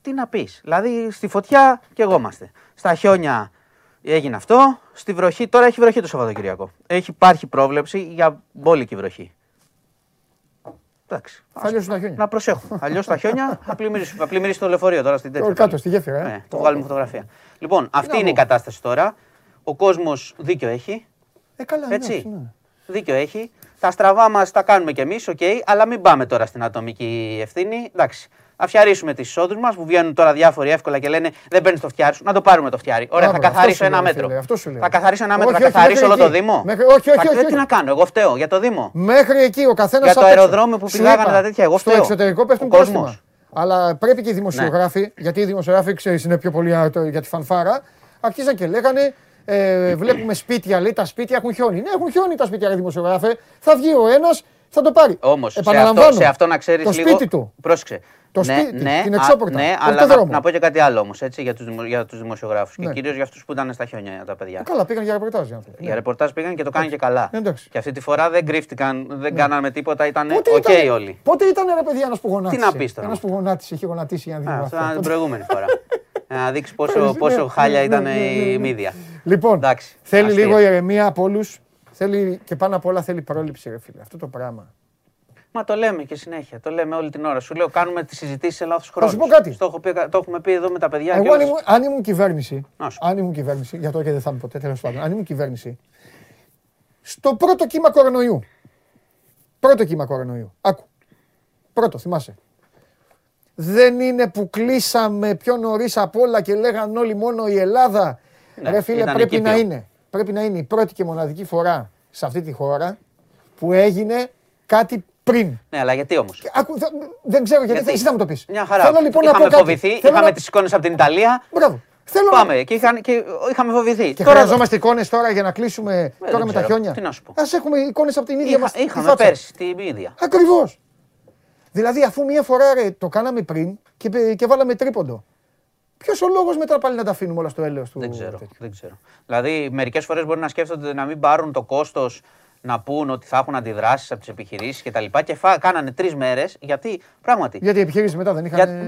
Τι να πεις. Δηλαδή, στη φωτιά και εγώ είμαστε. Στα χιόνια έγινε αυτό, στη βροχή, τώρα έχει βροχή το Σαββατοκυριακό. Υπάρχει πρόβλεψη για μπόλικη βροχή. Εντάξει, να προσέχουμε. Αλλιώς τα χιόνια θα πλημμυρίσει το λεωφορείο τώρα στην τέτοια. Κάτω, στη γέφυρα. Το βγάλουμε φωτογραφία. Λοιπόν, αυτή είναι η κατάσταση τώρα. Ο κόσμος δίκιο έχει. Καλά, έτσι. Ναι. Δίκιο έχει. Τα στραβά μας τα κάνουμε κι εμείς, okay, αλλά μην πάμε τώρα στην ατομική ευθύνη. Εντάξει. Θα φτιαρίσουμε τις εισόδους μας που βγαίνουν τώρα διάφοροι εύκολα και λένε δεν παίρνεις το φτιάρι σου. Να το πάρουμε το φτιάρι. Ωραία, θα καθαρίσω ένα μέτρο. Θα καθαρίσω ένα μέτρο, θα καθαρίσω όλο το Δήμο. Όχι. Τι να κάνω, εγώ φταίω για το Δήμο. Μέχρι εκεί ο καθένας. Για το αεροδρόμιο που πηγαίνανε τα τέτοια, εγώ φταίω. Στο εξωτερικό πέφτουν κόσμο. Αλλά πρέπει και οι δημοσιογράφοι, γιατί οι δημοσιογράφοι ξέρεις είναι πιο πολύ για τη φανφάρα, αρχίζαν και λέγανε. Βλέπουμε σπίτια, λέει τα σπίτια έχουν χιόνι. Ναι, έχουν χιόνι τα σπίτια, δημοσιογράφοι. Θα βγει ο ένας, θα το πάρει. Όμως, σε αυτό να ξέρεις λίγο. Πρόσεξε. Το σπίτι, την εξώπορτα. Ναι, αλλά να πω και κάτι άλλο όμως για τους δημοσιογράφους και κυρίως για αυτούς που ήταν στα χιόνια τα παιδιά. Καλά, πήγαν για ρεπορτάζ. Για ρεπορτάζ πήγαν και το κάνουν και καλά. Και αυτή τη φορά δεν κρύφτηκαν, δεν κάνανε τίποτα, ήταν οκ όλοι. Πότε ήταν ρε παιδιά ένας που γονάτισε. Τι να πεις τώρα. Ένας που γονάτισε, είχε γονατίσει για να δει. Αυτό ήταν την προηγούμενη φορά. Να δείξει πόσο χάλια ήταν η μύδια. Λοιπόν, θέλει λίγο ηρεμία από όλους και πάνω απ' όλα θέλει πρόληψη, ρε φίλε. Αυτό το πράγμα. Μα το λέμε και συνέχεια, το λέμε όλη την ώρα. Σου λέω: κάνουμε τις συζητήσεις σε λάθος χρόνου. Να σου πω κάτι. Το έχουμε πει εδώ με τα παιδιά. Εγώ, αν ήμουν κυβέρνηση. Αν ήμουν κυβέρνηση, για το και δεν θα είμαι ποτέ, τέλος πάντων. Αν ήμουν κυβέρνηση, στο πρώτο κύμα κορονοϊού. Πρώτο κύμα κορονοϊού. Άκου. Πρώτο, θυμάσαι. Δεν είναι που κλείσαμε πιο νωρίς από όλα και λέγαν όλοι μόνο η Ελλάδα. Ναι, ρε φίλε, πρέπει να είναι. Πρέπει να είναι η πρώτη και μοναδική φορά σε αυτή τη χώρα που έγινε κάτι. Πριν. Ναι, αλλά γιατί όμως. Δεν ξέρω γιατί. Εσύ θα μου το πεις. Μια χαρά. Θέλω, λοιπόν, είχαμε φοβηθεί, είχαμε τις εικόνες από την Ιταλία. Μπράβο. Πάμε και είχαμε φοβηθεί. Και τώρα χρειαζόμαστε εικόνες τώρα για να κλείσουμε τώρα με τα χιόνια. Τι να σου πω. Ας έχουμε εικόνες από την ίδια μας. Είχαμε πέρσι την ίδια. Ακριβώς. Δηλαδή αφού μια φορά το κάναμε πριν και βάλαμε τρίποντο. Ποιος ο λόγος μετά πάλι να τα αφήνουμε όλα στο έλεος του. Δεν ξέρω. Δηλαδή μερικές φορές μπορεί να σκέφτονται να μην πάρουν το κόστος. Να πούν ότι θα έχουν αντιδράσεις από τις επιχειρήσεις και τα λοιπά και κάνανε 3 μέρες γιατί πράγματι. Γιατί οι επιχειρήσεις μετά δεν είχαν.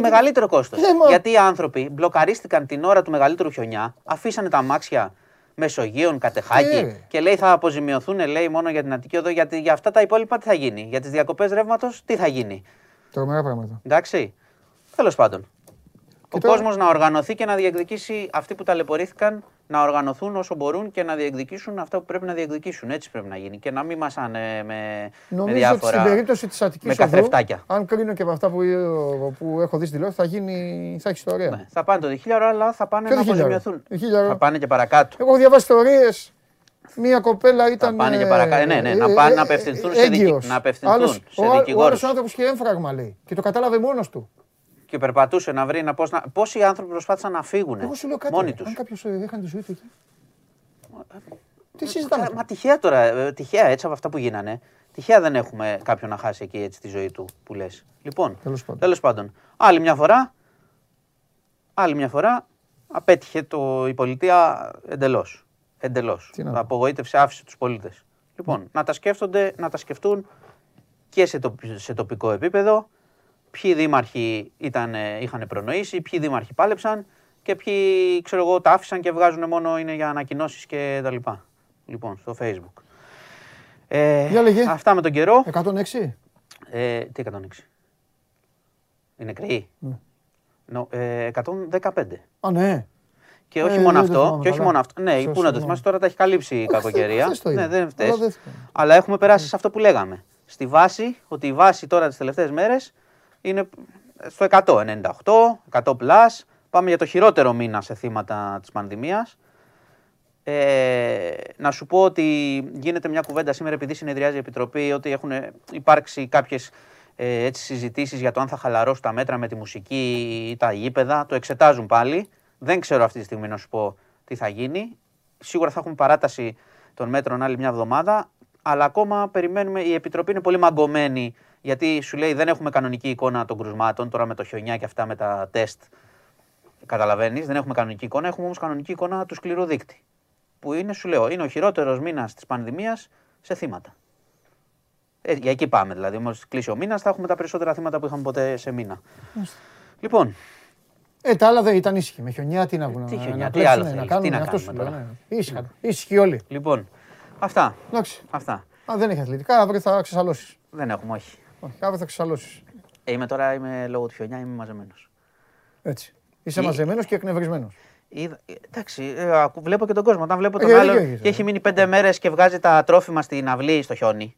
Μεγαλύτερο κόστος. Γιατί οι άνθρωποι μπλοκαρίστηκαν την ώρα του μεγαλύτερου χιονιά, αφήσανε τα αμάξια Μεσογείων, Κατεχάκη και λέει θα αποζημιωθούν λέει μόνο για την Αττική Οδό γιατί για αυτά τα υπόλοιπα τι θα γίνει. Για τις διακοπές ρεύματος τι θα γίνει. Τρομερά πράγματα. Εντάξει. Τέλος πάντων. Ο κόσμος να οργανωθεί και να διεκδικήσει αυτοί που ταλαιπωρήθηκαν. Να οργανωθούν όσο μπορούν και να διεκδικήσουν αυτά που πρέπει να διεκδικήσουν. Έτσι πρέπει να γίνει. Και να μην μασάνε με διάφορα. Ότι στην περίπτωση της Αττικής Οδού, αν κρίνω και από αυτά που έχω δει στη τηλεόραση, θα έχει ιστορία. Ναι, θα πάνε το 1.000, αλλά θα πάνε να αποζημιωθούν. Θα πάνε και παρακάτω. Εγώ έχω διαβάσει ιστορίες. Μία κοπέλα ήταν. Θα πάνε και παρακάτω. Ναι, να πάνε να απευθυνθούν σε δικηγόρους. Ο άνθρωπος είχε έμφραγμα, λέει. Και το κατάλαβε μόνος του. Και περπατούσε να βρει ένα πόσοι άνθρωποι προσπάθησαν να φύγουν μόνοι τους. Αν κάποιος είχαν τη ζωή του εκεί. Τι συζητάμε. Μα τυχαία τώρα, τυχαία έτσι από αυτά που γίνανε. Τυχαία δεν έχουμε κάποιον να χάσει εκεί έτσι τη ζωή του που λες. Λοιπόν, τέλος πάντων. Άλλη μια φορά απέτυχε η πολιτεία εντελώς. Απογοήτευσε, άφησε τους πολίτες. Λοιπόν, να τα σκέφτονται, να τα σκεφτούν και σε τοπικό επίπεδο. Ποιοι δήμαρχοι είχαν προνοήσει, ποιοι δήμαρχοι πάλεψαν και ποιοι, ξέρω εγώ, τα άφησαν και βγάζουν μόνο είναι για ανακοινώσεις και τα λοιπά. Λοιπόν, στο Facebook. Αυτά με τον καιρό. 106. Τι 106. Είναι κρύοι. 115. Α, ναι. Και όχι μόνο αυτό. Ναι, πού να το θυμάσαι, τώρα τα έχει καλύψει η κακοκαιρία. Ναι, δεν φταίει. Αλλά έχουμε περάσει σε αυτό που λέγαμε. Στη βάση, ότι η βάση τώρα τις τελευταίες μέρες είναι στο 198, 100 πλάς. Πάμε για το χειρότερο μήνα σε θύματα της πανδημίας. Να σου πω ότι γίνεται μια κουβέντα σήμερα επειδή συνεδριάζει η Επιτροπή ότι έχουν υπάρξει κάποιες συζητήσεις για το αν θα χαλαρώσουν τα μέτρα με τη μουσική ή τα γήπεδα. Το εξετάζουν πάλι. Δεν ξέρω αυτή τη στιγμή να σου πω τι θα γίνει. Σίγουρα θα έχουμε παράταση των μέτρων άλλη μια εβδομάδα. Αλλά ακόμα περιμένουμε, η Επιτροπή είναι πολύ μαγκωμένη γιατί σου λέει δεν έχουμε κανονική εικόνα των κρουσμάτων τώρα με το χιονιά και αυτά με τα τεστ. Καταλαβαίνεις, δεν έχουμε κανονική εικόνα, έχουμε όμως κανονική εικόνα του σκληρού δείκτη. Που είναι, σου λέω, είναι ο χειρότερος μήνας της πανδημίας σε θύματα. Για εκεί πάμε δηλαδή. Όμως κλείσει ο μήνας, θα έχουμε τα περισσότερα θύματα που είχαμε ποτέ σε μήνα. Λοιπόν. Τα άλλα δεν ήταν ήσυχοι. Με χιονιά τι να βγουν. Τι χιονιά, τι άλλο θέλει, τι να κάνουμε τώρα. Ήσυχοι όλοι. Λοιπόν, αυτά. Αν δεν έχει αθλητικά, αύριο θα ξεσαλώσεις. Δεν έχουμε, όχι. Αύριο θα ξεσαλώσεις. Είμαι τώρα, λόγω του χιονιά, είμαι μαζεμένος. Έτσι. Είσαι μαζεμένος και εκνευρισμένος. Εντάξει, βλέπω και τον κόσμο. Όταν βλέπω τον άλλο και έχει μείνει 5 μέρες και βγάζει τα τρόφιμα στην αυλή στο χιόνι.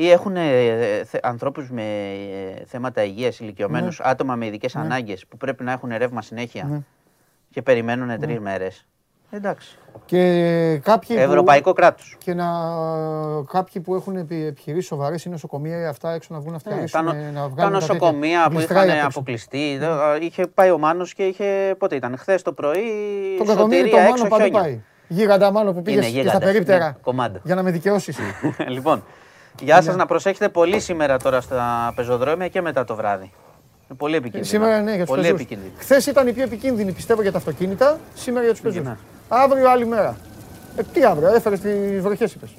Ή έχουν ανθρώπους με θέματα υγείας, ηλικιωμένους, άτομα με ειδικές ανάγκες που πρέπει να έχουν ρεύμα συνέχεια και περιμένουν 3 μέρες. Εντάξει. Και ευρωπαϊκό κράτος. Και κάποιοι που έχουν επιχειρήσει σοβαρές ή νοσοκομεία, αυτά έξω να βγουν αυτά. Τα νοσοκομεία που είχαν αποκλειστεί. Είχε πάει ο Μάνος και είχε. Πότε ήταν, χθες το πρωί. Το σωτηρία έξω χιόνια. Γίγαντα Μάνο που πήγες και στα περίπτερα. Για να με δικαιώσεις. Λοιπόν, γεια σας, να προσέχετε πολύ σήμερα τώρα στα πεζοδρόμια και μετά το βράδυ. Πολύ επικίνδυνο. Σήμερα ναι, για τους πεζούς. Χθες ήταν η πιο επικίνδυνη, πιστεύω, για τα αυτοκίνητα, σήμερα για τους πεζούς. Αύριο άλλη μέρα. Τι αύριο, έφερες τις βροχές, είπες.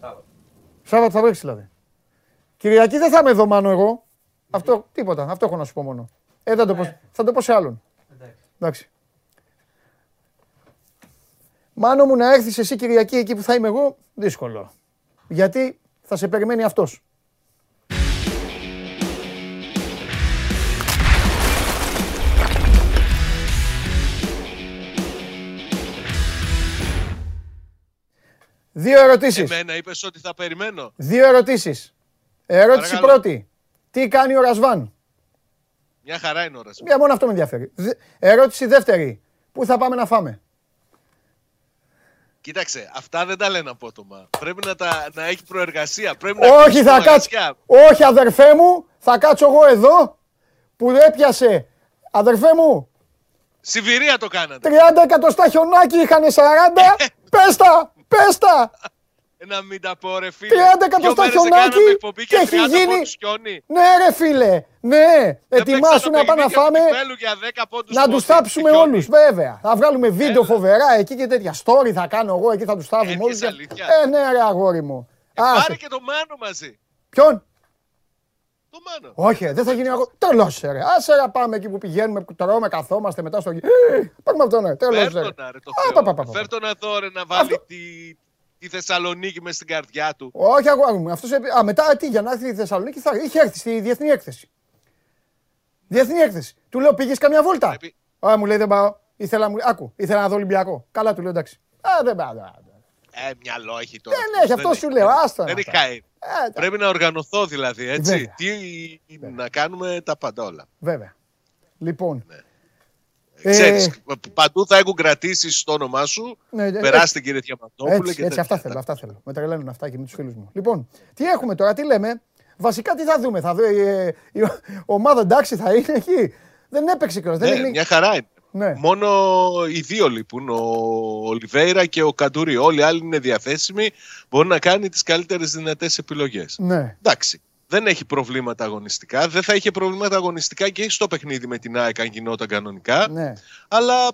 Σάββατο. Σάββατο θα βρέξει δηλαδή. Κυριακή δεν θα είμαι εδώ, Μάνο, εγώ. Αυτό, τίποτα, αυτό έχω να σου πω μόνο. Θα το πω σε άλλον. Εντάξει. Μάνο μου, να έρθεις εσύ Κυριακή εκεί που θα είμαι εγώ, δύσκολο. Γιατί θα σε περιμένει αυτός. Δύο ερωτήσεις. Εμένα είπες ότι θα περιμένω. Δύο ερωτήσεις. Ερώτηση πρώτη. Τι κάνει ο Ρασβάν? Μια χαρά είναι ο Ρασβάν. Μια μόνο αυτό με ενδιαφέρει. Ερώτηση δεύτερη. Πού θα πάμε να φάμε? Κοίταξε, αυτά δεν τα λένε απότομα. Πρέπει να έχει προεργασία. Όχι, θα κάτσω. Όχι, αδερφέ μου, θα κάτσω εγώ εδώ που έπιασε. Αδερφέ μου. Σιβηρία το κάνατε. 30 εκατοστά χιονάκι είχανε 40. Πέστα! Πέστα! Να μην τα πω, ρε φίλε. 30 εκατοστά χιονάκι και έχει γίνει. Ναι, ρε φίλε. Ναι, ετοιμάσου να πάμε να φάμε. Να τους θάψουμε όλους, βέβαια. Θα βγάλουμε βίντεο φοβερά εκεί και τέτοια. Story θα κάνω εγώ εκεί, θα τους θάβουμε όλους. Ναι, ρε αγόρι μου. Πάρε και το Μάνο μαζί. Ποιον? Το Μάνο. Όχι, δεν θα γίνει αγόρι. Τέλος, ρε. Άσε να πάμε εκεί που πηγαίνουμε, τρώμε, καθόμαστε μετά στο γη. Πάμε αυτό, ναι. Τέλος, ρε. Φέρ' τον εδώ, ρε, να βάλει τη Θεσσαλονίκη μες στην καρδιά του. Όχι, αγόρι μου. Μετά τι, για να έρθει η Θεσσαλονίκη, είχε έρθει στη διεθνή έκθεση. Διεθνή έκθεση. Του λέω, πήγες καμιά βόλτα? Ωραία, μου λέει, δεν πάω. Ήθελα να δω Ολυμπιακό. Καλά, του λέω, εντάξει. Δεν πάω. Μυαλό έχει τώρα. Ναι, γι' αυτό σου λέω, άστα. Δεν έχει. Πρέπει να οργανωθώ δηλαδή, έτσι. Να κάνουμε τα πάντα όλα. Βέβαια. Λοιπόν. Ξέρεις, παντού θα έχουν κρατήσει το όνομά σου. Περάστε, κύριε Διαμαντόπουλε. Έτσι, αυτά θέλω. Με τρελαίνουν αυτά και με τους φίλους μου. Λοιπόν, τι έχουμε τώρα, τι λέμε. Βασικά τι θα δούμε, η ομάδα εντάξει θα είναι εκεί. Δεν έπαιξε κιόλας. Μια χαρά είναι. Ναι. Μόνο οι δύο λείπουν, ο Ολιβέιρα και ο Καντούρι. Όλοι οι άλλοι είναι διαθέσιμοι, μπορεί να κάνει τις καλύτερες δυνατές επιλογές. Ναι. Εντάξει, δεν έχει προβλήματα αγωνιστικά. Δεν θα είχε προβλήματα αγωνιστικά και στο παιχνίδι με την ΑΕΚ αν γινόταν κανονικά. Ναι. Αλλά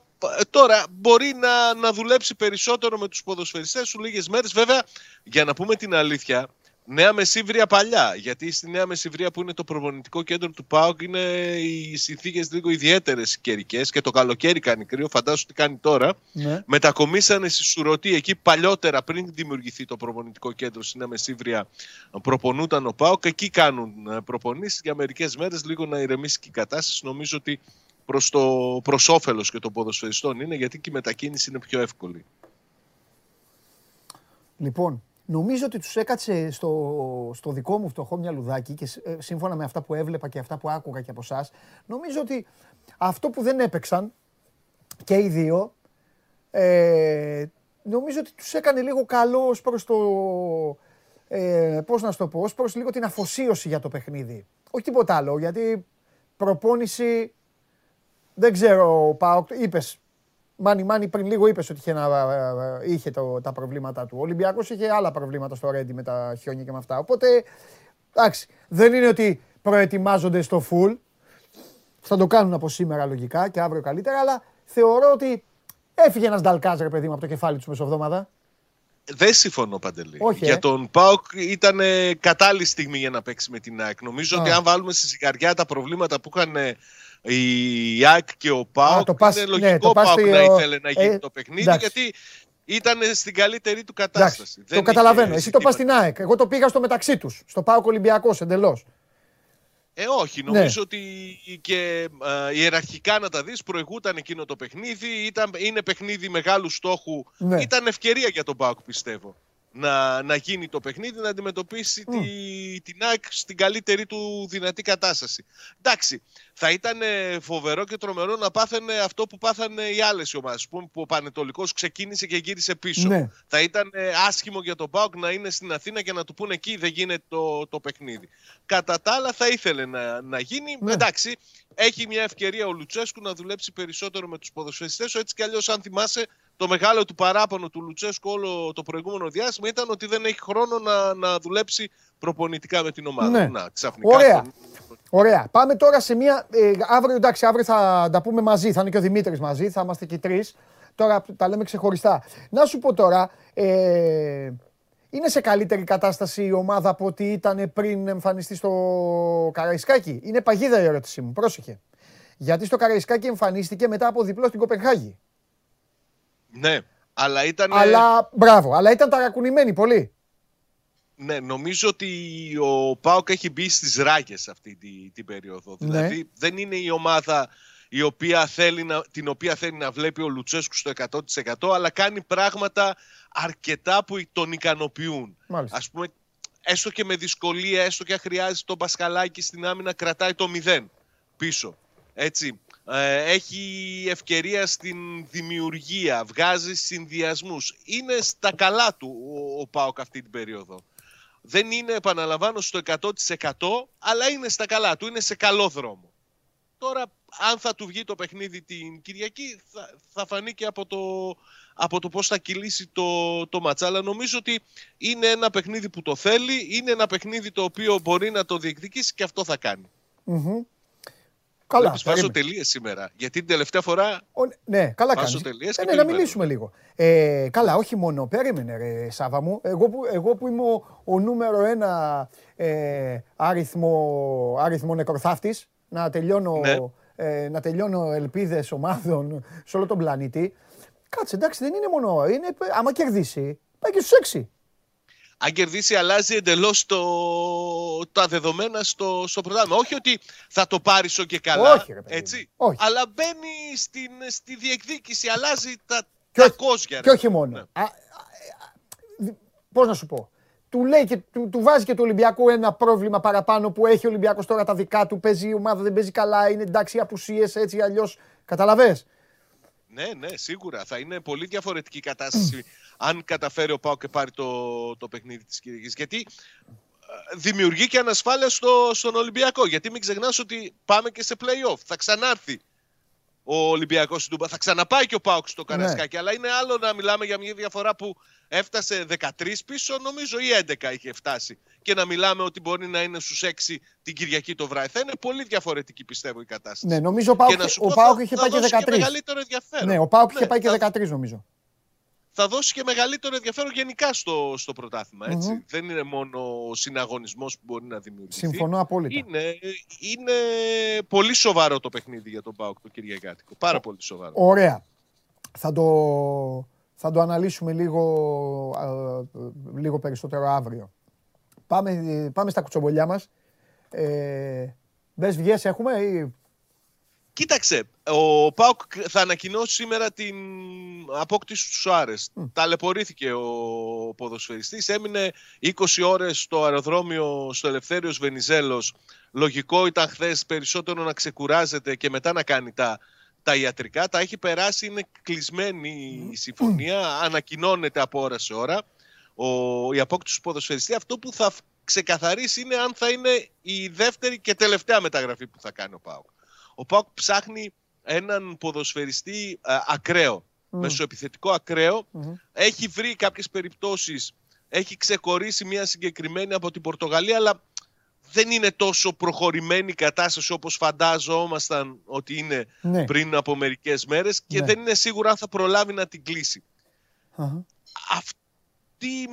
τώρα μπορεί να δουλέψει περισσότερο με τους ποδοσφαιριστές σου λίγες μέρες. Βέβαια, για να πούμε την αλήθεια, Νέα Μεσίβρια παλιά. Γιατί στη Νέα Μεσίβρια που είναι το προπονητικό κέντρο του ΠΑΟΚ είναι οι συνθήκες λίγο ιδιαίτερες καιρικές και το καλοκαίρι κάνει κρύο. Φαντάσου τι κάνει τώρα. Ναι. Μετακομίσανε στη Σουρωτή εκεί παλιότερα, πριν δημιουργηθεί το προπονητικό κέντρο στη Νέα Μεσίβρια. Προπονούταν ο ΠΑΟΚ. Εκεί κάνουν προπονήσεις για μερικές μέρες, λίγο να ηρεμήσει και η κατάσταση. Νομίζω ότι προς όφελος και των ποδοσφαιριστών είναι, γιατί και η μετακίνηση είναι πιο εύκολη. Λοιπόν. Νομίζω ότι τους έκατσε στο δικό μου φτωχό μυαλουδάκι και σύμφωνα με αυτά που έβλεπα και αυτά που άκουγα και από εσάς, νομίζω ότι αυτό που δεν έπαιξαν και οι δύο, νομίζω ότι τους έκανε λίγο καλό προς το, πώς να το πω, προς λίγο την αφοσίωση για το παιχνίδι. Όχι τίποτα άλλο, γιατί προπόνηση, δεν ξέρω, πάω, είπες. Μάνι, πριν λίγο είπες ότι είχε τα προβλήματά του. Ο Ολυμπιακός είχε άλλα προβλήματα στο Ρέντι με τα χιόνια και με αυτά. Οπότε, εντάξει, δεν είναι ότι προετοιμάζονται στο full. Θα το κάνουν από σήμερα λογικά και αύριο καλύτερα, αλλά θεωρώ ότι έφυγε ένας Νταλκάζ, ρε παιδί μου, από το κεφάλι τους μεσοβδόμαδα. Δεν συμφωνώ, Παντελή. Όχι, για τον ΠΑΟΚ ήταν κατάλληλη στιγμή για να παίξει με την ΑΕΚ. Νομίζω ότι αν βάλουμε στη ζυγαριά τα προβλήματα που είχαν η ΑΕΚ και ο ΠΑΟΚ, είναι λογικό ο ΠΑΟΚ να ήθελε να γίνει το παιχνίδι, γιατί ήταν στην καλύτερη του κατάσταση. Το καταλαβαίνω. Εσύ το πας στην ΑΕΚ. Εγώ το πήγα στο μεταξύ τους. Στο ΠΑΟΚ Ολυμπιακός εντελώς. Όχι, νομίζω ότι και ιεραρχικά να τα δεις, προηγούταν εκείνο το παιχνίδι, είναι παιχνίδι μεγάλου στόχου, ήταν ευκαιρία για τον ΠΑΟΚ, πιστεύω, να γίνει το παιχνίδι, να αντιμετωπίσει την ΑΕΚ στην καλύτερη του δυνατή κατάσταση. Εντάξει, θα ήταν φοβερό και τρομερό να πάθαινε αυτό που πάθανε οι άλλες ομάδες, που ο Πανετολικός ξεκίνησε και γύρισε πίσω. Ναι. Θα ήταν άσχημο για τον ΠΑΟΚ να είναι στην Αθήνα και να του πούνε εκεί δεν γίνεται το παιχνίδι. Κατά τα άλλα θα ήθελε να γίνει. Ναι. Εντάξει, έχει μια ευκαιρία ο Λουτσέσκου να δουλέψει περισσότερο με τους ποδοσφαιριστές. Έτσι κι αλλιώς, αν θυμάσαι, το μεγάλο του παράπονο του Λουτσέσκου όλο το προηγούμενο διάστημα ήταν ότι δεν έχει χρόνο να δουλέψει προπονητικά με την ομάδα. Ναι. Να, ξαφνικά. Ωραία. Ωραία. Πάμε τώρα σε μία. Αύριο, εντάξει, αύριο θα τα πούμε μαζί. Θα είναι και ο Δημήτρης μαζί. Θα είμαστε και τρεις. Τώρα τα λέμε ξεχωριστά. Να σου πω τώρα, είναι σε καλύτερη κατάσταση η ομάδα από ό,τι ήταν πριν εμφανιστεί στο Καραϊσκάκι? Είναι παγίδα η ερώτησή μου. Πρόσεχε. Γιατί στο Καραϊσκάκι εμφανίστηκε μετά από διπλό στην Κοπενχάγη. Ναι, αλλά ήταν. Μπράβο, αλλά ήταν ταρακουνημένοι πολύ. Ναι, νομίζω ότι ο ΠΑΟΚ έχει μπει στις ράγες αυτή την περίοδο. Ναι. Δηλαδή δεν είναι η ομάδα την οποία θέλει να βλέπει ο Λουτσέσκου στο 100%, αλλά κάνει πράγματα αρκετά που τον ικανοποιούν. Μάλιστα. Ας πούμε, έστω και με δυσκολία, έστω και αν χρειάζεται τον Πασχαλάκη στην άμυνα, κρατάει το 0 πίσω. Έτσι. Έχει ευκαιρία στην δημιουργία, βγάζει συνδυασμούς. Είναι στα καλά του ο ΠΑΟΚ αυτή την περίοδο. Δεν είναι, επαναλαμβάνω, στο 100%, αλλά είναι στα καλά του, είναι σε καλό δρόμο. Τώρα, αν θα του βγει το παιχνίδι την Κυριακή, θα φανεί και από το πώς θα κυλήσει το μάτσα. Αλλά νομίζω ότι είναι ένα παιχνίδι που το θέλει, είναι ένα παιχνίδι το οποίο μπορεί να το διεκδικήσει και αυτό θα κάνει. Mm-hmm. Καλά, βάζω τελείες σήμερα, γιατί την τελευταία φορά ναι, καλά κάνεις. Ναι, να μιλήσουμε λίγο. Καλά, όχι μόνο. Περίμενε, ρε Σάβα μου. Εγώ που είμαι ο νούμερο ένα αριθμό νεκροθάφτης, να τελειώνω ελπίδες ομάδων σε όλο τον πλανήτη. Κάτσε, εντάξει, δεν είναι μόνο. Άμα κερδίσει, πάει και στους 6. Αν κερδίσει, αλλάζει εντελώς τα δεδομένα στο πρόγραμμα. Όχι ότι θα το πάρει και καλά, όχι, ρε, έτσι, όχι. Αλλά μπαίνει στη διεκδίκηση, αλλάζει τα κόσια. Και όχι μόνο. Ναι. Πώς να σου πω, του βάζει και του Ολυμπιακού ένα πρόβλημα παραπάνω που έχει ο Ολυμπιακός τώρα τα δικά του. Παίζει η ομάδα, δεν παίζει καλά, είναι εντάξει απουσίες έτσι αλλιώς. Καταλαβες. Ναι, σίγουρα. Θα είναι πολύ διαφορετική κατάσταση αν καταφέρει ο ΠΑΟΚ και πάρει το παιχνίδι της Κυριακής. Γιατί δημιουργεί και ανασφάλεια στον Ολυμπιακό. Γιατί μην ξεχνάς ότι πάμε και σε play-off. Θα ξανάρθει ο Ολυμπιακός στην Τούμπα. Θα ξαναπάει και ο ΠΑΟΚ στο Καραϊσκάκι, αλλά είναι άλλο να μιλάμε για μια διαφορά που έφτασε 13 πίσω, νομίζω, ή 11 είχε φτάσει. Και να μιλάμε ότι μπορεί να είναι στους 6 την Κυριακή το βράδυ. Θα είναι πολύ διαφορετική, πιστεύω, η κατάσταση. Ναι, νομίζω ο ΠΑΟΚ είχε πάει και 13. Μεγαλύτερο ενδιαφέρον. Ναι, ο ΠΑΟΚ είχε πάει και 13, νομίζω. Θα δώσει και μεγαλύτερο ενδιαφέρον γενικά στο πρωτάθλημα. Έτσι. Mm-hmm. Δεν είναι μόνο ο συναγωνισμός που μπορεί να δημιουργηθεί. Συμφωνώ απόλυτα. Είναι πολύ σοβαρό το παιχνίδι για τον ΠΑΟΚ το Κυριακάτικο. Πάρα πολύ σοβαρό. Ωραία. Θα το αναλύσουμε λίγο περισσότερο αύριο. Πάμε στα κουτσομπολιά μας. Μπες βγες έχουμε ή... Κοίταξε, ο ΠΑΟΚ θα ανακοινώσει σήμερα την απόκτηση του Άρες. Ταλαιπωρήθηκε ο ποδοσφαιριστής, έμεινε 20 ώρες στο αεροδρόμιο στο Ελευθέριος Βενιζέλος. Λογικό ήταν χθες περισσότερο να ξεκουράζεται και μετά να κάνει τα ιατρικά. Τα έχει περάσει, είναι κλεισμένη η συμφωνία, ανακοινώνεται από ώρα σε ώρα η απόκτηση του ποδοσφαιριστή. Αυτό που θα ξεκαθαρίσει είναι αν θα είναι η δεύτερη και τελευταία μεταγραφή που θα κάνει ο ΠΑΟΚ. Ο ΠΑΟΚ ψάχνει έναν ποδοσφαιριστή ακραίο, μεσοεπιθετικό ακραίο. Έχει βρει κάποιες περιπτώσεις, έχει ξεχωρίσει μια συγκεκριμένη από την Πορτογαλία, αλλά δεν είναι τόσο προχωρημένη η κατάσταση όπως φαντάζομασταν ότι είναι πριν από μερικές μέρες και δεν είναι σίγουρα αν θα προλάβει να την κλείσει. Αυτή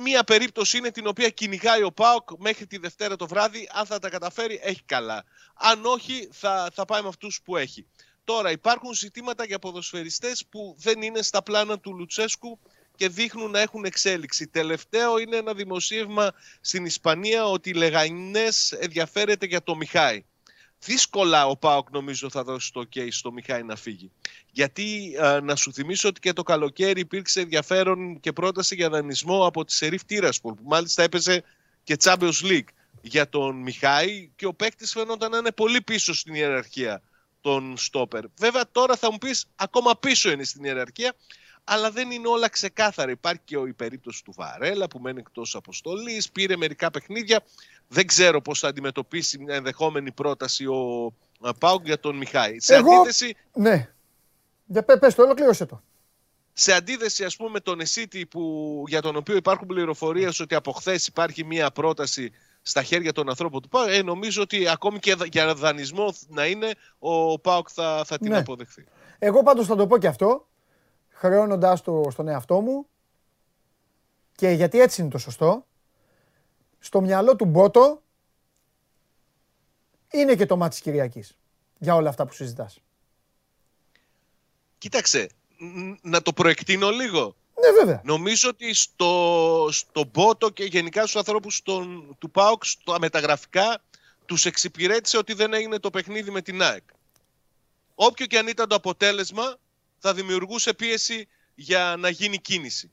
μια περίπτωση είναι την οποία κυνηγάει ο ΠΑΟΚ μέχρι τη Δευτέρα το βράδυ. Αν θα τα καταφέρει, έχει καλά. Αν όχι, θα πάει με αυτούς που έχει. Τώρα υπάρχουν ζητήματα για ποδοσφαιριστές που δεν είναι στα πλάνα του Λουτσέσκου και δείχνουν να έχουν εξέλιξη. Τελευταίο είναι ένα δημοσίευμα στην Ισπανία ότι οι Λεγανές ενδιαφέρεται για το Μιχάη. Δύσκολα ο ΠΑΟΚ νομίζω θα δώσει το OK στο Μιχάη να φύγει. Γιατί να σου θυμίσω ότι και το καλοκαίρι υπήρξε ενδιαφέρον και πρόταση για δανεισμό από τη Σερίφ Τiraspol, που μάλιστα έπαιζε και Champions League για τον Μιχάη και ο παίκτης φαινόταν να είναι πολύ πίσω στην ιεραρχία των στόπερ. Βέβαια τώρα θα μου πεις ακόμα πίσω είναι στην ιεραρχία, αλλά δεν είναι όλα ξεκάθαρα. Υπάρχει και η περίπτωση του Βαρέλα που μένει εκτός αποστολής, πήρε μερικά παιχνίδια. Δεν ξέρω πώς θα αντιμετωπίσει μια ενδεχόμενη πρόταση ο ΠΑΟΚ για τον Μιχάη. Σε αντίθεση... Ναι. Για πες το, ολοκλήρωσε το. Σε αντίθεση, ας πούμε, τον Εσίτη για τον οποίο υπάρχουν πληροφορίες ότι από χθες υπάρχει μια πρόταση στα χέρια των ανθρώπων του ΠΑΟΚ, νομίζω ότι ακόμη και για δανεισμό να είναι, ο ΠΑΟΚ θα την αποδεχθεί. Εγώ πάντως θα το πω και αυτό, χρεώνοντας το στον εαυτό μου, και γιατί έτσι είναι το σωστό. Στο μυαλό του Μπότο είναι και το μάτς της Κυριακής, για όλα αυτά που συζητάς. Κοίταξε, να το προεκτείνω λίγο. Ναι, βέβαια. Νομίζω ότι στον Μπότο και γενικά στους ανθρώπους του ΠΑΟΚ, στα μεταγραφικά, τους εξυπηρέτησε ότι δεν έγινε το παιχνίδι με την ΑΕΚ. Όποιο και αν ήταν το αποτέλεσμα, θα δημιουργούσε πίεση για να γίνει κίνηση.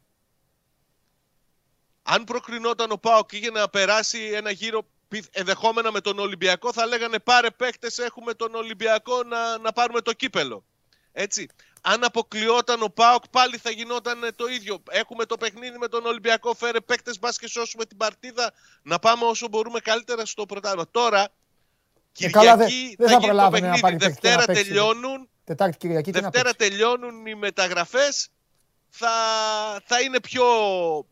Αν προκρινόταν ο ΠΑΟΚ και είχε να περάσει ένα γύρο ενδεχόμενα με τον Ολυμπιακό, θα λέγανε πάρε παίκτες, έχουμε τον Ολυμπιακό να πάρουμε το κύπελο. Έτσι. Αν αποκλειόταν ο ΠΑΟΚ, πάλι θα γινόταν το ίδιο. Έχουμε το παιχνίδι με τον Ολυμπιακό, φέρε παίκτες, μπας και σώσουμε την παρτίδα, να πάμε όσο μπορούμε καλύτερα στο πρωτάθλημα. Τώρα, Κυριακή θα γίνει το παιχνίδι, Δευτέρα τελειώνουν, Τετάρτη, Κυριακή, Δευτέρα τελειώνουν οι μεταγραφές, θα είναι πιο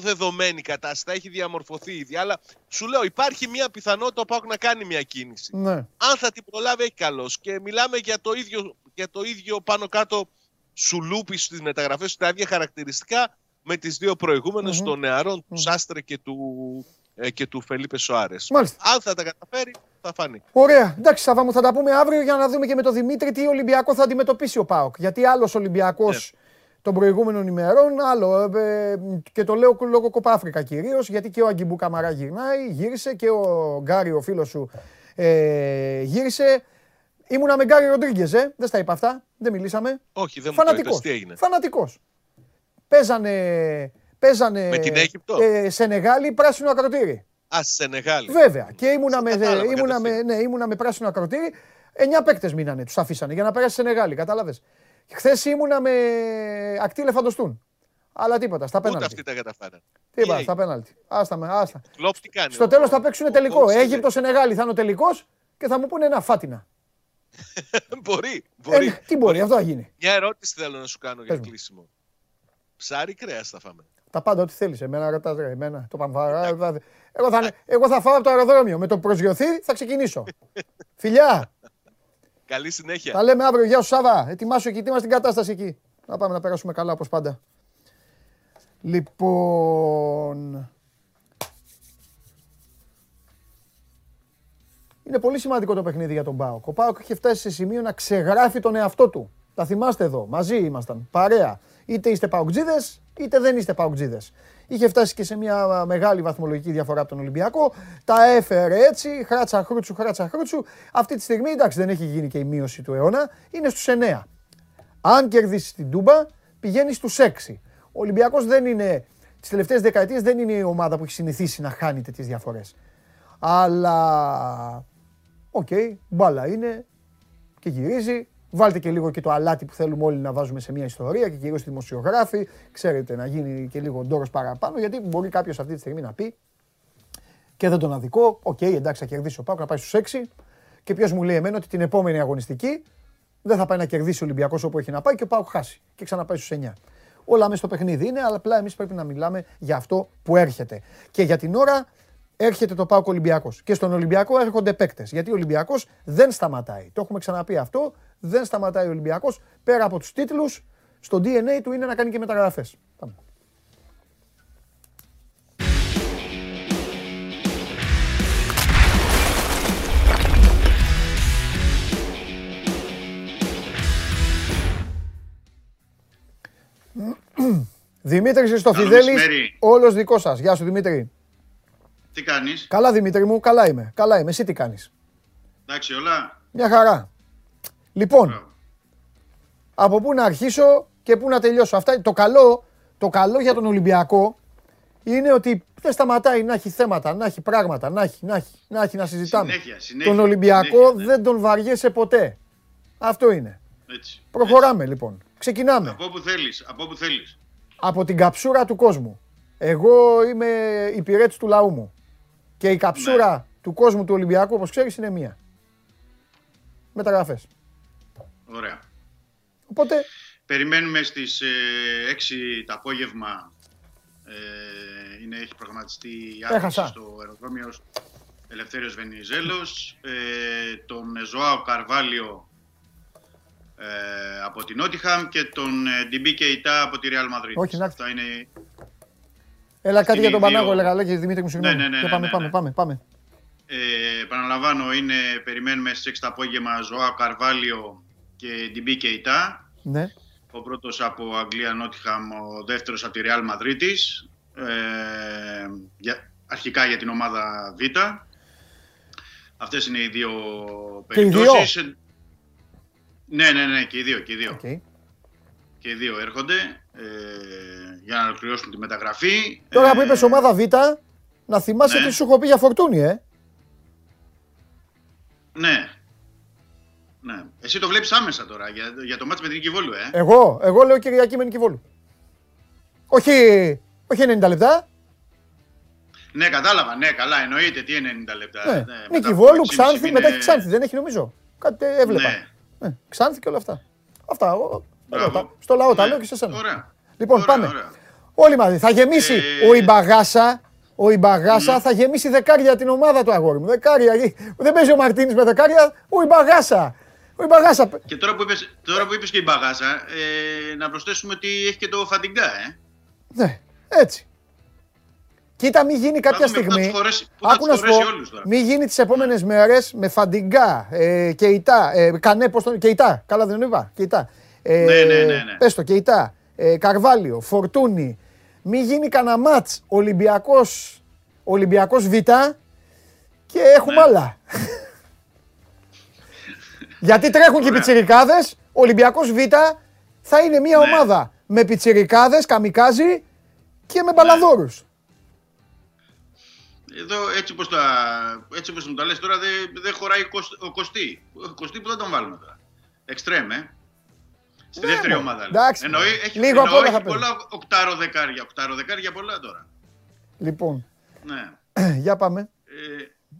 δεδομένη κατάσταση, θα έχει διαμορφωθεί ήδη. Αλλά σου λέω, υπάρχει μια πιθανότητα ο ΠΑΟΚ να κάνει μια κίνηση. Ναι. Αν θα την προλάβει, έχει καλός. Και μιλάμε για το ίδιο πάνω κάτω σουλούπι στις μεταγραφές, τα ίδια χαρακτηριστικά με τις δύο προηγούμενες των νεαρών, του Σάστρε και του Φελίπε Σοάρες. Αν θα τα καταφέρει, θα φανεί. Ωραία. Εντάξει, Σάβα μου, θα τα πούμε αύριο για να δούμε και με τον Δημήτρη τι Ολυμπιακό θα αντιμετωπίσει ο ΠΑΟΚ. Γιατί άλλος Ολυμπιακός. Ναι. Των προηγούμενων ημερών, άλλο και το λέω λόγω Κόπα Αφρικά κυρίως, γιατί και ο Αγκιμπού Καμαρά γύρισε και ο Γκάρι, ο φίλος σου, γύρισε. Ήμουνα με Γκάρι Ροντρίγκες, δεν στα είπα αυτά, δεν μιλήσαμε. Όχι, δεν μου το είπες, τι έγινε. Φανατικός. Παίζανε με την Αίγυπτο. Σενεγάλη, Πράσινο Ακροτήρι. Α, Σενεγάλη. Βέβαια, και ήμουνα με Πράσινο Ακροτήρι, 9 παίκτες μείνανε, τους αφήσανε για να περάσει Σενεγάλη, κατάλαβες. Χθες ήμουνα με ακτή λεφαντοστούν. Αλλά τίποτα, στα πέναλτι. Ούτε αυτοί τα καταφέραν. Τίποτα, στα πέναλτι. Άστα με, άστα. Κλόπ τι κάνει. Στο τέλος θα παίξουν τελικό. Αίγυπτος, Σενεγάλη θα είναι ο τελικός και θα μου πούνε ένα φάτινα. Μπορεί. Τι μπορεί, αυτό θα γίνει. Μια ερώτηση θέλω να σου κάνω για κλείσιμο. Ψάρι, κρέας θα φάμε? Τα πάντα, ό,τι θέλεις. Εμένα ρωτάς, εμένα το παμφαρά. Εγώ θα φάω από το αεροδρόμιο. Με το προσγειωθεί θα ξεκινήσω. Φιλιά! Καλή συνέχεια. Τα λέμε αύριο. Γεια σου, Σάβα. Ετοιμάσου εκεί, ετοιμάσου την κατάσταση εκεί. Να πάμε να περάσουμε καλά όπως πάντα. Λοιπόν... Είναι πολύ σημαντικό το παιχνίδι για τον ΠΑΟΚ. Ο ΠΑΟΚ έχει φτάσει σε σημείο να ξεγράφει τον εαυτό του. Τα θυμάστε εδώ, μαζί ήμασταν, παρέα. Είτε είστε ΠΑΟΚτζίδες, είτε δεν είστε ΠΑΟΚτζίδες. Είχε φτάσει και σε μια μεγάλη βαθμολογική διαφορά από τον Ολυμπιακό. Τα έφερε έτσι, χράτσα χρούτσου, χράτσα χρούτσου. Αυτή τη στιγμή, εντάξει, δεν έχει γίνει και η μείωση του αιώνα, είναι στους 9. Αν κερδίσει την Τούμπα, πηγαίνει στους 6. Ο Ολυμπιακός δεν είναι, τις τελευταίες δεκαετίες, δεν είναι η ομάδα που έχει συνηθίσει να χάνει τέτοιες διαφορές. Αλλά. Οκ, μπάλα είναι και γυρίζει. Βάλτε και λίγο και το αλάτι που θέλουμε όλοι να βάζουμε σε μια ιστορία και κυρίως οι δημοσιογράφοι. Ξέρετε, να γίνει και λίγο ντόρος παραπάνω, γιατί μπορεί κάποιος αυτή τη στιγμή να πει και δεν τον αδικό. Οκ, εντάξει, θα κερδίσει ο ΠΑΟΚ, να πάει στους 6. Και ποιος μου λέει εμένα ότι την επόμενη αγωνιστική δεν θα πάει να κερδίσει ο Ολυμπιακός όπου έχει να πάει και ο ΠΑΟΚ χάσει και ξαναπάει στους 9. Όλα μέσα στο παιχνίδι είναι, αλλά απλά εμείς πρέπει να μιλάμε για αυτό που έρχεται. Και για την ώρα. Έρχεται το ΠΑΟΚ Ολυμπιακός. Και στον Ολυμπιακό έρχονται παίκτες. Γιατί ο Ολυμπιακός δεν σταματάει. Το έχουμε ξαναπεί αυτό. Δεν σταματάει ο Ολυμπιακός. Πέρα από τους τίτλους, στο DNA του είναι να κάνει και μεταγραφές. Πάμε. Δημήτρης Χριστοφιδέλης, όλος δικός σας. Γεια σου Δημήτρη. Τι κάνεις? Καλά Δημήτρη μου, καλά είμαι. Καλά είμαι. Εσύ τι κάνεις? Εντάξει όλα. Μια χαρά. Λοιπόν, από πού να αρχίσω και πού να τελειώσω. Αυτά, το καλό για τον Ολυμπιακό είναι ότι δεν σταματάει να έχει θέματα, να έχει πράγματα, να έχει να συζητάμε. Συνέχεια, τον Ολυμπιακό συνέχεια, δεν τον βαριέσαι ποτέ. Αυτό είναι. Έτσι, προχωράμε έτσι. Λοιπόν. Ξεκινάμε. Από όπου θέλεις, από όπου θέλεις. Από την καψούρα του κόσμου. Εγώ είμαι υπηρέτης του λαού μου. Και η καψούρα του κόσμου του Ολυμπιακού, όπως ξέρεις, είναι μία. Μεταγραφές. Ωραία. Οπότε... Περιμένουμε στις 6 το απόγευμα. Έχει προγραμματιστεί η άσκηση στο αεροδρόμιο Ελευθέριος Βενιζέλος. Τον Ζωάο Καρβάλιο από την Νότιχαμ και τον Ντιμπί Κεϊτά από τη Ρεάλ Μαδρίτη. Όχι, να... Αυτά είναι... Έλα κάτι για τον Πανάγο, έλεγα, λέγε Δημήτρη μου, συγγνώμη. Ναι, πάμε. Επαναλαμβάνω, περιμένουμε στις 6 το απόγευμα Ζωάο Καρβάλιο και Ντιμπί Κεϊτά. Ναι. Ο πρώτος από Αγγλία Νότιχαμ, ο δεύτερος από τη Ρεάλ Μαδρίτης. Αρχικά για την ομάδα Β. Αυτές είναι οι δύο περιπτώσεις. Και οι δύο. Ναι, και οι δύο. Okay. Και οι δύο έρχονται για να ολοκληρώσουν τη μεταγραφή. Τώρα που είπες ομάδα Β, να θυμάσαι τι σου έχω πει για Φορτούνη, Ναι. Εσύ το βλέπεις άμεσα τώρα για το μάτς με την Νίκη Βόλου, Εγώ λέω Κυριακή με Νίκη Βόλου. Όχι 90 λεπτά. Ναι, κατάλαβα. Ναι, καλά, εννοείται. Τι 90 λεπτά. Νίκη Βόλου, Ξάνθη, μετά έχει Ξάνθη. Δεν έχει νομίζω. Κάτι έβλεπα. Ξάνθη και όλα αυτά. Αυτά. Στο λαό τα λέω και σε εσένα. Λοιπόν, ωραία, πάμε. Ωραία. Όλοι μαζί. Θα γεμίσει ο Ιμπαγάσα, θα γεμίσει δεκάρια την ομάδα του, αγόρι μου. Δεκάρια. Δεν παίζει ο Μαρτίνης με δεκάρια, ο Ιμπαγάσα. Και τώρα που είπες και Ιμπαγάσα, να προσθέσουμε ότι έχει και το Φαντιγκά, Ναι, έτσι. Κοίτα, μην γίνει κάποια στιγμή. Άκου να σου πω, μην γίνει τις επόμενες μέρες με Φαντιγκά, Κεϊτά, Κανέ, πώς τον... Κεϊτά, καλά δεν είπα, Κεϊτά. Ναι. Πες το, Κεϊτά, Καρβάλιο, Φορτούνη. Μην γίνει κανένα μάτς Ολυμπιακός Β και έχουμε άλλα. Γιατί τρέχουν και οι πιτσιρικάδες, Ολυμπιακός Β θα είναι μια ομάδα με πιτσιρικάδες, καμικάζι και με μπαλαδόρους. Εδώ έτσι όπως μου τα λες τώρα δεν χωράει ο Κωστή. Ο Κωστή που δεν τον βάλουμε τώρα. Εξτρέμ, στη δεύτερη ομάδα. Εντάξει, έχει πολλά οκτάροδεκάρια πολλά τώρα. Λοιπόν, για πάμε.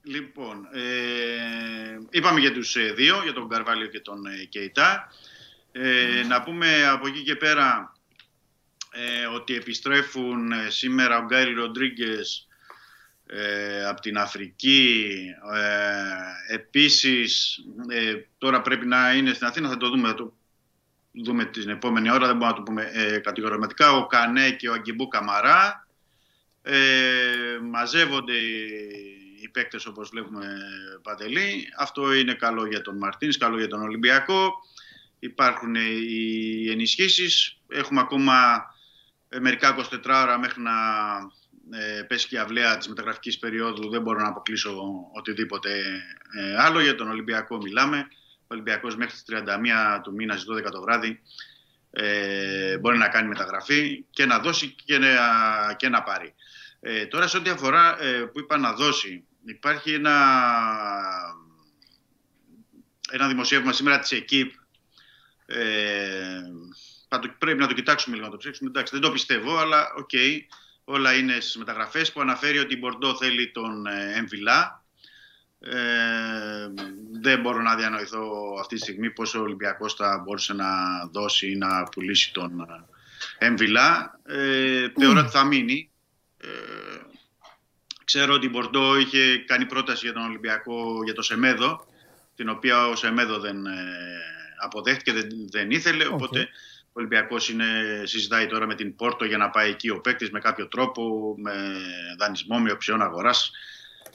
Λοιπόν, είπαμε για τους δύο, για τον Καρβάλιο και τον Κεϊτά. Να πούμε από εκεί και πέρα ότι επιστρέφουν σήμερα ο Γκάιλ Ροντρίγκες από την Αφρική. Επίσης, τώρα πρέπει να είναι στην Αθήνα, θα το δούμε, την επόμενη ώρα, δεν μπορούμε να το πούμε κατηγορηματικά. Ο Κανέ και ο Αγκιμπού Καμαρά. Μαζεύονται οι παίκτες, όπως βλέπουμε, Παντελή. Αυτό είναι καλό για τον Μαρτίνς, καλό για τον Ολυμπιακό. Υπάρχουν οι ενισχύσεις. Έχουμε ακόμα μερικά 24 ώρα μέχρι να πέσει και η αυλαία της μεταγραφικής περίοδου. Δεν μπορώ να αποκλείσω οτιδήποτε άλλο. Για τον Ολυμπιακό μιλάμε. Ο Ολυμπιακός μέχρι τις 31 του μήνα, στις 12 το βράδυ, μπορεί να κάνει μεταγραφή και να δώσει και να πάρει. Τώρα σε ό,τι αφορά που είπα να δώσει, υπάρχει ένα δημοσίευμα σήμερα της ΕΚΙΠ. Πρέπει να το κοιτάξουμε λίγο, να το ψάξουμε. Εντάξει, δεν το πιστεύω, αλλά οκ. Όλα είναι στις μεταγραφές, που αναφέρει ότι η Μπορντό θέλει τον Εμβιλά. Δεν μπορώ να διανοηθώ αυτή τη στιγμή πόσο ο Ολυμπιακός θα μπορούσε να δώσει ή να πουλήσει τον Εμβιλά. Θεωρώ ότι θα μείνει. Ξέρω ότι η Μπορντό είχε κάνει πρόταση για τον Ολυμπιακό για το Σεμέδο, την οποία ο Σεμέδο δεν αποδέχτηκε, δεν ήθελε. Οπότε ο Ολυμπιακός συζητάει τώρα με την Πόρτο για να πάει εκεί ο παίκτης με κάποιο τρόπο, με δανεισμό, με οψιόν αγοράς.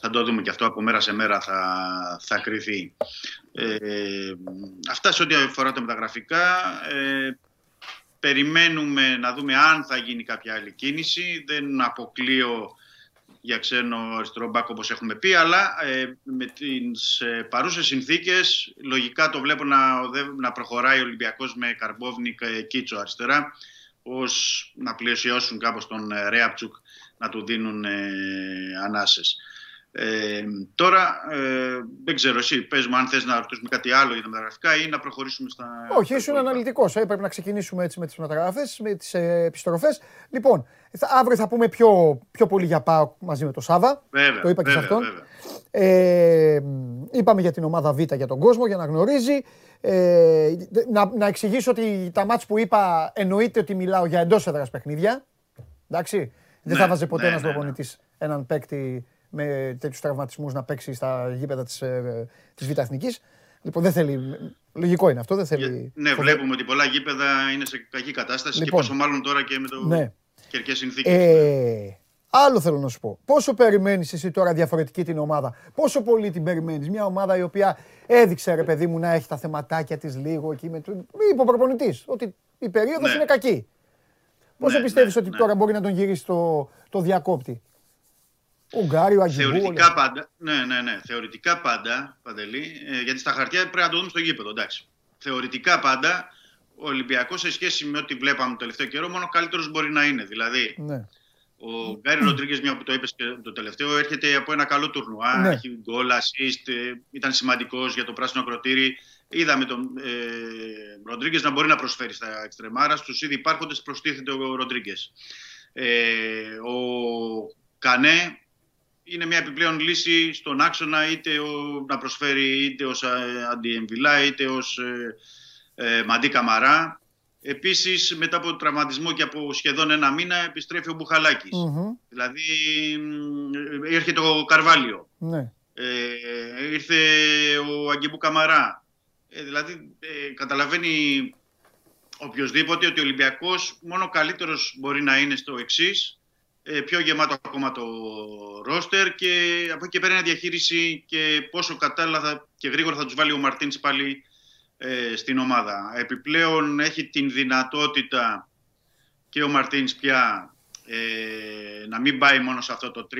Θα το δούμε και αυτό, από μέρα σε μέρα θα κρυθεί. Αυτά σε ό,τι αφορά τα μεταγραφικά. Περιμένουμε να δούμε αν θα γίνει κάποια άλλη κίνηση. Δεν αποκλείω για ξένο αριστερό μπακ, όπως έχουμε πει, αλλά με τις παρούσες συνθήκες λογικά το βλέπω να προχωράει ο Ολυμπιακός με Καρμπόβνη και Κίτσο αριστερά, ως να πλαισιώσουν κάπως τον Ρέαπτσουκ, να του δίνουν ανάσες. Τώρα δεν ξέρω, εσύ πες μου αν θες να ρωτήσουμε κάτι άλλο για τα μεταγραφικά ή να προχωρήσουμε στα... Όχι, ήσουν αναλυτικός, έπρεπε να ξεκινήσουμε έτσι με τις μεταγραφές, με τις επιστροφές. Λοιπόν, αύριο θα πούμε πιο πολύ για ΠΑΟΚ μαζί με τον Σάβα. Βέβαια, το είπα και σε αυτόν. Είπαμε για την ομάδα Β, για τον κόσμο, για να γνωρίζει. Να εξηγήσω ότι τα μάτς που είπα, εννοείται ότι μιλάω για εντός έδρας παιχνίδια. Εντάξει, δεν θα βάζει ποτέ ένας προπονητής έναν παίκτη με τέτοιους τραυματισμούς να παίξει στα γήπεδα της Β' Εθνικής. Λοιπόν, δεν θέλει. Λογικό είναι αυτό, δεν θέλει. Ναι, βλέπουμε ότι πολλά γήπεδα είναι σε κακή κατάσταση, λοιπόν, και πόσο μάλλον τώρα και με το καιρικές συνθήκες. Άλλο θέλω να σου πω. Πόσο περιμένεις εσύ τώρα διαφορετική την ομάδα, πόσο πολύ την περιμένεις? Μια ομάδα η οποία έδειξε, ρε παιδί μου, να έχει τα θεματάκια της λίγο εκεί με τον υποπροπονητή, ότι η περίοδος είναι κακή. Πόσο πιστεύεις ότι τώρα μπορεί να τον γυρίσει το διακόπτη? Ουγγάριο, Αγγιβού, θεωρητικά πάντα, θεωρητικά πάντα, Παντελή, γιατί στα χαρτιά πρέπει να το δούμε στο γήπεδο, εντάξει. Θεωρητικά πάντα, ο Ολυμπιακός σε σχέση με ό,τι βλέπαμε το τελευταίο καιρό, μόνο καλύτερος μπορεί να είναι. Δηλαδή, ο Γκάρι Ροντρίγκες, μια που το είπες και το τελευταίο, έρχεται από ένα καλό τουρνουά. Ναι. Έχει γκολ, assist, ήταν σημαντικός για το Πράσινο Ακροτήρι. Είδαμε τον Ροντρίγκες να μπορεί να προσφέρει στα εξτρεμάρα. Στους ήδη υπάρχοντες προστίθεται ο Ροντρίγκες. Ο Κανέ είναι μια επιπλέον λύση στον άξονα, είτε να προσφέρει είτε ως αντιεμβιλά είτε ως Μαντί Καμαρά. Επίσης, μετά από τραυματισμό και από σχεδόν ένα μήνα, επιστρέφει ο Μπουχαλάκης. Δηλαδή, έρχεται ο Καρβάλιο. Ήρθε ο Αγκιμπού Καμαρά. Δηλαδή, καταλαβαίνει οποιοδήποτε ότι ο Ολυμπιακός μόνο καλύτερος μπορεί να είναι στο εξής. Πιο γεμάτο ακόμα το ρόστερ, και από εκεί και πέρα είναι διαχείριση και πόσο κατάλληλα και γρήγορα θα τους βάλει ο Μαρτίνς πάλι στην ομάδα. Επιπλέον έχει την δυνατότητα και ο Μαρτίνς πια να μην πάει μόνο σε αυτό το 3-4-3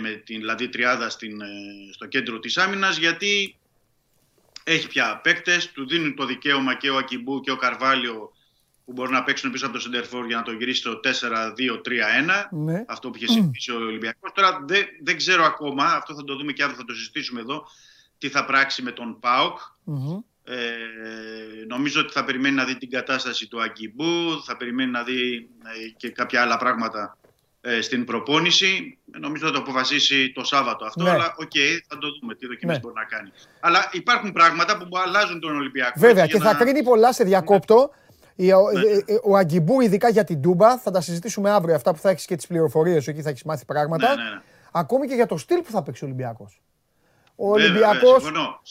με την δηλαδή τριάδα στο κέντρο της άμυνας, γιατί έχει πια παίκτες, του δίνουν το δικαίωμα και ο Αγκιμπού και ο Καρβάλιο, που μπορούν να παίξουν πίσω από το Σεντερφόρ για να το γυρίσει το 4-2-3-1. Αυτό που είχε συζητήσει ο Ολυμπιακός. Τώρα δεν ξέρω ακόμα, αυτό θα το δούμε και αύριο, θα το συζητήσουμε εδώ, τι θα πράξει με τον ΠΑΟΚ. Νομίζω ότι θα περιμένει να δει την κατάσταση του Αγκιμπού, θα περιμένει να δει και κάποια άλλα πράγματα στην προπόνηση. Νομίζω θα το αποφασίσει το Σάββατο αυτό. Ναι. Αλλά οκ, θα το δούμε τι δοκιμές μπορεί να κάνει. Αλλά υπάρχουν πράγματα που αλλάζουν τον Ολυμπιακό. Βέβαια, και θα κρίνει πολλά, σε διακόπτω. Ναι. Ο Αγκιμπού, ειδικά για την Τούμπα, θα τα συζητήσουμε αύριο. Αυτά που θα έχεις και τις πληροφορίες, εκεί θα έχεις μάθει πράγματα. Ναι, ναι, ναι. Ακόμη και για το στυλ που θα παίξει ο Ολυμπιακός. Ο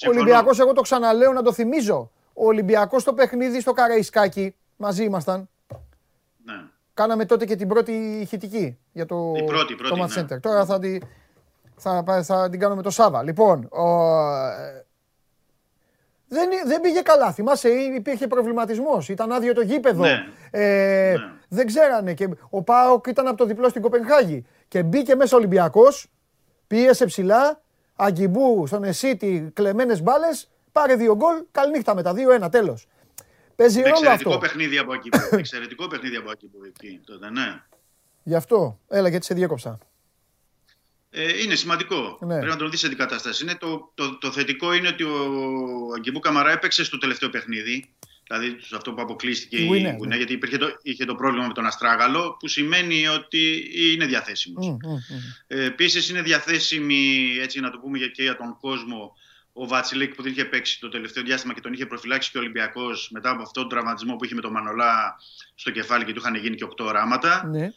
Ολυμπιακός, εγώ το ξαναλέω να το θυμίζω. Ο Ολυμπιακός στο παιχνίδι στο Καραϊσκάκι, μαζί ήμασταν. Ναι. Κάναμε τότε και την πρώτη ηχητική για το Match Center. Τώρα θα την κάνουμε το Σάβα. Λοιπόν, δεν πήγε καλά. Θυμάσαι, υπήρχε προβληματισμός. Ήταν άδειο το γήπεδο. Δεν ξέρανε. Και ο ΠΑΟΚ ήταν από το διπλό στην Κοπενχάγη. Και μπήκε μέσα ο Ολυμπιακός, πίεσε ψηλά, Αγκιμπού στον Εσίτη, κλεμμένες μπάλες, πάρε δύο γκολ, καληνύχτα με τα 2-1, τέλος. Παίζει ρόλο αυτό. Εξαιρετικό παιχνίδι από εκεί τότε, ναι. Γι' αυτό, έλα γιατί σε διέκοψα. Είναι σημαντικό, ναι. Πρέπει να τον δεις σε την κατάσταση. Είναι το θετικό είναι ότι ο Αγκιμπού Καμαρά έπαιξε στο τελευταίο παιχνίδι. Δηλαδή αυτό που αποκλείστηκε η Γουινέα, γιατί είχε το πρόβλημα με τον Αστράγαλο, που σημαίνει ότι είναι διαθέσιμος. Επίσης είναι διαθέσιμη, έτσι να το πούμε και για τον κόσμο, ο Βατσιλίκ που δεν είχε παίξει το τελευταίο διάστημα και τον είχε προφυλάξει και ο Ολυμπιακός μετά από αυτόν τον τραυματισμό που είχε με τον Μανολά στο κεφάλι και του είχαν γίνει και 8 οράματα. Ναι.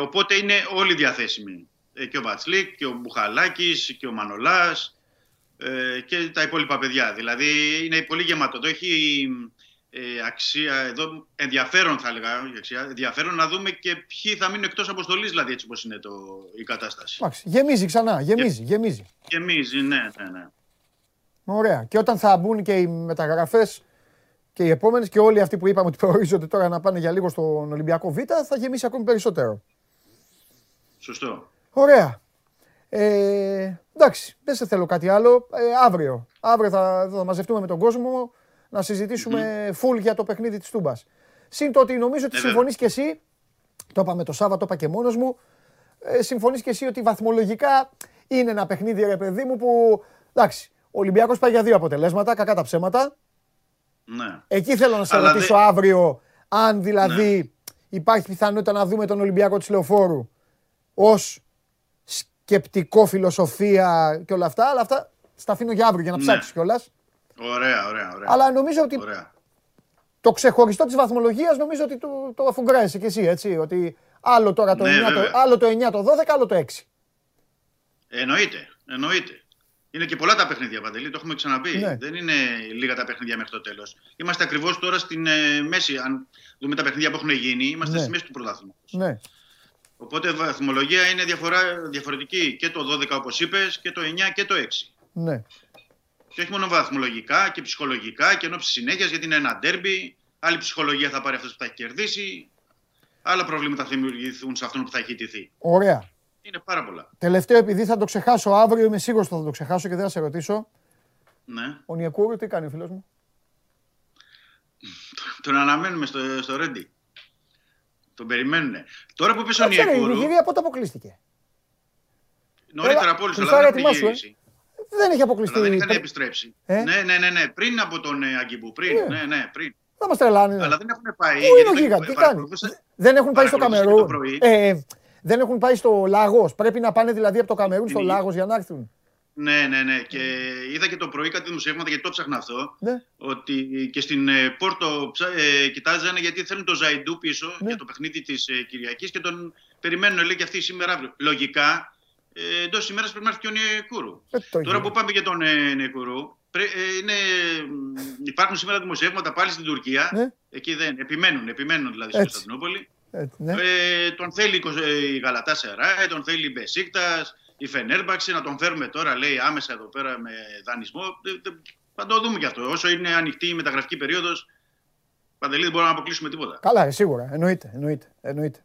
Οπότε είναι όλοι διαθέσιμοι. Και ο Βατσιλίκ και ο Μπουχαλάκης και ο Μανολάς και τα υπόλοιπα παιδιά. Δηλαδή είναι πολύ γεμάτο. Το έχει... αξία, εδώ ενδιαφέρον θα έλεγα, ενδιαφέρον να δούμε και ποιοι θα μείνουν εκτός αποστολής, δηλαδή έτσι όπως είναι η κατάσταση. Εντάξει, γεμίζει ξανά, γεμίζει. Γεμίζει, ναι. Ωραία. Και όταν θα μπουν και οι μεταγραφές και οι επόμενες και όλοι αυτοί που είπαμε ότι προορίζονται τώρα να πάνε για λίγο στον Ολυμπιακό Β, θα γεμίσει ακόμη περισσότερο. Σωστό. Ωραία. Εντάξει, δεν σε θέλω κάτι άλλο. Αύριο. Αύριο θα μαζευτούμε με τον κόσμο. Να συζητήσουμε full για το παιχνίδι της Τούμπας. Συν το ότι νομίζω ότι συμφωνείς και εσύ, το είπα με το Σάββα, το είπα και μόνος μου, συμφωνείς και εσύ ότι βαθμολογικά είναι ένα παιχνίδι, ρε παιδί μου, που εντάξει, ο Ολυμπιακός πάει για 2 αποτελέσματα, κακά τα ψέματα. Ναι. Εκεί θέλω να σε ρωτήσω αύριο, αν δηλαδή υπάρχει πιθανότητα να δούμε τον Ολυμπιακό της Λεωφόρου ως σκεπτικό, φιλοσοφία και όλα αυτά, αλλά αυτά στα αφήνω για αύριο για να ψάξεις κιόλας. Ωραία. Αλλά νομίζω ότι το ξεχωριστό της βαθμολογίας νομίζω ότι το αφουγκράζεσαι κι εσύ, έτσι, ότι άλλο τώρα το 9, το 12, άλλο το 6. Εννοείται. Είναι και πολλά τα παιχνίδια, Παντελή, το έχουμε ξαναπεί. Ναι. Δεν είναι λίγα τα παιχνίδια μέχρι το τέλος. Είμαστε ακριβώς τώρα στην μέση, αν δούμε τα παιχνίδια που έχουν γίνει, είμαστε στη μέση του πρωταθλήματος. Ναι. Οπότε βαθμολογία είναι διαφορετική και το 12 όπως είπες και το 9 και το 6. Ναι. Και όχι μόνο βαθμολογικά και ψυχολογικά και ενόψει συνέχεια, γιατί είναι ένα ντέρμπι. Άλλη ψυχολογία θα πάρει αυτό που θα έχει κερδίσει. Άλλα προβλήματα θα δημιουργηθούν σε αυτόν που θα έχει χτυπηθεί. Ωραία. Είναι πάρα πολλά. Τελευταίο, επειδή θα το ξεχάσω αύριο, είμαι σίγουρος ότι θα το ξεχάσω και δεν θα σε ρωτήσω. Ναι. Ο Νιακούρου, τι κάνει ο φίλος μου? Τον αναμένουμε στο Ρέντι. Τον περιμένουνε. Τώρα που πες ο Νιακούρου. Η Νιγηρία πότε αποκλείστηκε? Νωρίτερα από όλους, αλλά δεν έχει. Δεν έχει αποκλειστεί. Δεν είχαν επιστρέψει. Ναι. Πριν από τον Αγκιμπού. Πριν. Θα μας τρελάνε. Αλλά δεν έχουν πάει. Πού είναι ο Γίγαντ, τι κάνει? Δεν έχουν πάει στο Καμερούν. Δεν έχουν πάει στο Λάγος. Πρέπει να πάνε δηλαδή από το Καμερούν στο Λάγος για να έρθουν. Ναι. Και είδα και το πρωί κάτι δημοσιεύματα γιατί το ψάχνα αυτό. Ότι και στην Πόρτο κοιτάζανε γιατί θέλουν το Ζαϊντού πίσω για το παιχνίδι της Κυριακής και τον περιμένουν λέει και αυτοί σήμερα αύριο. Λογικά. Εντός ημέρας πρέπει να έρθει και ο Νεκουρού. Τώρα που πάμε για τον Νεκουρού, υπάρχουν σήμερα δημοσιεύματα πάλι στην Τουρκία. Εκεί δεν επιμένουν δηλαδή στην Κωνσταντινούπολη. Τον θέλει η Γαλατάσαραί, τον θέλει η Μπεσίκτας, η Φενέρμπαξε. Να τον φέρουμε τώρα λέει άμεσα εδώ πέρα με δανεισμό. Θα το δούμε κι αυτό. Όσο είναι ανοιχτή η μεταγραφική περίοδος, Παντελή, δεν μπορούμε να αποκλείσουμε τίποτα. Καλά, σίγουρα. Εννοείται.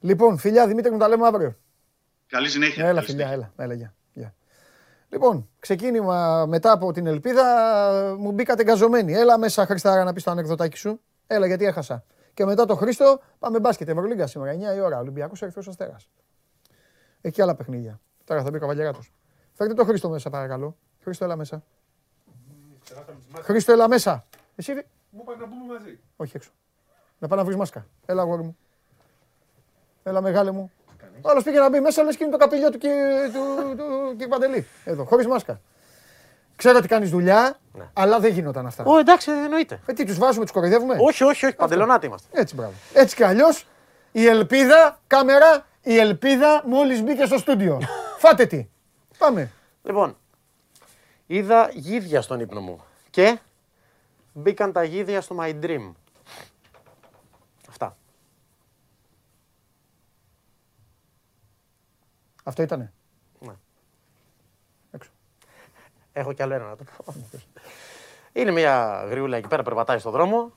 Λοιπόν, φιλιά Δημήτρη, μου τα λέμε αύριο. Καλή συνέχεια. Έλα φιλιά, έλα, γεια. Λοιπόν, ξεκίνημα μετά από την ελπίδα, μου μπήκατε εγκαζωμένοι. Έλα μέσα Χριστάρα να πεις το ανεκδοτάκι σου. Έλα γιατί έχασα. Και μετά το Χρήστο πάμε μπάσκετ, Ευρωλίγκα σήμερα, 9 η ώρα, Ολυμπιακός Ερυθρός Αστέρας. Εκεί άλλα παιχνίδια. Τώρα θα μπει ο Καβαλιαράτος. Φέρτε το Χρήστο μέσα παρακαλώ. Χρήστο έλα μέσα. Χρήστο έλα μέσα. Εσύ μου πας να μπούμε μαζί. Όχι έξω. Να πάω να βρεις μάσκα. Έλα αγόρι μου. Έλα μεγάλε μου. Όλος πήγε να μπει μέσα, λες και είναι το καπηλιό του και Παντελή. Εδώ, χωρίς μάσκα. Ξέρω ότι κάνεις δουλειά, ναι, αλλά δεν γινόταν αυτά. Ω, εντάξει, εννοείται. Τι τους βάζουμε, τους κοροϊδεύουμε. Όχι, όχι, όχι. Παντελονάτι είμαστε. Έτσι, μπράβο. Έτσι κι αλλιώς η ελπίδα, κάμερα, η ελπίδα μόλις μπήκε στο στούντιο. Φάτε τι. Πάμε. Λοιπόν, είδα γίδια στον ύπνο μου και μπήκαν τα γίδια στο My Dream. Αυτά. Αυτό ήτανε. Ναι. Έξω. Έχω κι άλλο ένα να το πω. Είναι μια γριούλα εκεί πέρα, περπατάει στον δρόμο.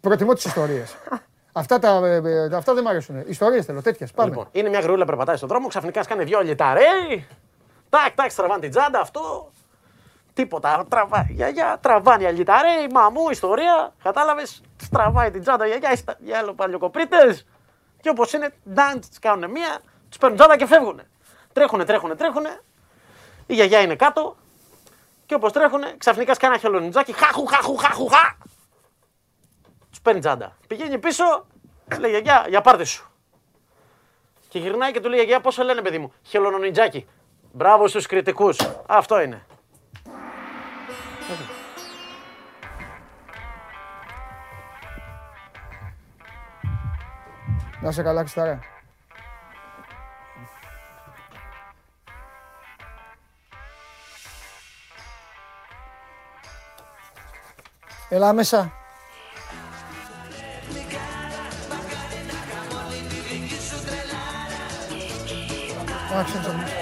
Προτιμώ τις ιστορίες. Αυτά δεν μ' αρέσουν. Ιστορίες θέλω, τέτοιες. Πάμε. Λοιπόν, είναι μια γριούλα, περπατάει στον δρόμο, ξαφνικά σκάνε δυο λιταρέι. Τάκ, τάκ, τραβάνε την τσάντα, αυτό. Τίποτα, τραβάει γιαγιά, τραβάνει αλιταρέι, μαμού, ιστορία. Κατάλαβες, τραβάει την τσάντα γιαγιά, άλλο παλιοκοπρίτες. Και όπως είναι, ντάντς κάνουνε μία, τους παίρνουν τσάντα και φεύγουνε. Τρέχουνε. Η γιαγιά είναι κάτω. Και όπως τρέχουνε, ξαφνικά σκάνε ένα χελονιτζάκι, χάχου. Τους παίρνει τσάντα. Πηγαίνει πίσω, λέει γιαγιά, για πάρτι σου. Και γυρνάει και του λέει γιαγιά, πόσο λένε παιδί μου, χελονιτζάκι. Μπράβο στους κριτικούς. Αυτό είναι. Να σε καλά, Χριστάρα. Έλα μέσα. Άξε το μέσα.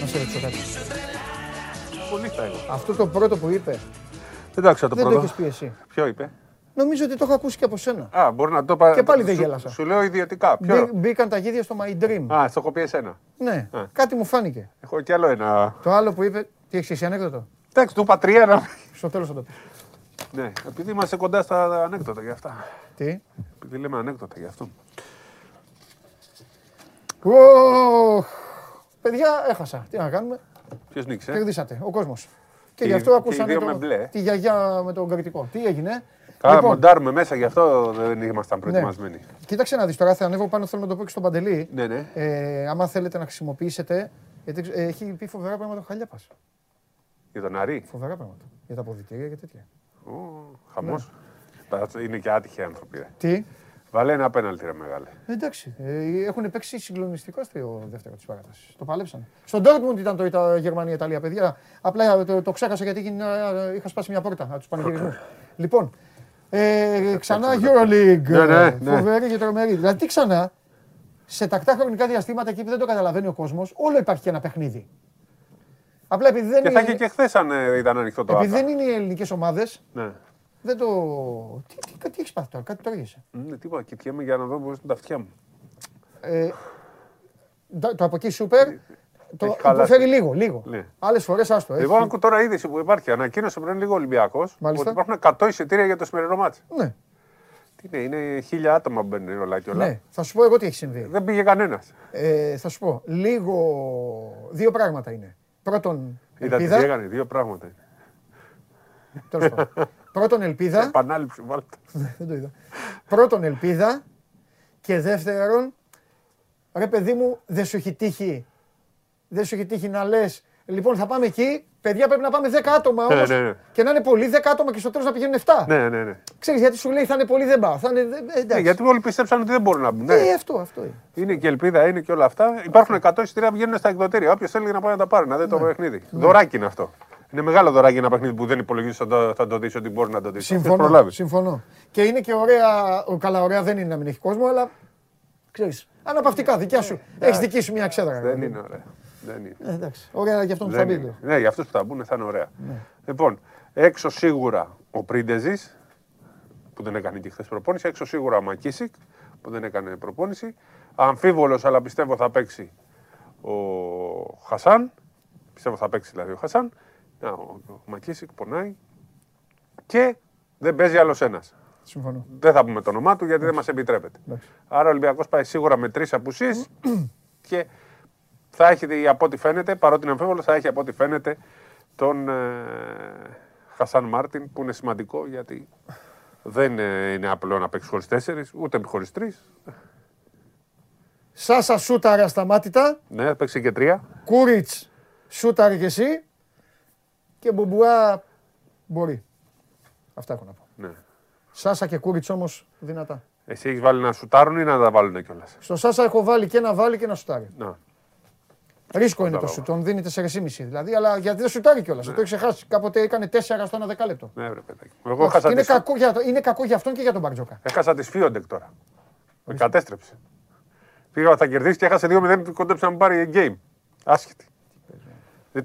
Να σε ρωτήσω κάτι. Αυτό το πρώτο που είπε. Δεν το άκουσα το πρώτο. Δεν το έχεις πει εσύ. Ποιο είπε? Νομίζω ότι το έχω ακούσει και από σένα. Α, μπορεί να το πάρει. Και πάλι δεν γέλασα. Σου λέω ιδιωτικά. Μπήκαν τα γίδια στο My Dream. Α, στο κοπεί εσένα. Ναι, κάτι μου φάνηκε. Έχω κι άλλο ένα. Το άλλο που είπε. Τι έχεις εσύ ανέκδοτο? Εντάξει, του είπα τρία. Στο τέλος θα το πει. Ναι, επειδή είμαστε κοντά στα ανέκδοτα για αυτά. Τι? Επειδή λέμε ανέκδοτα γι' αυτό. Παιδιά, έχασα. Τι να κάνουμε. Ποιος νίκησε? Κερδίσατε, ο κόσμος. Και γι' αυτό ακούσαμε τη γιαγιά με τον κριτικό. Τι έγινε? Καλά, λοιπόν, μοντάρουμε μέσα, γι' αυτό δεν ήμασταν προετοιμασμένοι. Ναι. Κοίταξε να δεις τώρα, θα ανέβω πάνω, θέλω να το πω και στον Παντελή. Ναι, ναι. Άμα θέλετε να χρησιμοποιήσετε. Γιατί έχει πει φοβερά πράγματα ο Χαλιάπας. Για τον Άρη. Φοβερά πράγματα. Για τα αποδυτήρια και τέτοια. Χαμός. Ναι. Είναι και άτυχοι άνθρωποι. Ρε. Τι. Βάλε ένα πέναλτι, ρε μεγάλε. Εντάξει. Έχουν παίξει συγκλονιστικό στο δεύτερο της παράτασης. Το παλέψανε. Στον Ντόρτμουντ ήταν το Γερμανία-Ιταλία, παιδιά. Απλά το ξέχασα γιατί είχα σπάσει μια πόρτα από τους πανηγυρισμούς. Λοιπόν. Ξανά EuroLeague. Ναι. Φοβερή και τρομερή. Δηλαδή τι ξανά, σε τακτά χρονικά διαστήματα εκεί που δεν το καταλαβαίνει ο κόσμος, όλο υπάρχει και ένα παιχνίδι. Απλά επειδή δεν. Και θα και χθες ήταν ανοιχτό το άθλημα. Επειδή δεν είναι οι ελληνικές ομάδες. Ναι. Δεν το. Τι έχεις πάθει τώρα, κάτι το αργήσε. Ναι, τίποτα. Κοιτιέμαι για να δω πώς είναι τα αυτιά μου. Το από εκεί σούπερ. Το φέρει λίγο. Ναι. Άλλες φορές άστο. Λοιπόν, ακούω τώρα είδηση που υπάρχει. Ανακοίνωσε πριν λίγο ο Ολυμπιακός ότι υπάρχουν 100 εισιτήρια για το σημερινό μάτς. Ναι. Τι είναι 1000 άτομα που μπαίνουν όλα και όλα. Ναι. Θα σου πω εγώ τι έχει συμβεί. Δεν πήγε κανένας. Θα σου πω λίγο. Δύο πράγματα είναι. Πρώτον. Ελπίδα. Τι έκανε, δύο πράγματα. Τέλος πάντων. Πρώτον, ελπίδα. Επανάληψη, βάλτε. Δεν το είδα. Πρώτον, ελπίδα. Και δεύτερον, ρε παιδί μου, δεν σου έχει τύχει. Δεν σου έχει τύχει να λες, λοιπόν θα πάμε εκεί, παιδιά πρέπει να πάμε 10 άτομα όμως και να είναι πολλοί 10 άτομα και στο τέλος να πηγαίνουν 7. Ναι. Ξέρεις γιατί σου λέει θα είναι πολλοί δεν πάω. Ναι, γιατί όλοι πιστέψαν ότι δεν μπορούν να μπουν. Ναι, αυτό είναι. Είναι και ελπίδα, είναι και όλα αυτά. Υπάρχουν 100 εισιτήρια που βγαίνουν στα εκδοτήρια. Όποιος θέλει να πάει να τα πάρει, να δει το παιχνίδι. Δωράκι είναι αυτό. Είναι μεγάλο δωράκι ένα παιχνίδι που δεν υπολογίζεις θα το δεις ότι μπορεί να το δεις. Συμφωνώ. Και είναι και ωραία δεν είναι να μην έχει κόσμο, αλλά ξέρεις. Αναπαυτικά, δικιά σου. Έχεις δική σου μια ξέδρα. Δεν είναι ωραία. Εντάξει. Ωραία για αυτόν που θα μπει. Ναι, για αυτούς που θα μπουν θα είναι ωραία. Ναι. Λοιπόν, έξω σίγουρα ο Πρίντεζης, που δεν έκανε και χθες προπόνηση, έξω σίγουρα ο Μακίσικ, που δεν έκανε προπόνηση. Αμφίβολος, αλλά πιστεύω θα παίξει ο Χασάν. Πιστεύω θα παίξει δηλαδή ο Χασάν. Να, ο Μακίσικ πονάει. Και δεν παίζει άλλος ένας. Συμφωνώ. Δεν θα πούμε το όνομά του γιατί δεν μας επιτρέπεται. Άρα ο Ολυμπιακός πάει σίγουρα με 3 απουσίες και θα έχει από ό,τι φαίνεται, παρότι είναι αμφίβολος, θα έχει από ό,τι φαίνεται τον Χασάν Μάρτιν που είναι σημαντικό γιατί Δεν είναι απλό να παίξει χωρίς 4, ούτε χωρίς 3. Σάσα σούταρε ασταμάτητα. Ναι, παίξει και 3. Κούριτς σούταρε και εσύ. Και Μπομπουά μπορεί. Αυτά έχω να πω. Ναι. Σάσα και Κούριτς όμως δυνατά. Εσύ έχεις βάλει να σουτάρουν ή να τα βάλουν κιόλας? Στο Σάσα έχω βάλει και να βάλει και να σουτάρει. Να. Ρίσκο είναι το σουτ, τον δίνει 4,5 δηλαδή, αλλά γιατί δεν σουτάρει κιόλας. Το έχει χάσει. Κάποτε έκανε 4 στο ένα δεκάλεπτο. Ναι, βρε παιδάκι. Εγώ χάσα. Είναι κακό για αυτόν και για τον Μπαρτζόκα. Έχασα τη Φίοντεκ τώρα. Με κατέστρεψε. Πήγα θα κερδίσει και έχασε 2-0 που κοντέψε να μου πάρει game. Άσχετη.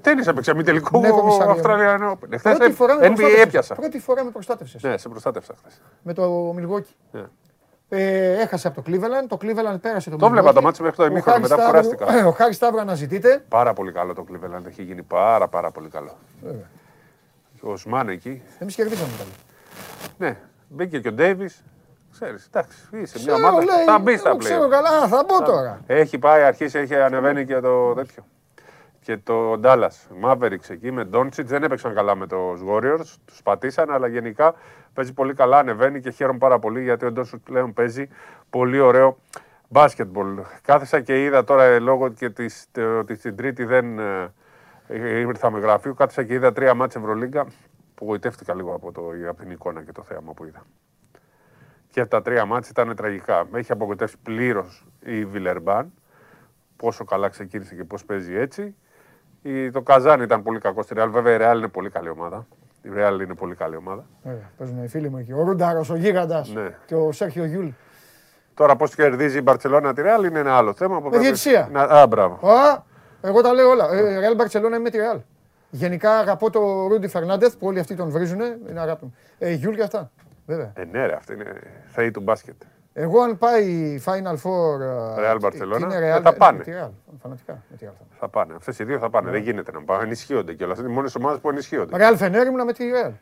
Τένις έπαιξα, μη τελικό Αυστραλιανό Open. Χθες έπιασα. Πρώτη φορά με προστάτευσες. Ναι, σε προστάτευσα χθες. Με το Μιλγόκι. Έχασε από το Cleveland. Το Cleveland πέρασε το Milwaukee. Το βλέπα το μάτσο μέχρι το ημίχρονο, μετά κουράστηκα. Ο Χάρης Σταύρου αναζητείται. Πάρα πολύ καλό το Cleveland. Έχει γίνει πάρα πολύ καλό. Ο Σμάν εκεί. Εμείς κερδίσαμε πάλι. Ναι, μπήκε και ο Ντέιβις. Ξέρεις, εντάξει, είσαι μια ομάδα. Θα μπει στα playoff. Θα μπω τώρα. Έχει πάει, αρχίσει, έχει ανεβαίνει και το τέτοιο. Και το Ντάλλας Mavericks εκεί με Doncic δεν έπαιξαν καλά με τους Warriors, τους πατήσαν, αλλά γενικά παίζει πολύ καλά, ανεβαίνει και χαίρομαι πάρα πολύ γιατί ο Doncic πλέον παίζει πολύ ωραίο μπάσκετμπολ. Κάθεσα και είδα τώρα λόγω και ότι στην Τρίτη δεν ήρθαμε γραφείο, κάθεσα και είδα 3 μάτς Ευρωλίγκα που γοητεύτηκα λίγο από την εικόνα και το θέαμα που είδα. Και τα 3 μάτς ήταν τραγικά. Με έχει απογοητεύσει πλήρως η Βιλερμπάν, πόσο καλά ξεκίνησε και πώς παίζει έτσι. Το Καζάνι ήταν πολύ κακό στη Ρεάλ. Βέβαια η Ρεάλ είναι πολύ καλή ομάδα. Η Ρεάλ είναι πολύ καλή ομάδα. Ωραία, παίζουν οι φίλοι μου εκεί. Ο Ρούνταρος, ο Γίγαντας ναι. Και ο Σέρχιο Γιούλ. Τώρα πώς κερδίζει η Μπαρτσελώνα τη Ρεάλ είναι ένα άλλο θέμα. Με διευσία. Α, μπράβο. Α, εγώ τα λέω όλα. Ρεάλ Μπαρτσελώνα είμαι τη Ρεάλ. Γενικά αγαπώ τον Ρούντι Φερνάντεθ που όλοι αυτοί τον βρίζουν. Είναι αγάπη. Γιούλ και αυτά. Βέβαια. Ναι, ρε, αυτή είναι θεή του μπάσκετ. Εγώ αν πάει Final Four Real Barcelona, θα πάνε. Φανατικά. Θα πάνε. Αυτές οι δύο θα πάνε. Δεν γίνεται να πάνε. Ενισχύονται κιόλας. Είναι οι μόνες ομάδες που ενισχύονται. Real Fener ήμουνα με τη Real.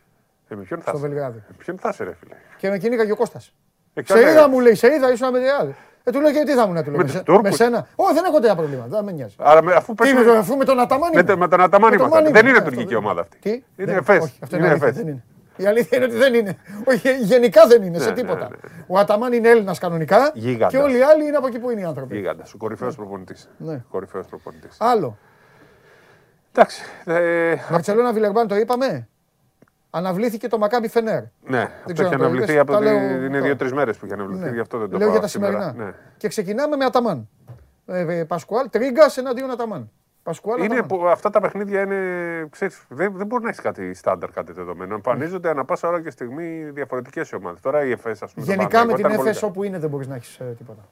Με ποιον θα είσαι? Στο Βελιγράδι. Ποιον θα είσαι, ρε φίλε? Και με κυνήγαγε ο Κώστας. Σε είδα, μου λέει, σε είδα, ήσουν με τη Real. Του λέω και τι θα ήμουν, του λέω. Με σένα. Όχι, δεν έχω τέτοια προβλήματα. Δεν με νοιάζει. Αφού με τον Αταμάνι. Δεν είναι τουρκική ομάδα αυτή. Είναι Εφές. Η αλήθεια είναι ότι δεν είναι. Όχι, γενικά δεν είναι σε τίποτα. Ο Αταμάν είναι Έλληνας κανονικά και όλοι οι άλλοι είναι από εκεί που είναι οι άνθρωποι. Γίγαντας, ο κορυφαίος προπονητής. Άλλο. Εντάξει. Μπαρτσελώνα Βιλερμπάν το είπαμε. Αναβλήθηκε το Μακάμπι Φενέρ. Ναι, αυτό έχει αναβληθεί. Είναι 2-3 μέρες που έχει αναβληθεί, γι' αυτό δεν το λέω για τα σημερινά. Και ξεκινάμε με Αταμάν. Πασκουάλ, Τρίγκας εναντίον Αταμάν. Είναι, αυτά τα παιχνίδια είναι, ξέρεις, δεν μπορεί να έχει κάτι στάνταρ, κάτι δεδομένο. Εμφανίζονται ανά πάσα ώρα και στιγμή διαφορετικές ομάδες. Τώρα η Εφές, ας πούμε. Γενικά με την Εφές όπου είναι δεν μπορείς να έχεις τίποτα.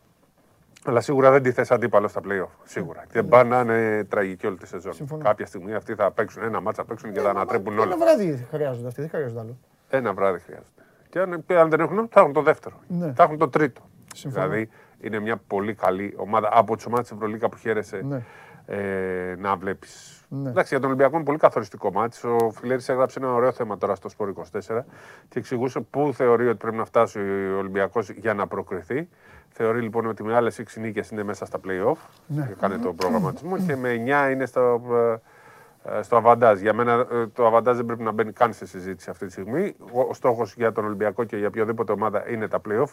Αλλά σίγουρα δεν τη θες αντίπαλο στα play-off. Σίγουρα. Και δεν πάνε να είναι τραγική όλη τη σεζόν. Συμφωνώ. Κάποια στιγμή αυτοί θα παίξουν ένα μάτσα, θα παίξουν και θα ανατρέπουν όλα. Ένα βράδυ χρειάζονται αυτοί, δεν χρειάζονται άλλο. Ένα βράδυ χρειάζονται. Και αν δεν έχουν, θα έχουν το δεύτερο. Ναι. Θα έχουν το τρίτο. Συμφωνώ. Δηλαδή είναι μια πολύ καλή ομάδα από τις ομάδες της Ευρωλίγκα που χαίρεσαι. Ναι. Να βλέπεις. Ναι. Εντάξει, για τον Ολυμπιακό είναι πολύ καθοριστικό μάτς. Ο Φιλέρης έγραψε ένα ωραίο θέμα τώρα στο Σπορ 24 και εξηγούσε πού θεωρεί ότι πρέπει να φτάσει ο Ολυμπιακός για να προκριθεί. Θεωρεί λοιπόν ότι με άλλες 6 νίκες είναι μέσα στα play-off. Ναι. Κάνει τον προγραμματισμό και με 9 είναι στο αβαντάζ. Για μένα το αβαντάζ δεν πρέπει να μπαίνει καν σε συζήτηση αυτή τη στιγμή. Ο στόχος για τον Ολυμπιακό και για οποιοδήποτε ομάδα είναι τα play-off.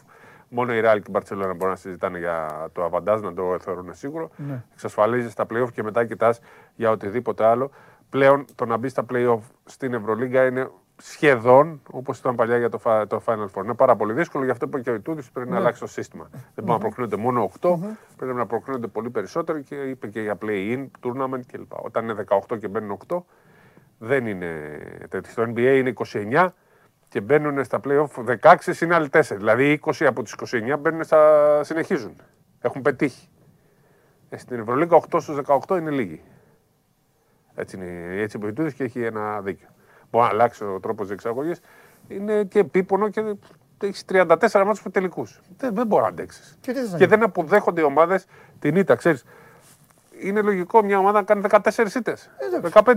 Μόνο η Real και η Barcelona μπορούν να συζητάνε για το αβαντάζ, να το θεωρούν σίγουρο. Ναι. Εξασφαλίζεις τα play-off και μετά κοιτάς για οτιδήποτε άλλο. Πλέον το να μπει στα play-off στην Ευρωλίγκα είναι σχεδόν όπως ήταν παλιά για το Final Four. Είναι πάρα πολύ δύσκολο, γι' αυτό που και ο Ιτούδης πρέπει να αλλάξει το σύστημα. Δεν μπορούν να προκρίνονται μόνο 8, πρέπει να προκρίνονται πολύ περισσότερο και είπε και για play-in, tournament κλπ. Όταν είναι 18 και μπαίνουν 8, δεν είναι τέτοιο. Στο NBA είναι 29. Και μπαίνουν στα play-off 16 συν άλλοι 4. Δηλαδή 20 από τις 29 μπαίνουν συνεχίζουν. Έχουν πετύχει. Στην Ευρωλίγκα 8 στους 18 είναι λίγοι. Έτσι είναι. Έτσι υποθέτει και έχει ένα δίκιο. Μπορεί να αλλάξει ο τρόπος διεξαγωγής. Είναι και επίπονο και έχεις 34 μάτς που τελικούς. Δεν μπορεί να αντέξεις. Και δεν αποδέχονται οι ομάδες την ήττα. Ξέρεις. Είναι λογικό μια ομάδα να κάνει 14 ήττες. 15.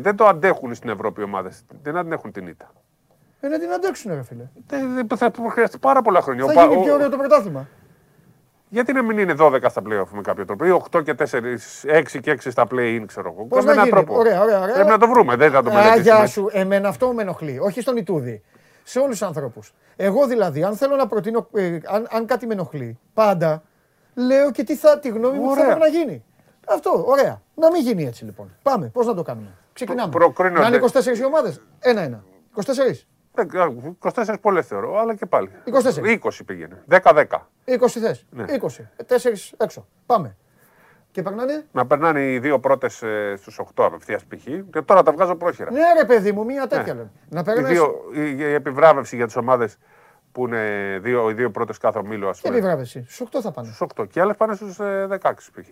Δεν το αντέχουν στην Ευρώπη οι ομάδες. Δεν αντέχουν την ήττα. Να την αντέξουν, ρε φίλε. Θα χρειαστεί πάρα πολλά χρόνια. Θα γίνει πιο ωραίο το πρωτάθλημα. Γιατί να μην είναι 12 στα play-off με κάποιο τρόπο, ή 8 και 4, 6 και 6 στα play-in, ξέρω εγώ. Πώς να γίνει. Ωραία. Πρέπει να το βρούμε, δεν θα το μελετήσουμε. Γεια σου, εμένα αυτό με ενοχλεί. Όχι στον Ιτούδη. σε όλους τους ανθρώπους. Εγώ δηλαδή, αν θέλω να προτείνω, αν κάτι με ενοχλεί, πάντα λέω και τι θα, τη γνώμη μου θα πρέπει να γίνει. Αυτό, ωραία. Να μην γίνει έτσι λοιπόν. Πάμε, πώς να το κάνουμε. Ξεκινάμε. Να είναι 24 οι ομάδες. Ένα-ένα. 24 πολλές θεωρώ, αλλά και πάλι. 24. 20 πήγαινε. 10-10. 20 θες. Ναι. 20. 4 έξω. Πάμε. Και περνάνε. Να περνάνε οι δύο πρώτες στους 8 απευθείας π.χ. Και τώρα τα βγάζω πρόχειρα. Ναι, ρε παιδί μου, μία τέτοια λέμε. Να περνάνε. Η επιβράβευση για τις ομάδες που είναι οι δύο πρώτες κάθε ομίλου, ας πούμε. Επιβράβευση. Στους 8 θα πάνε. Στους 8. Και άλλες πάνε στους 16 π.χ.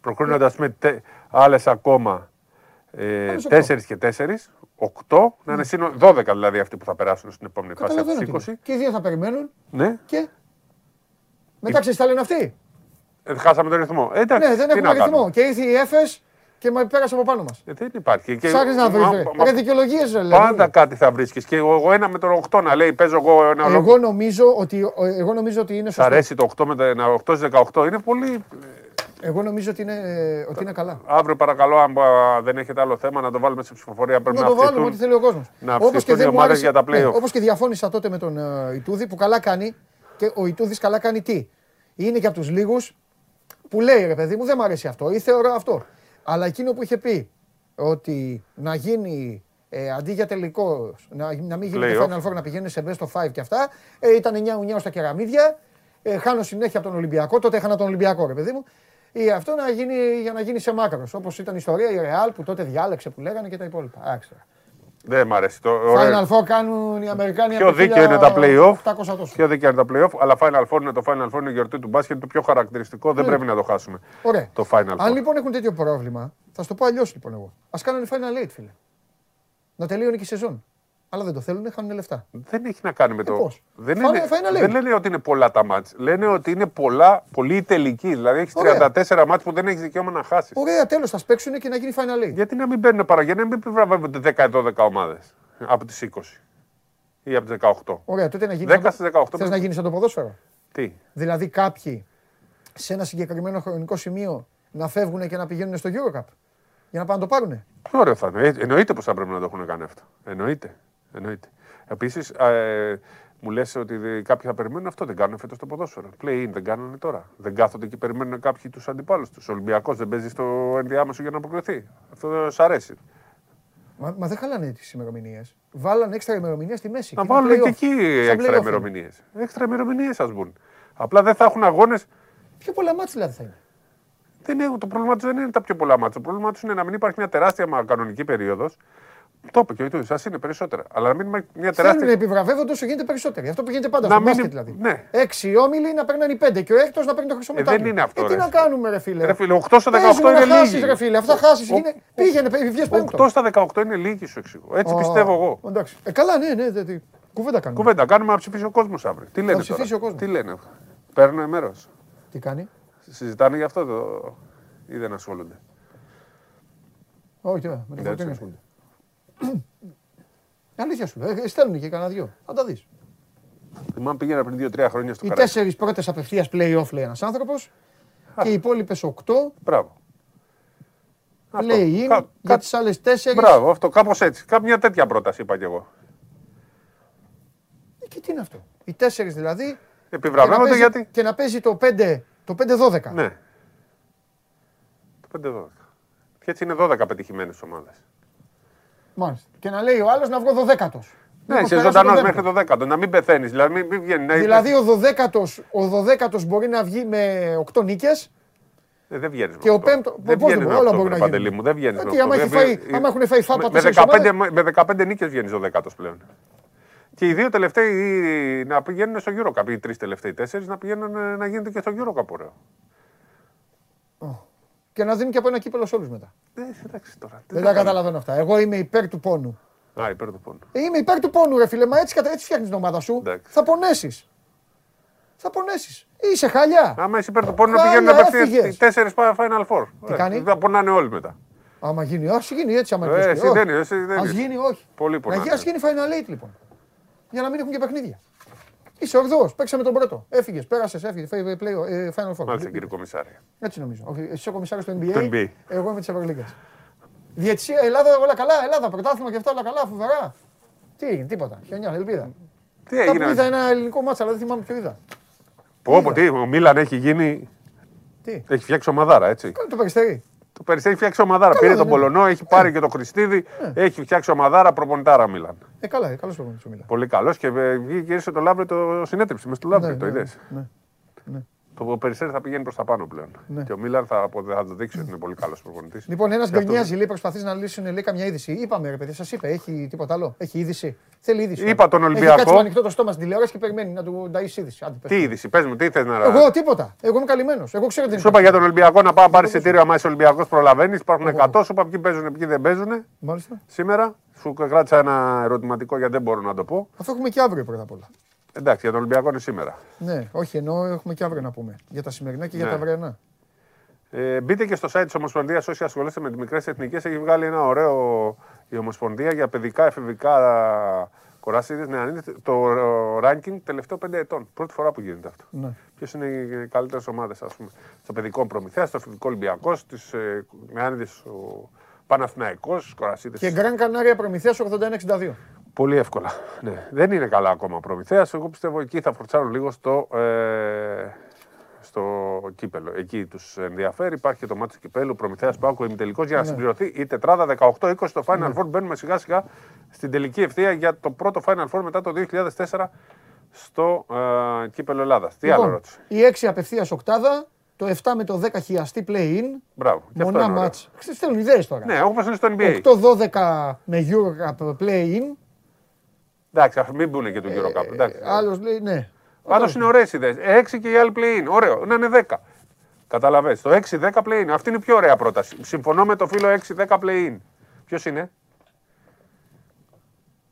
Προκρίνοντας με άλλες ακόμα 4 και 4. 8, να είναι 12 δηλαδή αυτοί που θα περάσουν στην επόμενη φάση από τους 20. Και οι δύο θα περιμένουν. Ναι. Και μετά ξέρεις τα λένε αυτοί. Χάσαμε τον ρυθμό. Εντάξει, ναι, δεν έχουμε ρυθμό. Και ήρθε η Έφες και πέρασε από πάνω μας. Δεν υπάρχει. Ψάχνεις να βρεις. Για δικαιολογίες λέει. Πάντα κάτι θα βρίσκεις. Και εγώ ένα με τον 8 να λέει παίζω εγώ ένα ολόκληρο. Εγώ νομίζω ότι είναι σωστό. Σ' αρέσει το 8 με το 8 στις 18. Είναι πολύ. Εγώ νομίζω ότι είναι καλά. Αύριο παρακαλώ, αν δεν έχετε άλλο θέμα, να το βάλουμε σε ψηφοφορία. Πρέπει να το βάλουμε ό,τι θέλει ο κόσμος. Να ψηφιστούν οι ομάδες για τα play-off. Όπως και διαφώνησα τότε με τον Ιτούδη που καλά κάνει. Και ο Ιτούδης καλά κάνει τι. Είναι και από τους λίγους που λέει ρε παιδί μου, δεν μου αρέσει αυτό ή θεωρώ αυτό. Αλλά εκείνο που είχε πει ότι να γίνει αντί για τελικό, να μην γίνει το Final Four, να πηγαίνει σε best of 5 και αυτά, ήταν 9-9 στα κεραμίδια. Χάνω συνέχεια από τον Ολυμπιακό. Τότε έχανα τον Ολυμπιακό, ρε παιδί μου. Ή αυτό για να γίνει σε μάκρος, όπως ήταν η ιστορία η Real που τότε διάλεξε που λέγανε και τα υπόλοιπα. Άξερα. Δεν μ' αρέσει το. Final Four κάνουν οι Αμερικάνοι. Πιο δίκαιο είναι τα play-off. Πιο δίκαιο είναι τα play-off, αλλά Final Four είναι το Final Four, είναι η γιορτή του μπάσκετ, το πιο χαρακτηριστικό. Δεν πρέπει να το χάσουμε. Ωραία. Το Final Four. Αν λοιπόν έχουν τέτοιο πρόβλημα, θα σου το πω αλλιώς λοιπόν εγώ. Ας κάνουν Final Eight, φίλε. Να τελειώνει και η σεζόν. Αλλά δεν το θέλουν, χάνουν λεφτά. Δεν έχει να κάνει με το. Πώς. Δεν λένε ότι είναι πολλά τα μάτς. Λένε ότι είναι πολύ τελική. Δηλαδή έχεις 34 μάτς που δεν έχεις δικαίωμα να χάσεις. Ωραία, τέλος θα παίξουν και να γίνει Final Eight. Γιατί να μην παίρνουν παραγγελία, να μην επιβραβεύονται 10-12 ομάδες από τις 20 ή από τις 18. Ωραία, τότε να γίνει. 10 στις 18. Θες να γίνει σαν το ποδόσφαιρο. Τι. Δηλαδή κάποιοι σε ένα συγκεκριμένο χρονικό σημείο να φεύγουν και να πηγαίνουν στο Euro Cup. Για να πάνε να το πάρουν. Ωραία, θα είναι. Εννοείται πως θα πρέπει να το έχουν κάνει αυτό. Εννοείται. Επίσης, μου λες ότι κάποιοι θα περιμένουν αυτό. Δεν κάνουν φέτος το ποδόσφαιρο. Play-in δεν κάνουν τώρα. Δεν κάθονται και περιμένουν κάποιοι τους αντιπάλους τους. Ο Ολυμπιακός δεν παίζει στο ενδιάμεσο για να αποκριθεί. Αυτό δεν σ' αρέσει. Μα δεν χαλάνε τις ημερομηνίες. Βάλαν έξτρα ημερομηνίες στη μέση. Να βάλουν και εκεί έξτρα ημερομηνίες. Έξτρα ημερομηνίες ας μπουν. Απλά δεν θα έχουν αγώνες. Πιο πολλά μάτς δηλαδή θα είναι. Το πρόβλημά τους δεν είναι τα πιο πολλά μάτς. Το πρόβλημά τους είναι να μην υπάρχει μια τεράστια κανονική περίοδος. Το είπε και ο Ιτούδης, ας είναι περισσότερα. Αλλά να μην είναι μια τεράστια. Θέλουν να επιβραβεύονται όσο γίνεται περισσότεροι. Αυτό που γίνεται πάντα στο μπάσκετ δηλαδή. Ναι. 6 όμιλοι να παίρνουν οι 5 και ο έκτος να παίρνει το χρυσό μετάλλιο. Δεν είναι αυτό. Τι να κάνουμε, ρε φίλε. 8 στα 18 είναι λίγοι. Χάσεις, ρε φίλε. Αυτά χάσεις. Πήγαινε, βγες πέμπτο. 8 στα 18 είναι λίγοι, σου εξηγώ. Έτσι πιστεύω εγώ. Εντάξει. Καλά, ναι. Κουβέντα κάνουμε. Κουβέντα κάνουμε να ψηφίσει ο κόσμος αύριο. Τι λένε. Τι λένε. Παίρνουν μέρος. Τι κάνει. Συζητάνε γι' αυτό ή δεν ασχολούνται. Όχι, δεν ασχολούνται. Αλήθεια σου λέω, στέλνουν και κανένα δυο. Θα τα δεις. Θυμάμαι πήγαινα πριν 2-3 χρόνια στο Καραϊσκάκι. Οι 4 πρώτες απευθείας play-off λέει ένας άνθρωπος και οι υπόλοιπες 8. Μπράβο. Play-in για τις άλλες 4. Μπράβο, αυτό κάπως έτσι. Κάμια τέτοια πρόταση είπα κι εγώ. Και τι είναι αυτό. Οι 4 δηλαδή. Επιβραβεύονται γιατί. Και να παίζει το 5-12. Ναι. Το 5-12. Και έτσι είναι 12 πετυχημένες ομάδες. Μάλιστα. Και να λέει ο άλλος να βγω 12ος. Ναι, είσαι ζωντανός μέχρι το 10ο. Να μην πεθαίνεις. Δηλαδή, δηλαδή ο 12ος μπορεί να βγει με 8 νίκες. Δεν βγαίνεις. Και ο 5ος. Δεν βγαίνεις. Όλα μπορεί να γίνει. Δεν βγαίνεις. Άμα έχουν φάει φάπα τους. Με 15 νίκες βγαίνεις ο 10ος πλέον. Και οι δύο τελευταίοι να πηγαίνουν στο Euro Cup. Οι τρεις τελευταίοι, τέσσερις να πηγαίνουν να γίνεται και στο Euro Cup. Ωραίο. Και να δίνει και από ένα κύπελο σε όλους μετά. Εντάξει τώρα. Δεν τα καταλαβαίνω αυτά. Εγώ είμαι υπέρ του πόνου. Α, υπέρ του πόνου. Είμαι υπέρ του πόνου, ρε φίλε. Μα έτσι φτιάχνεις την ομάδα σου. Εντάξει. Θα πονέσεις. Θα πονέσεις. Είσαι χαλιά. Άμα είσαι υπέρ του πόνου, πηγαίνουν απευθείας οι 4 Final Four. Τι κάνει. Θα πονάνε όλοι μετά. Άμα γίνει, ας γίνει έτσι. Ας γίνει, όχι. Πολύ πονάνε. Ας γίνει Final Eight λοιπόν. Για να μην έχουν και παιχνίδια. Είσαι ορθός, παίξαμε τον πρώτο. Έφυγες, πέρασες, έφυγες. Final Four. Μάλιστα, κύριε Κομισάρη. Έτσι νομίζω. Εσύ είσαι ο Κομισάρης του NBA. Εγώ είμαι της Ευρωλίγκας. Διετησία, Ελλάδα όλα καλά. Ελλάδα, πρωτάθλημα και αυτά όλα καλά, φοβερά. Τι έγινε, τίποτα. Χιονιά, ελπίδα. Τι έγινε. Είδα ένα ελληνικό μάτσα, αλλά δεν θυμάμαι ποιο είδα. Πού, ο Μίλαν έχει γίνει. Τι? Έχει φτιάξει ομαδάρα, έτσι. Το Περιστέρι. Το Περιστέρι έχει φτιάξει ομαδάρα. Καλά, πήρε τον Πολωνό, έχει πάρει και τον Χριστίδη. Έχει φτιάξει ομαδάρα, προπονητάρα Μίλαν. Καλά, καλό προπονητή ο Μίλαν. Πολύ καλό και γύρισε το Λάμπρε, το συνέτρεψε με στο Λάμπρε, το είδε. Το Περιστέρι θα πηγαίνει προς τα πάνω πλέον. Ναι. Και ο Μίλαν θα το δείξει ότι είναι πολύ καλός προπονητής. Λοιπόν, ένας γκρινιάζει, λέει, προσπαθεί να λύσουν, λέει, καμιά είδηση. Είπαμε, ρε παιδί, σας είπε, έχει τίποτα άλλο. Έχει είδηση. Θέλει είδηση. Είπα τον Ολυμπιακό. Έχει κάτσει ανοιχτό το στόμα στην τηλεόραση και περιμένει να του νταΐσει είδηση. Άντε, τι είδηση, πες μου, τι θες να ρωτήσω. Εγώ τίποτα. Εγώ είμαι καλυμμένος. Εγώ ξέρω την. Σου είπα για τον Ολυμπιακό να πάω πάρει εισιτήριο, άμα είσαι Ολυμπιακός προλαβαίνεις. Υπάρχουν 100, σου είπα ποιοι παίζουν, ποιοι δεν παίζουν. Σήμερα σου κράτησα ένα ερωτηματικό γιατί δεν μπορώ να το πω. Αυτό έχουμε και αύριο πρώτα απ' όλα. Εντάξει, για τον Ολυμπιακό είναι σήμερα. Ναι, όχι, ενώ έχουμε και αύριο να πούμε. Για τα σημερινά και για τα αυριανά. Μπείτε και στο site της Ομοσπονδίας όσοι ασχολείστε με τις μικρές εθνικές. Έχει βγάλει ένα ωραίο η Ομοσπονδία για παιδικά, εφηβικά κορασίδες. Ναι, το ranking τελευταίων 5 ετών. Πρώτη φορά που γίνεται αυτό. Ναι. Ποιες είναι οι καλύτερες ομάδες, ας πούμε. Στο παιδικό Προμηθέας, στο εφηβικό Ολυμπιακός, τις νεάνιδες ο Παναθηναϊκός, κορασίδες. Και Γκραν Κανάρια Προμηθέας 81-62. Πολύ εύκολα. Ναι. Δεν είναι καλά ακόμα ο Προμηθέας. Εγώ πιστεύω εκεί θα φορτσάρουν λίγο στο κύπελο. Εκεί τους ενδιαφέρει. Υπάρχει και το μάτι του κυπέλου. Προμηθέας ΠΑΟΚ ημιτελικός για να συμπληρωθεί η τετράδα 18-20 στο Final Four. Μπαίνουμε σιγά σιγά στην τελική ευθεία για το πρώτο Final Four μετά το 2004 στο κύπελο Ελλάδας. Τι λοιπόν, άλλο ρώτησε. Η 6 απευθείας οκτάδα. Το 7 με το 10 χιαστή play-in. Μπράβο. Μονά μάτς. Στέλνουν ιδέες τώρα. Ναι, όπως είναι στο NBA. 8-12 με Eurocup play-in. Εντάξει, μην πούνε και τον κύριο Κάπου. Άλλος λέει ναι. Πάντως είναι ωραίες ιδέες. 6 και οι άλλοι play-in. Ωραίο. Να είναι 10. Καταλαβαίνεις. Το 6-10 play-in. Αυτή είναι η πιο ωραία πρόταση. Συμφωνώ με το φίλο 6-10 play-in. Ποιος είναι?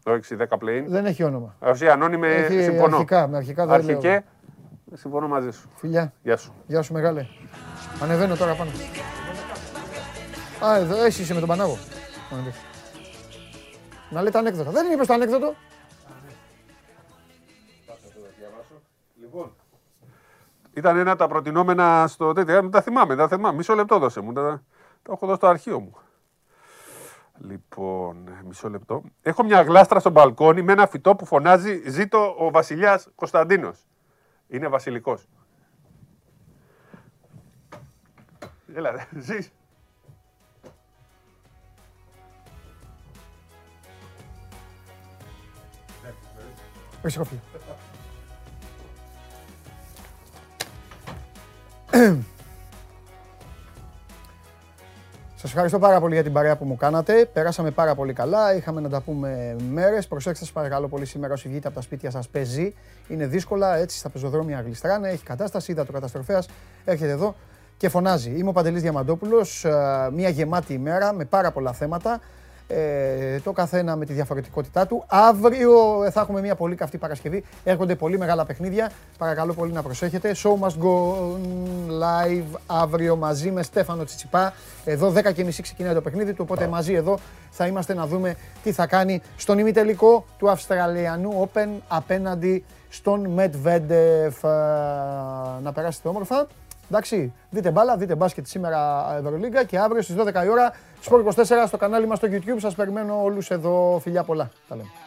Το 6-10 play-in. Δεν έχει όνομα. Όσοι ανώνυμε συμφωνώ. Αρχικά δεν λέω. Αρχικέ. Συμφωνώ μαζί σου. Φιλιά. Γεια σου. Γεια σου μεγάλε. Ανεβαίνω τώρα πάνω. Α, εδώ εσύ είσαι με τον Πανάγο. Να λέτε ανέκδοτα. Δεν είπες το ανέκδοτο. Ήταν ένα τα προτινόμενα στο τέτοιο. Δεν τα θυμάμαι, δεν τα θυμάμαι. Μισό λεπτό δώσε μου. Τα έχω δώσει στο αρχείο μου. Λοιπόν, μισό λεπτό. Έχω μια γλάστρα στο μπαλκόνι με ένα φυτό που φωνάζει «Ζήτω ο βασιλιάς Κωνσταντίνος». Είναι βασιλικός. Έλα, ζεις. Ευχαριστώ. Σας ευχαριστώ πάρα πολύ για την παρέα που μου κάνατε. Περάσαμε πάρα πολύ καλά. Είχαμε να τα πούμε μέρες. Προσέξτε σας παρακαλώ πολύ σήμερα όσοι βγείτε από τα σπίτια σας παίζει. Είναι δύσκολα έτσι στα πεζοδρόμια γλιστράνε. Έχει κατάσταση. Είδα το καταστροφέας. Έρχεται εδώ και φωνάζει. Είμαι ο Παντελής Διαμαντόπουλος. Μια γεμάτη ημέρα με πάρα πολλά θέματα. Το καθένα με τη διαφορετικότητά του. Αύριο θα έχουμε μια πολύ καυτή Παρασκευή. Έρχονται πολύ μεγάλα παιχνίδια. Παρακαλώ πολύ να προσέχετε. Show Must Go Live αύριο μαζί με Στέφανο Τσιτσιπά. Εδώ 10:30 ξεκινάει το παιχνίδι του. Οπότε μαζί εδώ θα είμαστε να δούμε τι θα κάνει στον ημιτελικό του Αυστραλιανού Open απέναντι στον Μεντβέντεφ. Να περάσετε όμορφα. Εντάξει, δείτε μπάλα, δείτε μπάσκετ σήμερα Ευρωλίγκα και αύριο στις 12 η ώρα Sport 24 στο κανάλι μας στο YouTube. Σας περιμένω όλους εδώ. Φιλιά πολλά. Τα λέμε.